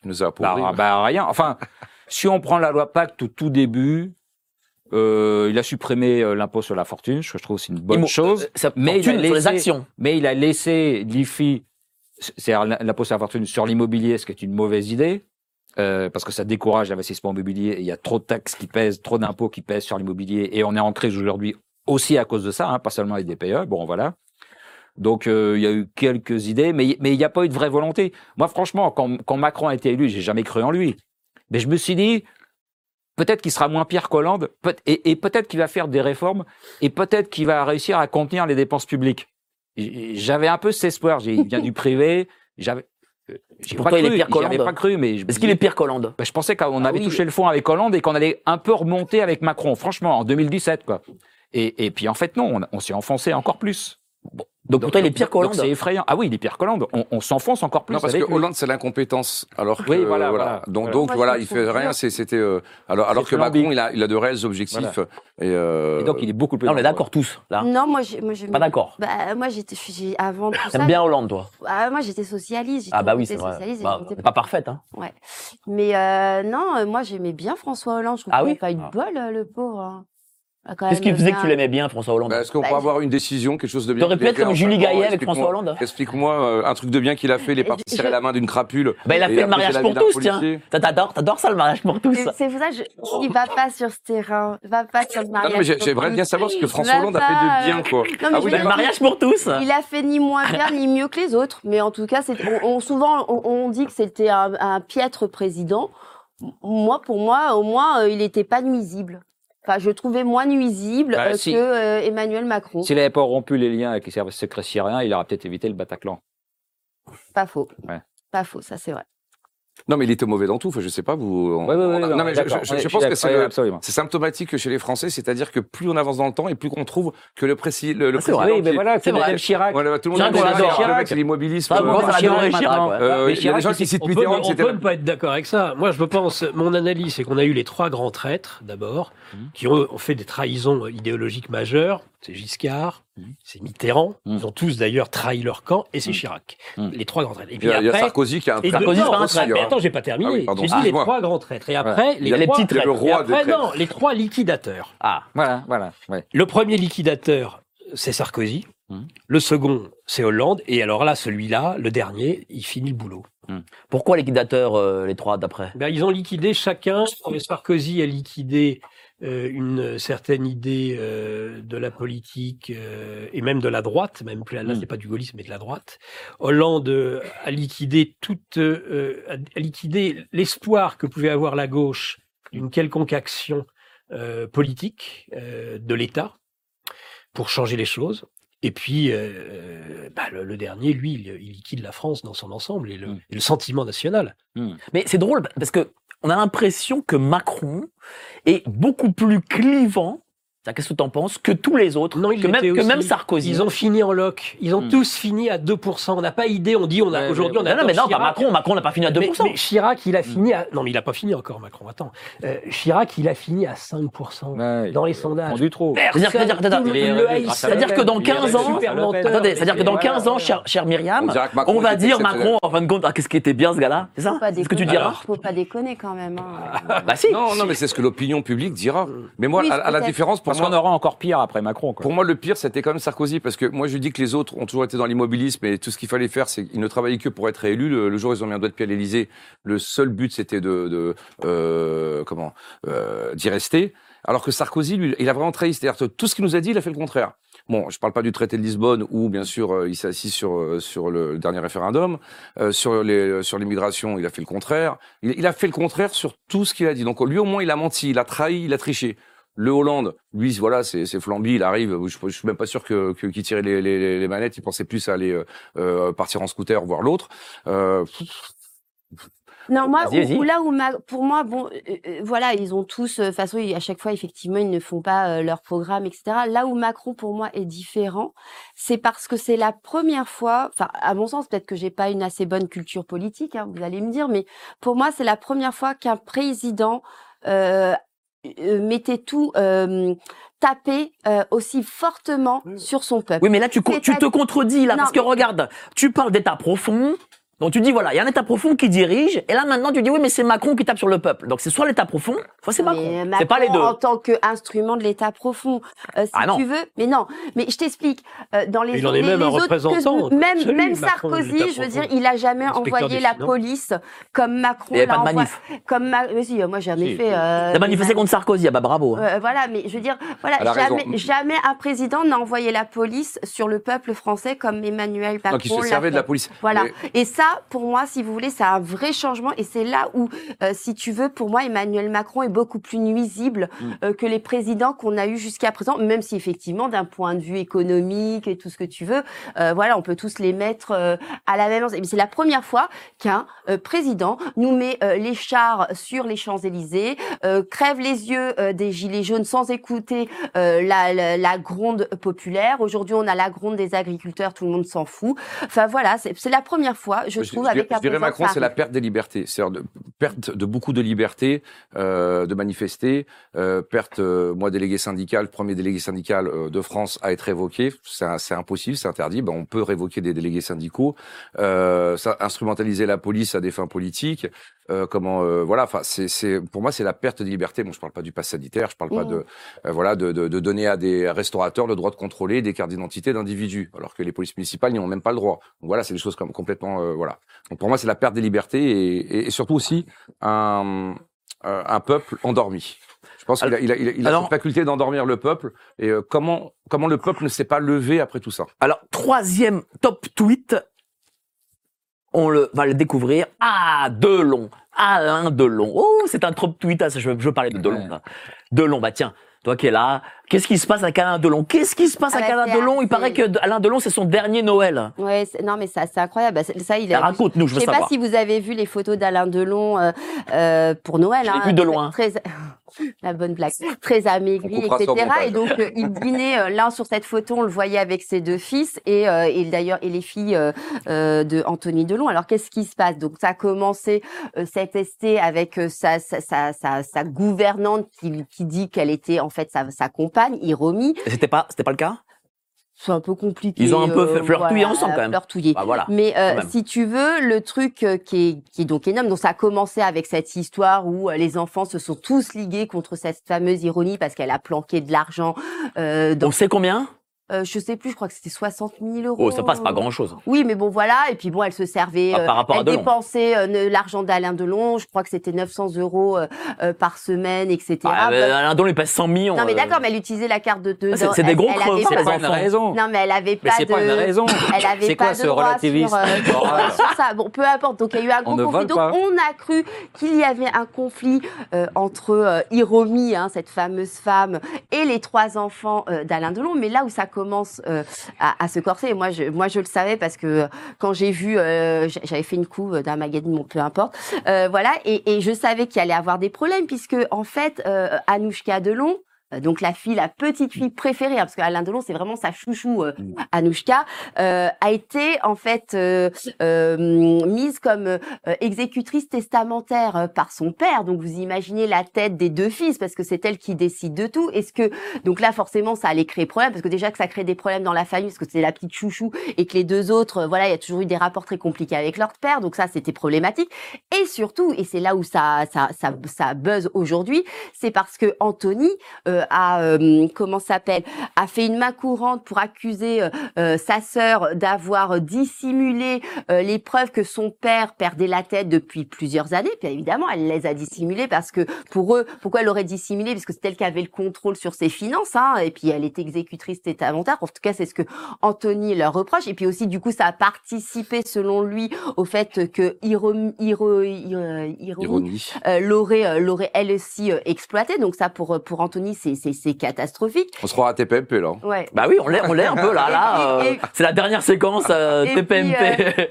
Il nous a appauvris. Rien. Enfin, si on prend la loi Pacte au tout début… il a supprimé l'impôt sur la fortune, ce que je trouve c'est une bonne chose. Mais il a laissé, sur les actions. Mais il a laissé l'IFI, c'est-à-dire l'impôt sur la fortune sur l'immobilier, ce qui est une mauvaise idée, parce que ça décourage l'investissement immobilier. Et il y a trop de taxes qui pèsent, trop d'impôts qui pèsent sur l'immobilier, et on est en crise aujourd'hui aussi à cause de ça, hein, pas seulement les DPE, bon voilà. Donc il y a eu quelques idées, mais il n'y a pas eu de vraie volonté. Moi franchement, quand Macron a été élu, j'ai jamais cru en lui. Mais je me suis dit, peut-être qu'il sera moins pire qu'Hollande, et peut-être qu'il va faire des réformes, et peut-être qu'il va réussir à contenir les dépenses publiques. J'avais un peu cet espoir, il vient du privé, j'avais pas cru, mais est-ce qu'il est pire qu'Hollande? Je pensais qu'on avait touché le fond avec Hollande et qu'on allait un peu remonter avec Macron, franchement, en 2017, quoi. Et puis en fait non, on s'est enfoncé encore plus. Bon. Donc pourtant il est pire qu'Hollande. C'est effrayant. Ah oui, il est pire qu'Hollande. On s'enfonce encore plus. Non, parce que Hollande c'est l'incompétence. Alors que, oui, voilà. Donc voilà, il fait rien. C'était alors que Macron il a de réels objectifs. Voilà. Et donc il est beaucoup plus. Non, on est d'accord tous là. Non, moi j'ai pas d'accord. Bah moi j'étais avant tout ça. T'aimes bien Hollande toi. Ah moi j'étais socialiste. Ah bah oui c'est vrai. Pas parfaite hein. Ouais. Mais non, moi j'aimais bien François Hollande. Je trouve qu'il a pas eu de bol le pauvre. Qu'est-ce qui faisait que tu l'aimais bien, François Hollande? Est-ce qu'on peut avoir une décision, quelque chose de bien? T'aurais pu être comme Julie Gaillet avec François Hollande. Explique-moi un truc de bien qu'il a fait, les partis serraient la main d'une crapule. Bah, il a fait le mariage pour tous, tiens. T'adores ça, le mariage pour tous. C'est pour ça, il va pas sur ce terrain. Va pas sur le mariage pour tous. J'aimerais bien savoir ce que François Hollande a fait de bien, quoi. Ah oui, le mariage pour tous. Il a fait ni moins bien, ni mieux que les autres. Mais en tout cas, souvent, on dit que c'était un piètre président. Moi, pour moi, au moins, il était pas nuisible. Enfin, je trouvais moins nuisible que Emmanuel Macron. S'il n'avait pas rompu les liens avec les services secrets syriens, il aurait peut-être évité le Bataclan. Pas faux. Ouais. Pas faux, ça c'est vrai. Non, mais il était mauvais dans tout. Enfin, je sais pas, vous. Non, mais je pense que c'est symptomatique chez les Français, c'est-à-dire que plus on avance dans le temps et plus qu'on trouve que le président. Oui, mais voilà, c'est vrai. Chirac. Tout le monde adore Chirac, c'est l'immobilisme. Il y a des gens qui citent Mitterrand, etc. On peut ne pas être d'accord avec ça. Moi, je pense, mon analyse, c'est qu'on a eu les trois grands traîtres, d'abord, qui ont fait des trahisons idéologiques majeures. C'est Giscard, c'est Mitterrand, ils ont tous d'ailleurs trahi leur camp, et c'est Chirac. Les trois grands traîtres. Et puis il y a Sarkozy qui a un traître. Mais attends, j'ai pas terminé. J'ai dit les trois grands traîtres. Et après, les petits traîtres. Et après, non, les trois liquidateurs. Ah, voilà. Ouais. Le premier liquidateur, c'est Sarkozy. Le second, c'est Hollande. Et alors là, celui-là, le dernier, il finit le boulot. Pourquoi liquidateurs, les trois d'après? Ben, ils ont liquidé chacun. Sarkozy a liquidé une certaine idée de la politique et même de la droite, même plus là c'est pas du gaullisme mais de la droite. Hollande a liquidé l'espoir que pouvait avoir la gauche d'une quelconque action politique de l'État pour changer les choses. Et puis, le dernier, lui, il liquide la France dans son ensemble et le sentiment national. Mais c'est drôle parce que on a l'impression que Macron est beaucoup plus clivant. Qu'est-ce que t'en penses? Que tous les autres, non, que même Sarkozy. Ils ont fini en loc. Ils ont tous fini à 2%. On n'a pas idée. On dit aujourd'hui on a. Non, Chirac. Pas Macron. Macron n'a pas fini à 2%. Mais Chirac, il a fini à. Non, mais il n'a pas fini encore Macron. Attends. Chirac, il a fini à 5% dans les sondages. C'est-à-dire que dans 15 ans, chère Myriam, on va dire Macron en fin de compte. Qu'est-ce qui était bien ce gars-là? C'est ça? Ce que tu diras. Faut pas déconner quand même. Bah si. Non, mais c'est ce que l'opinion publique dira. Mais moi, à la différence, parce qu'on aura encore pire après Macron. Quoi. Pour moi, le pire, c'était quand même Sarkozy, parce que moi, je dis que les autres ont toujours été dans l'immobilisme et tout ce qu'il fallait faire, c'est qu'ils ne travaillaient que pour être réélus. Le jour où ils ont mis un doigt de pied à l'Élysée, le seul but, c'était d'y rester. Alors que Sarkozy, lui, il a vraiment trahi. C'est-à-dire que tout ce qu'il nous a dit, il a fait le contraire. Bon, je parle pas du traité de Lisbonne où, bien sûr, il s'est assis sur le dernier référendum, sur l'immigration, il a fait le contraire. Il a fait le contraire sur tout ce qu'il a dit. Donc lui, au moins, il a menti, il a trahi, il a triché. Le Hollande, lui, voilà, c'est flambi, il arrive. Je suis même pas sûr qu'il tirait les manettes. Il pensait plus à aller partir en scooter, voir l'autre. Non, moi, pour moi, bon, voilà, ils ont tous, de toute façon, à chaque fois, effectivement, ils ne font pas leur programme, etc. Là où Macron, pour moi, est différent, c'est parce que c'est la première fois, enfin, à mon sens, peut-être que j'ai pas une assez bonne culture politique, hein, vous allez me dire, mais pour moi, c'est la première fois qu'un président mettait tout taper aussi fortement sur son peuple. Oui, mais là, tu te contredis, là, parce que regarde, tu parles d'état profond, Donc tu dis, voilà, il y a un état profond qui dirige, et là maintenant tu dis, oui, mais c'est Macron qui tape sur le peuple. Donc c'est soit l'état profond, soit c'est Macron. C'est pas les deux. En tant qu'instrument de l'état profond, si tu veux. Mais non, mais je t'explique. Dans les autres, même Sarkozy, je veux dire, il a jamais envoyé la police comme Macron. Il n'y a pas de manif. Comme si, moi j'ai jamais fait. T'as manifesté contre Sarkozy, ah bah bravo. Voilà, mais je veux dire, voilà, jamais un président n'a envoyé la police sur le peuple français comme Emmanuel Macron. Donc il se servait de la police. Voilà. Et ça. Pour moi, si vous voulez, c'est un vrai changement et c'est là où, si tu veux, pour moi, Emmanuel Macron est beaucoup plus nuisible que les présidents qu'on a eus jusqu'à présent, même si effectivement, d'un point de vue économique et tout ce que tu veux, voilà, on peut tous les mettre à la même... C'est la première fois qu'un président nous met les chars sur les Champs-Élysées, crève les yeux des gilets jaunes sans écouter la gronde populaire. Aujourd'hui, on a la gronde des agriculteurs, tout le monde s'en fout. Enfin voilà, c'est la première fois... Je dirais Macron, c'est la perte des libertés. C'est-à-dire perte de beaucoup de libertés de manifester, perte, moi, délégué syndical, premier délégué syndical de France à être révoqué. C'est impossible, c'est interdit. Ben, on peut révoquer des délégués syndicaux. Ça, instrumentaliser la police à des fins politiques. Voilà, enfin, pour moi, c'est la perte de liberté. Bon, je parle pas du pass sanitaire, je parle pas de donner à des restaurateurs le droit de contrôler des cartes d'identité d'individus, alors que les polices municipales n'y ont même pas le droit. Donc voilà, c'est des choses comme complètement, voilà. Donc pour moi, c'est la perte des libertés et surtout aussi un peuple endormi. Je pense qu'il a cette faculté d'endormir le peuple et comment le peuple ne s'est pas levé après tout ça. Alors, troisième top tweet. On va le découvrir. Ah, Delon. Alain Delon. Oh, c'est un trop tweet. Je veux parler de Delon. Là. Delon, bah tiens, toi qui es là. Qu'est-ce qui se passe avec Alain Delon? Qu'est-ce qui se passe avec Alain Delon? Il paraît que Alain Delon, c'est son dernier Noël. Ouais, non, mais ça, c'est incroyable. Ça, raconte-nous, je veux savoir. Je sais pas si vous avez vu les photos d'Alain Delon pour Noël. Je l'ai vu de loin. La bonne blague. Très amaigri, etc. Et donc, il dînait, là, sur cette photo, on le voyait avec ses deux fils et d'ailleurs, et les filles de Anthony Delon. Alors, qu'est-ce qui se passe? Donc, ça a commencé cet été avec sa gouvernante qui dit qu'elle était, en fait, sa compagne, Hiromi. C'était pas le cas? C'est un peu compliqué. Ils ont un peu fleurtouillé ensemble quand même. Fleurtouillé. Bah, voilà. Mais si tu veux, le truc qui est donc énorme, donc ça a commencé avec cette histoire où les enfants se sont tous ligués contre cette fameuse ironie parce qu'elle a planqué de l'argent. On sait combien? Je sais plus, je crois que c'était 60 000 €. Oh, ça passe pas grand-chose. Oui, mais bon, voilà. Et puis bon, elle se servait, elle dépensait l'argent d'Alain Delon. Je crois que c'était 900 € par semaine, etc. Ah, bah, Alain Delon, il passe 100 millions. Non, mais d'accord, mais elle utilisait la carte de... c'est des gros creux, c'est pas une raison. Non, mais elle avait pas de... pas une raison. Elle avait pas de droit sur ça. Bon, peu importe. Donc, il y a eu un gros conflit. Donc, on a cru qu'il y avait un conflit entre Hiromi, cette fameuse femme, et les trois enfants d'Alain Delon. Mais là où ça commence à se corser. Et moi je le savais parce que quand j'ai vu, j'avais fait une couve d'un magazine, bon, peu importe, voilà, et je savais qu'il allait avoir des problèmes puisque en fait, Anouchka Delon, donc la petite fille préférée, hein, parce qu'Alain Delon c'est vraiment sa chouchou, Anouchka, a été en fait mise comme exécutrice testamentaire par son père. Donc vous imaginez la tête des deux fils, parce que c'est elle qui décide de tout. Donc là forcément ça allait créer problème, parce que déjà que ça crée des problèmes dans la famille, parce que c'est la petite chouchou et que les deux autres, voilà, il y a toujours eu des rapports très compliqués avec leur père. Donc ça c'était problématique. Et surtout, et c'est là où ça buzz aujourd'hui, c'est parce que Anthony a fait une main courante pour accuser sa sœur d'avoir dissimulé les preuves que son père perdait la tête depuis plusieurs années. Puis évidemment, elle les a dissimulées parce que pour eux, pourquoi elle aurait dissimulé? Parce que c'est elle qui avait le contrôle sur ses finances, et puis elle est exécutrice testamentaire. En tout cas, c'est ce que Anthony leur reproche. Et puis aussi, du coup, ça a participé, selon lui, au fait que Hiromi l'aurait elle aussi exploité. Donc ça, pour Anthony, c'est catastrophique. On se croit à TPMP, là. Ouais. Bah oui, on l'est un peu, là. C'est la dernière séquence TPMP.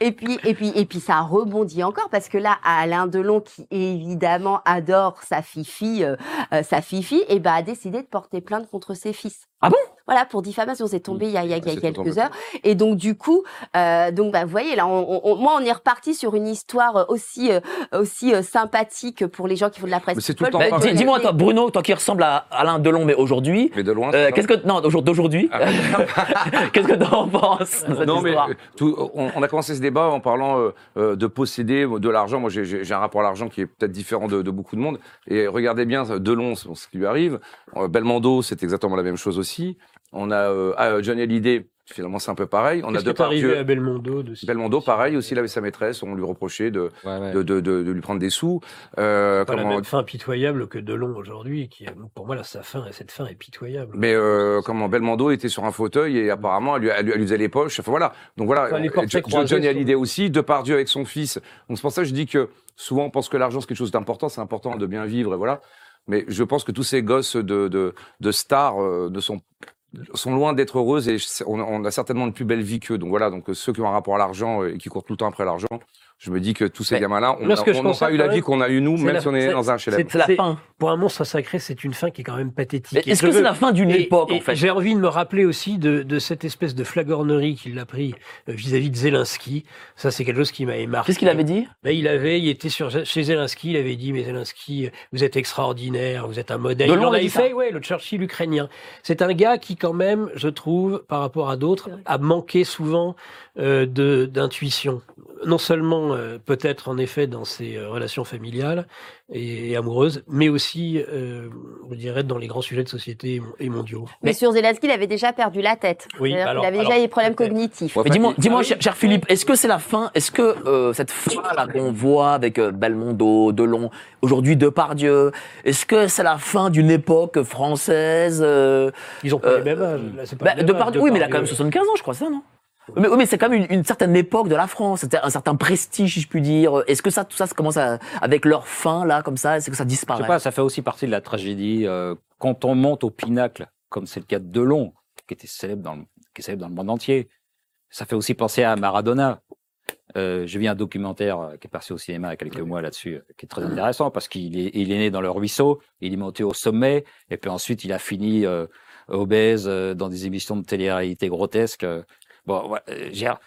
Et puis, ça rebondit encore, parce que là, Alain Delon, qui évidemment adore sa fifi, a décidé de porter plainte contre ses fils. Ah bon? Voilà, pour diffamation, c'est tombé il y a quelques heures. Et donc du coup, vous voyez là, moi on est reparti sur une histoire aussi sympathique pour les gens qui font de la presse. Mais c'est tout le temps. Dis-moi toi, Bruno, toi qui ressemble à Alain Delon, mais aujourd'hui. Mais de loin. Qu'est-ce que d'aujourd'hui qu'est-ce que t'en penses de cette histoire ? On a commencé ce débat en parlant de posséder de l'argent. Moi, j'ai un rapport à l'argent qui est peut-être différent de beaucoup de monde. Et regardez bien Delon, ce qui lui arrive. Belmondo, c'est exactement la même chose aussi. On a Johnny Hallyday, finalement c'est un peu pareil. On a Depardieu, à Belmondo, pareil aussi, il avait sa maîtresse, on lui reprochait de lui prendre des sous. La même fin pitoyable que Delon aujourd'hui, qui pour moi cette fin est pitoyable. Mais Belmondo était sur un fauteuil et apparemment elle lui faisait les poches. Enfin voilà, donc voilà. Johnny Hallyday aussi, Depardieu avec son fils. Donc c'est pour ça que je dis que souvent on pense que l'argent c'est quelque chose d'important, c'est important de bien vivre et voilà. Mais je pense que tous ces gosses de stars ne sont loin d'être heureuses et on a certainement une plus belle vie qu'eux. Donc voilà, donc ceux qui ont un rapport à l'argent et qui courent tout le temps après l'argent, je me dis que tous ces gamins-là, on n'a pas eu la vie qu'on a eu nous, même si on est dans un HLM. C'est la fin. Pour un monstre sacré, c'est une fin qui est quand même pathétique. Est-ce que c'est la fin d'une époque, en fait ? J'ai envie de me rappeler aussi de cette espèce de flagornerie qu'il a pris vis-à-vis de Zelensky. Ça, c'est quelque chose qui m'a marqué. Qu'est-ce qu'il avait dit ? Il était chez Zelensky, il avait dit « Mais Zelensky, vous êtes extraordinaire, vous êtes un modèle. » Il en a fait, le Churchill ukrainien. C'est un gars qui, quand même, je trouve, par rapport à d'autres, a manqué souvent d'intuition. Non seulement peut-être en effet dans ses relations familiales et amoureuses, mais aussi, je dirais, dans les grands sujets de société et mondiaux. Mais sur Zelensky, il avait déjà perdu la tête. Oui, il avait déjà des problèmes cognitifs. Mais dis-moi, cher Philippe, est-ce que c'est la fin ? Est-ce que cette fin-là qu'on voit avec Belmondo, Delon, aujourd'hui Depardieu, est-ce que c'est la fin d'une époque française Ils ont pas les mêmes âges. Depardieu, oui, mais il a quand même 75 ans, je crois, ça, non ? Mais c'est quand même une certaine époque de la France, un certain prestige, si je puis dire. Est-ce que ça, tout ça, ça commence avec leur fin, là, comme ça, est-ce que ça disparaît ? Je sais pas, ça fait aussi partie de la tragédie. Quand on monte au pinacle, comme c'est le cas de Delon, qui est célèbre dans le monde entier, ça fait aussi penser à Maradona. J'ai vu un documentaire qui est passé au cinéma il y a quelques mois là-dessus, qui est très intéressant, parce qu'il est né dans le ruisseau, il est monté au sommet, et puis ensuite il a fini obèse dans des émissions de télé-réalité grotesques. Bon, Gérard,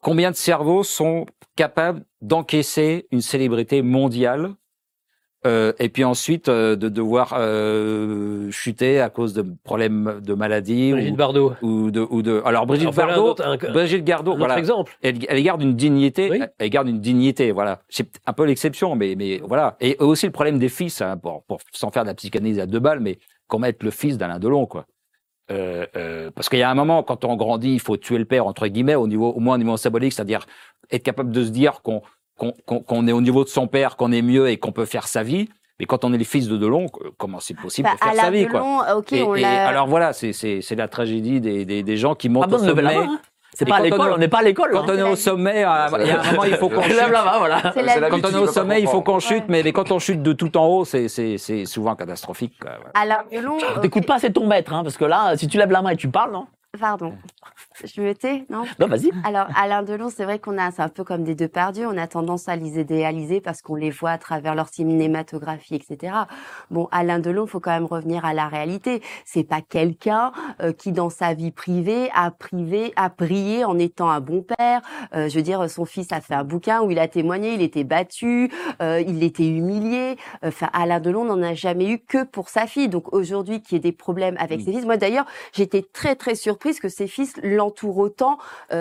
combien de cerveaux sont capables d'encaisser une célébrité mondiale et puis ensuite de devoir chuter à cause de problèmes de maladie Brigitte Bardot. Alors Brigitte Bardot, Brigitte Gardot, voilà. Exemple. Elle garde une dignité, oui. Elle garde une dignité, voilà. C'est un peu l'exception, mais voilà. Et aussi le problème des fils, hein, pour sans faire de la psychanalyse à deux balles, mais comment être le fils d'Alain Delon, quoi. Parce qu'il y a un moment, quand on grandit, il faut tuer le père, entre guillemets, au moins au niveau symbolique, c'est-à-dire être capable de se dire qu'on est au niveau de son père, qu'on est mieux et qu'on peut faire sa vie. Mais quand on est le fils de Delon, comment c'est possible de faire sa vie, quoi. Okay, alors voilà, c'est la tragédie des gens qui montent au sommet. C'est pas à l'école, on n'est pas à l'école. Quand on est au sommet, il y a un moment, il faut qu'on chute. Quand on est au sommet, il faut qu'on chute, mais quand on chute de tout en haut, c'est souvent catastrophique. Alain Delon. T'écoutes pas, c'est ton maître, hein, parce que là, si tu lèves la main et tu parles, non ? Pardon. Je me tais, non ? Non, vas-y. Alors, Alain Delon, c'est vrai c'est un peu comme des Depardieu, on a tendance à les idéaliser parce qu'on les voit à travers leur cinématographie, etc. Bon, Alain Delon, faut quand même revenir à la réalité. C'est pas quelqu'un qui, dans sa vie privée, a brillé en étant un bon père. Je veux dire, son fils a fait un bouquin où il a témoigné, il était battu, il était humilié. Enfin, Alain Delon n'en a jamais eu que pour sa fille. Donc, aujourd'hui, qu'il y ait des problèmes avec ses fils. Moi, d'ailleurs, j'étais très, très surprise que ses fils l'entourent autant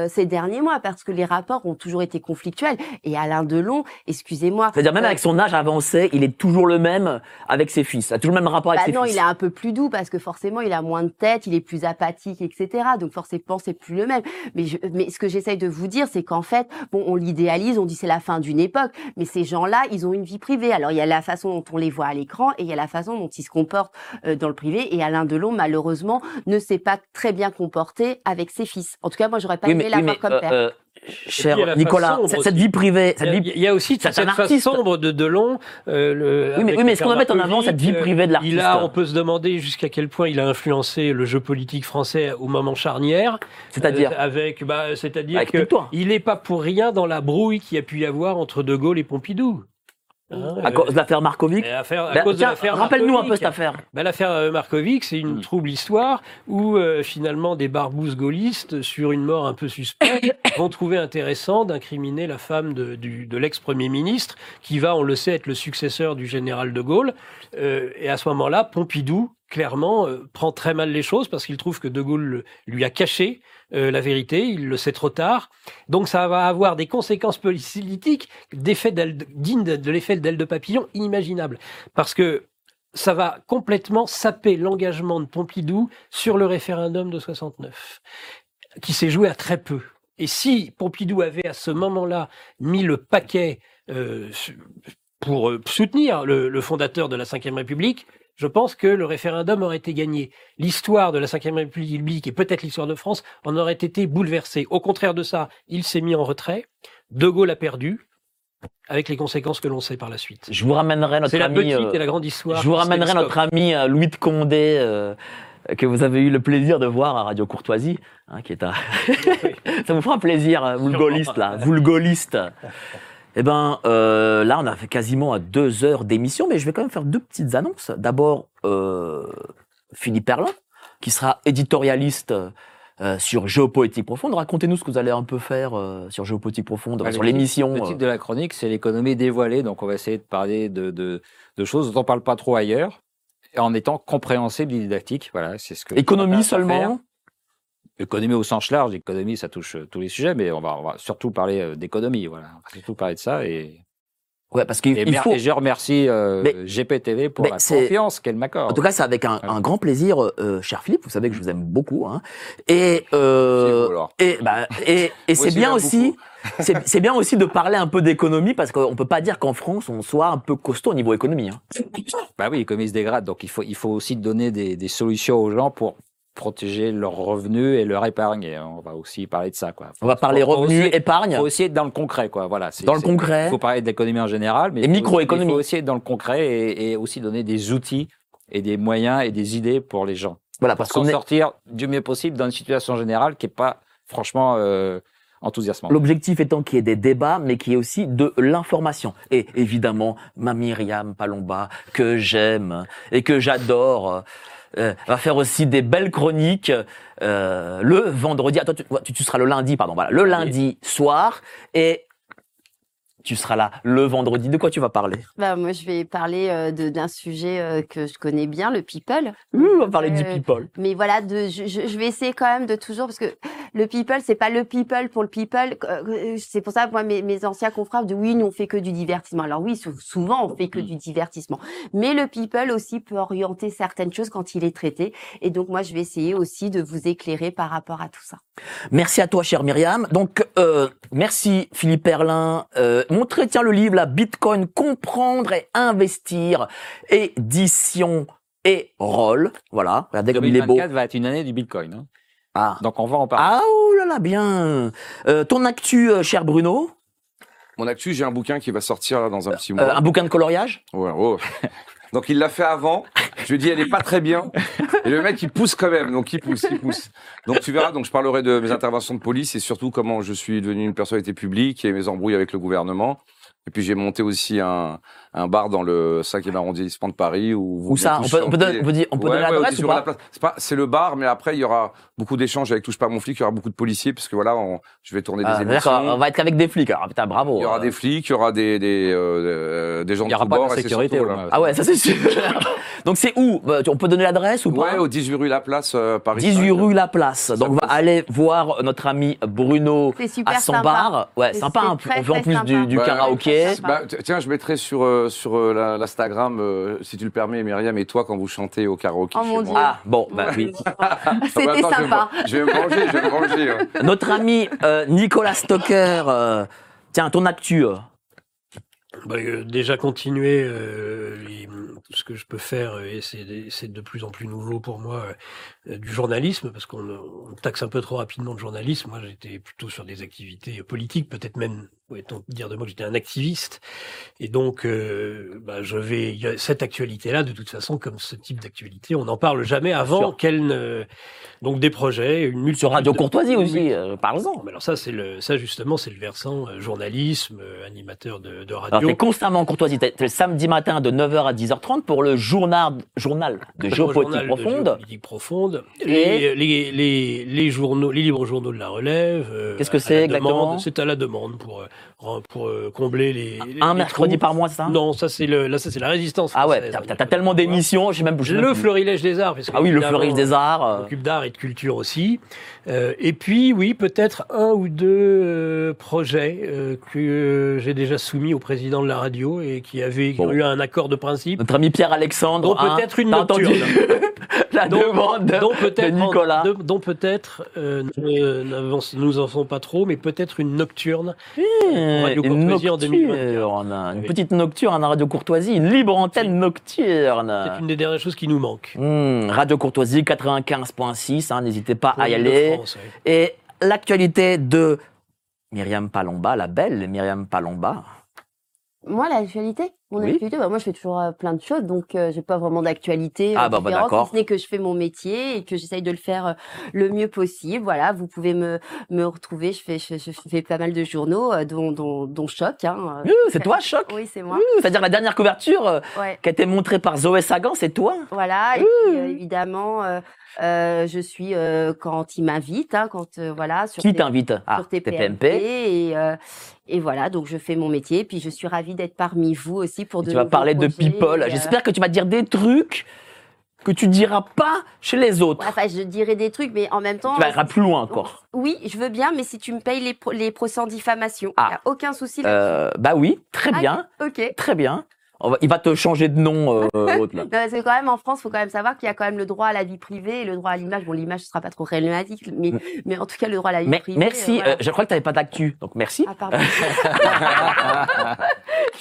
ces derniers mois, parce que les rapports ont toujours été conflictuels. Et Alain Delon, excusez-moi... C'est-à-dire même avec son âge avancé, il est toujours le même avec ses fils, il a toujours le même rapport avec ses fils. Non, il est un peu plus doux, parce que forcément, il a moins de tête, il est plus apathique, etc. Donc forcément, c'est plus le même. Mais ce que j'essaye de vous dire, c'est qu'en fait, bon, on l'idéalise, on dit c'est la fin d'une époque, mais ces gens-là, ils ont une vie privée. Alors, il y a la façon dont on les voit à l'écran, et il y a la façon dont ils se comportent dans le privé. Et Alain Delon, malheureusement, ne s'est pas très bien comporté avec ses fils. En tout cas, moi, j'aurais pas aimé l'avoir comme père. Cher Nicolas, cette vie privée, il y a aussi cette face sombre de Delon. Mais est-ce qu'on va mettre en avant cette vie privée de l'artiste ? On peut se demander jusqu'à quel point il a influencé le jeu politique français au moment charnière. C'est-à-dire ? C'est-à-dire qu'il n'est pas pour rien dans la brouille qu'il y a pu y avoir entre De Gaulle et Pompidou. À cause de l'affaire Markovic. Rappelle-nous un peu cette affaire. L'affaire Markovic, c'est une trouble histoire où finalement des barbouzes gaullistes, sur une mort un peu suspecte, vont trouver intéressant d'incriminer la femme de l'ex-premier ministre, qui va, on le sait, être le successeur du général de Gaulle. Et à ce moment-là, Pompidou, clairement, prend très mal les choses parce qu'il trouve que De Gaulle lui a caché la vérité, il le sait trop tard. Donc ça va avoir des conséquences politiques dignes de l'effet d'aile de papillon inimaginable. Parce que ça va complètement saper l'engagement de Pompidou sur le référendum de 69, qui s'est joué à très peu. Et si Pompidou avait à ce moment-là mis le paquet pour soutenir le fondateur de la Ve République, je pense que le référendum aurait été gagné. L'histoire de la Ve République et peut-être l'histoire de France en aurait été bouleversée. Au contraire de ça, il s'est mis en retrait. De Gaulle a perdu, avec les conséquences que l'on sait par la suite. Je vous ramènerai notre ami Louis de Condé, que vous avez eu le plaisir de voir à Radio Courtoisie, qui est à... Ça vous fera plaisir, vous le gaulliste, là. Vous le gaulliste. Eh bien, là, on a fait quasiment 2 heures d'émission, mais je vais quand même faire 2 petites annonces. D'abord, Philippe Herlin, qui sera éditorialiste sur Géopolitique Profonde. Racontez-nous ce que vous allez un peu faire sur Géopolitique Profonde, sur l'émission. Le titre de la chronique, c'est l'économie dévoilée. Donc, on va essayer de parler de choses dont on ne parle pas trop ailleurs, en étant compréhensible et didactique. Voilà, c'est ce que... Économie seulement ? Économie au sens large, économie, ça touche tous les sujets, mais on va surtout parler d'économie, voilà. On va surtout parler de ça et... Ouais, parce qu'il faut... Et je remercie GPTV pour la confiance qu'elle m'accorde. En tout cas, c'est avec un grand plaisir, cher Philippe. Vous savez que je vous aime beaucoup, hein. Et c'est bien aussi. C'est bien aussi de parler un peu d'économie parce qu'on peut pas dire qu'en France on soit un peu costaud au niveau économie. Hein. Bah oui, l'économie se dégrade, donc il faut aussi donner des solutions aux gens pour protéger leurs revenus et leur épargne. Et on va aussi parler de ça, quoi. On va parler revenus, épargne. Il faut aussi être dans le concret, quoi. Voilà. Il faut parler d'économie en général, mais microéconomie. Il faut aussi être dans le concret et aussi donner des outils et des moyens et des idées pour les gens. Voilà, parce qu'on sortir du mieux possible dans une situation générale qui est pas franchement enthousiasmante. L'objectif étant qu'il y ait des débats, mais qu'il y ait aussi de l'information. Et évidemment, ma Myriam Palomba, que j'aime et que j'adore, va faire aussi des belles chroniques le vendredi. Ah, toi, tu seras le lundi, pardon. Voilà, le lundi soir et tu seras là le vendredi. De quoi tu vas parler ? Moi, je vais parler d'un sujet que je connais bien, le people. On va parler du people. Mais voilà, je vais essayer quand même de toujours, parce que le people, c'est pas le people pour le people. C'est pour ça, moi, mes anciens confrères disent oui, nous, on fait que du divertissement. Alors oui, souvent, on fait que du divertissement. Mais le people aussi peut orienter certaines choses quand il est traité. Et donc, moi, je vais essayer aussi de vous éclairer par rapport à tout ça. Merci à toi, chère Myriam. Donc, merci Philippe Herlin. Montrez, tiens, le livre, la Bitcoin, comprendre et investir, édition Eyrolles. Voilà, regardez comme il est beau. 2024 va être une année du Bitcoin. Hein. Ah. Donc on va en parler. Ah, oh là là, bien. Ton actu, cher Bruno ? Mon actu, j'ai un bouquin qui va sortir là, dans un petit mois. Un bouquin de coloriage ? Ouais, oh. Donc il l'a fait avant, je lui ai dit elle est pas très bien, et le mec il pousse quand même, donc il pousse. Donc tu verras, donc je parlerai de mes interventions de police et surtout comment je suis devenu une personnalité publique et mes embrouilles avec le gouvernement. Et puis j'ai monté aussi un bar dans le 5e arrondissement de Paris où ça, on peut donner l'adresse ou pas ? C'est le bar, mais après il y aura beaucoup d'échanges avec Touche pas à mon flic, il y aura beaucoup de policiers parce que voilà, je vais tourner des émissions. On va être avec des flics. Alors putain, bravo. Il y aura des flics, il y aura des gens de tout bord. Il y aura pas de sécurité. Surtout, là. Ah ouais, ça c'est sûr. Donc c'est où ? On peut donner l'adresse ou pas ? Ouais, au 18 rue Laplace, Paris. 18 rue Laplace. Donc on va aller voir notre ami Bruno à son bar. Ouais, sympa. On fait en plus du karaoké. Bah, tiens, je mettrai sur l'Instagram, si tu le permets, Myriam et toi, quand vous chantez au karaoké. Oh mon Dieu. Ah, bon, bah oui. C'était bah, attends, sympa. Je vais me ranger. Notre ami Nicolas Stoquer, tiens, ton actu. Déjà continuer tout ce que je peux faire, et c'est de plus en plus nouveau pour moi, du journalisme, parce qu'on taxe un peu trop rapidement le journalisme. Moi, j'étais plutôt sur des activités politiques, peut-être même pouvait-on dire de moi que j'étais un activiste. Et donc, cette actualité-là, de toute façon, comme ce type d'actualité, on n'en parle jamais avant qu'elle ne... Donc, des projets, une multitude... Sur Radio Courtoisie aussi, parlons-en. Alors ça, c'est le versant journalisme, animateur de radio. Alors, t'es constamment en Courtoisie. T'es le samedi matin de 9h à 10h30 pour le journal de géopolitique profonde. Et les journaux, les libres journaux de la relève. Qu'est-ce que c'est exactement ? C'est à la demande pour combler les... Un mercredi par mois, ça ? Non, ça c'est la Résistance française. Ah ouais, t'as tellement d'émissions, j'ai même le Florilège des Arts. Ah oui, le Florilège des Arts. On s'occupe d'art et de culture aussi. Et puis, oui, peut-être un ou deux projets que j'ai déjà soumis au président de la radio et qui ont eu un accord de principe. Notre ami Pierre-Alexandre. Donc peut-être une nocturne. La demande de Nicolas. Donc peut-être, nous en faisons pas trop, mais peut-être une nocturne. Radio Courtoisie en 2021. Une petite nocturne à Radio Courtoisie, une libre antenne nocturne. C'est une des dernières choses qui nous manque. Radio Courtoisie 95.6, n'hésitez pas à y aller. France, oui. Et l'actualité de Myriam Palomba, la belle Myriam Palomba. Moi, l'actualité, activité, moi je fais toujours plein de choses, donc j'ai pas vraiment d'actualité. D'accord. Si ce n'est que je fais mon métier et que j'essaye de le faire le mieux possible. Voilà, vous pouvez me retrouver. Je fais pas mal de journaux, dont Choc. C'est toi, Choc ? Oui, c'est moi. C'est-à-dire la dernière couverture qui a été montrée par Zoé Sagan, c'est toi. Voilà, et puis, évidemment. Je suis quand il m'invite, sur TPMP et voilà, donc je fais mon métier, puis je suis ravie d'être parmi vous aussi pour de nouveaux projets. Tu vas parler de people. J'espère que tu vas dire des trucs que tu diras pas chez les autres. Enfin, je dirai des trucs, mais en même temps... Tu vas plus loin encore. Oui, je veux bien, mais si tu me payes les procès en diffamation, il n'y a aucun souci là-dessus. Bah oui, très bien. Ok. Très bien. Il va te changer de nom, autre, là. Non, parce que quand même, en France, il faut quand même savoir qu'il y a quand même le droit à la vie privée et le droit à l'image. Bon, l'image, ce ne sera pas trop révélatrice, mais en tout cas, le droit à la vie privée. Merci. Voilà. Je crois que tu n'avais pas d'actu, donc merci. Ah, pardon. Je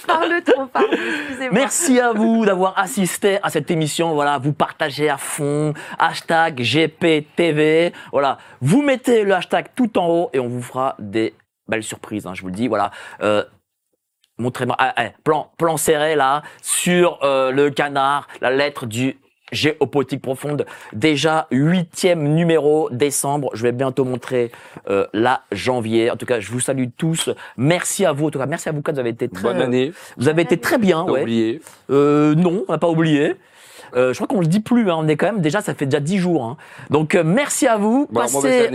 parle trop, pardon, excusez-moi. Merci à vous d'avoir assisté à cette émission. Voilà, vous partagez à fond. Hashtag GPTV. Voilà. Vous mettez le hashtag tout en haut et on vous fera des belles surprises, je vous le dis. Voilà. Montrez-moi, plan serré là, sur le canard, la lettre du géopolitique profonde. Déjà 8e numéro, décembre. Je vais bientôt montrer la janvier. En tout cas, je vous salue tous. Merci à vous. En tout cas, merci à vous quatre. Vous avez été très. Bonne année. Vous avez été très bien. On n'a pas oublié. Non, on n'a pas oublié. Je crois qu'on le dit plus, on est quand même déjà, ça fait déjà 10 jours. Donc merci à vous. Passez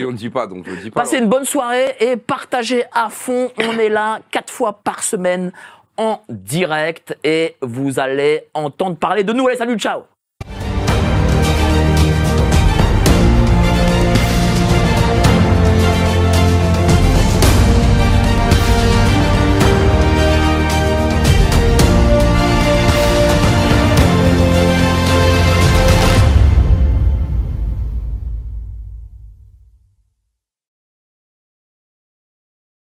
une bonne soirée et partagez à fond. On est là 4 fois par semaine en direct et vous allez entendre parler de nous. Allez, salut, ciao.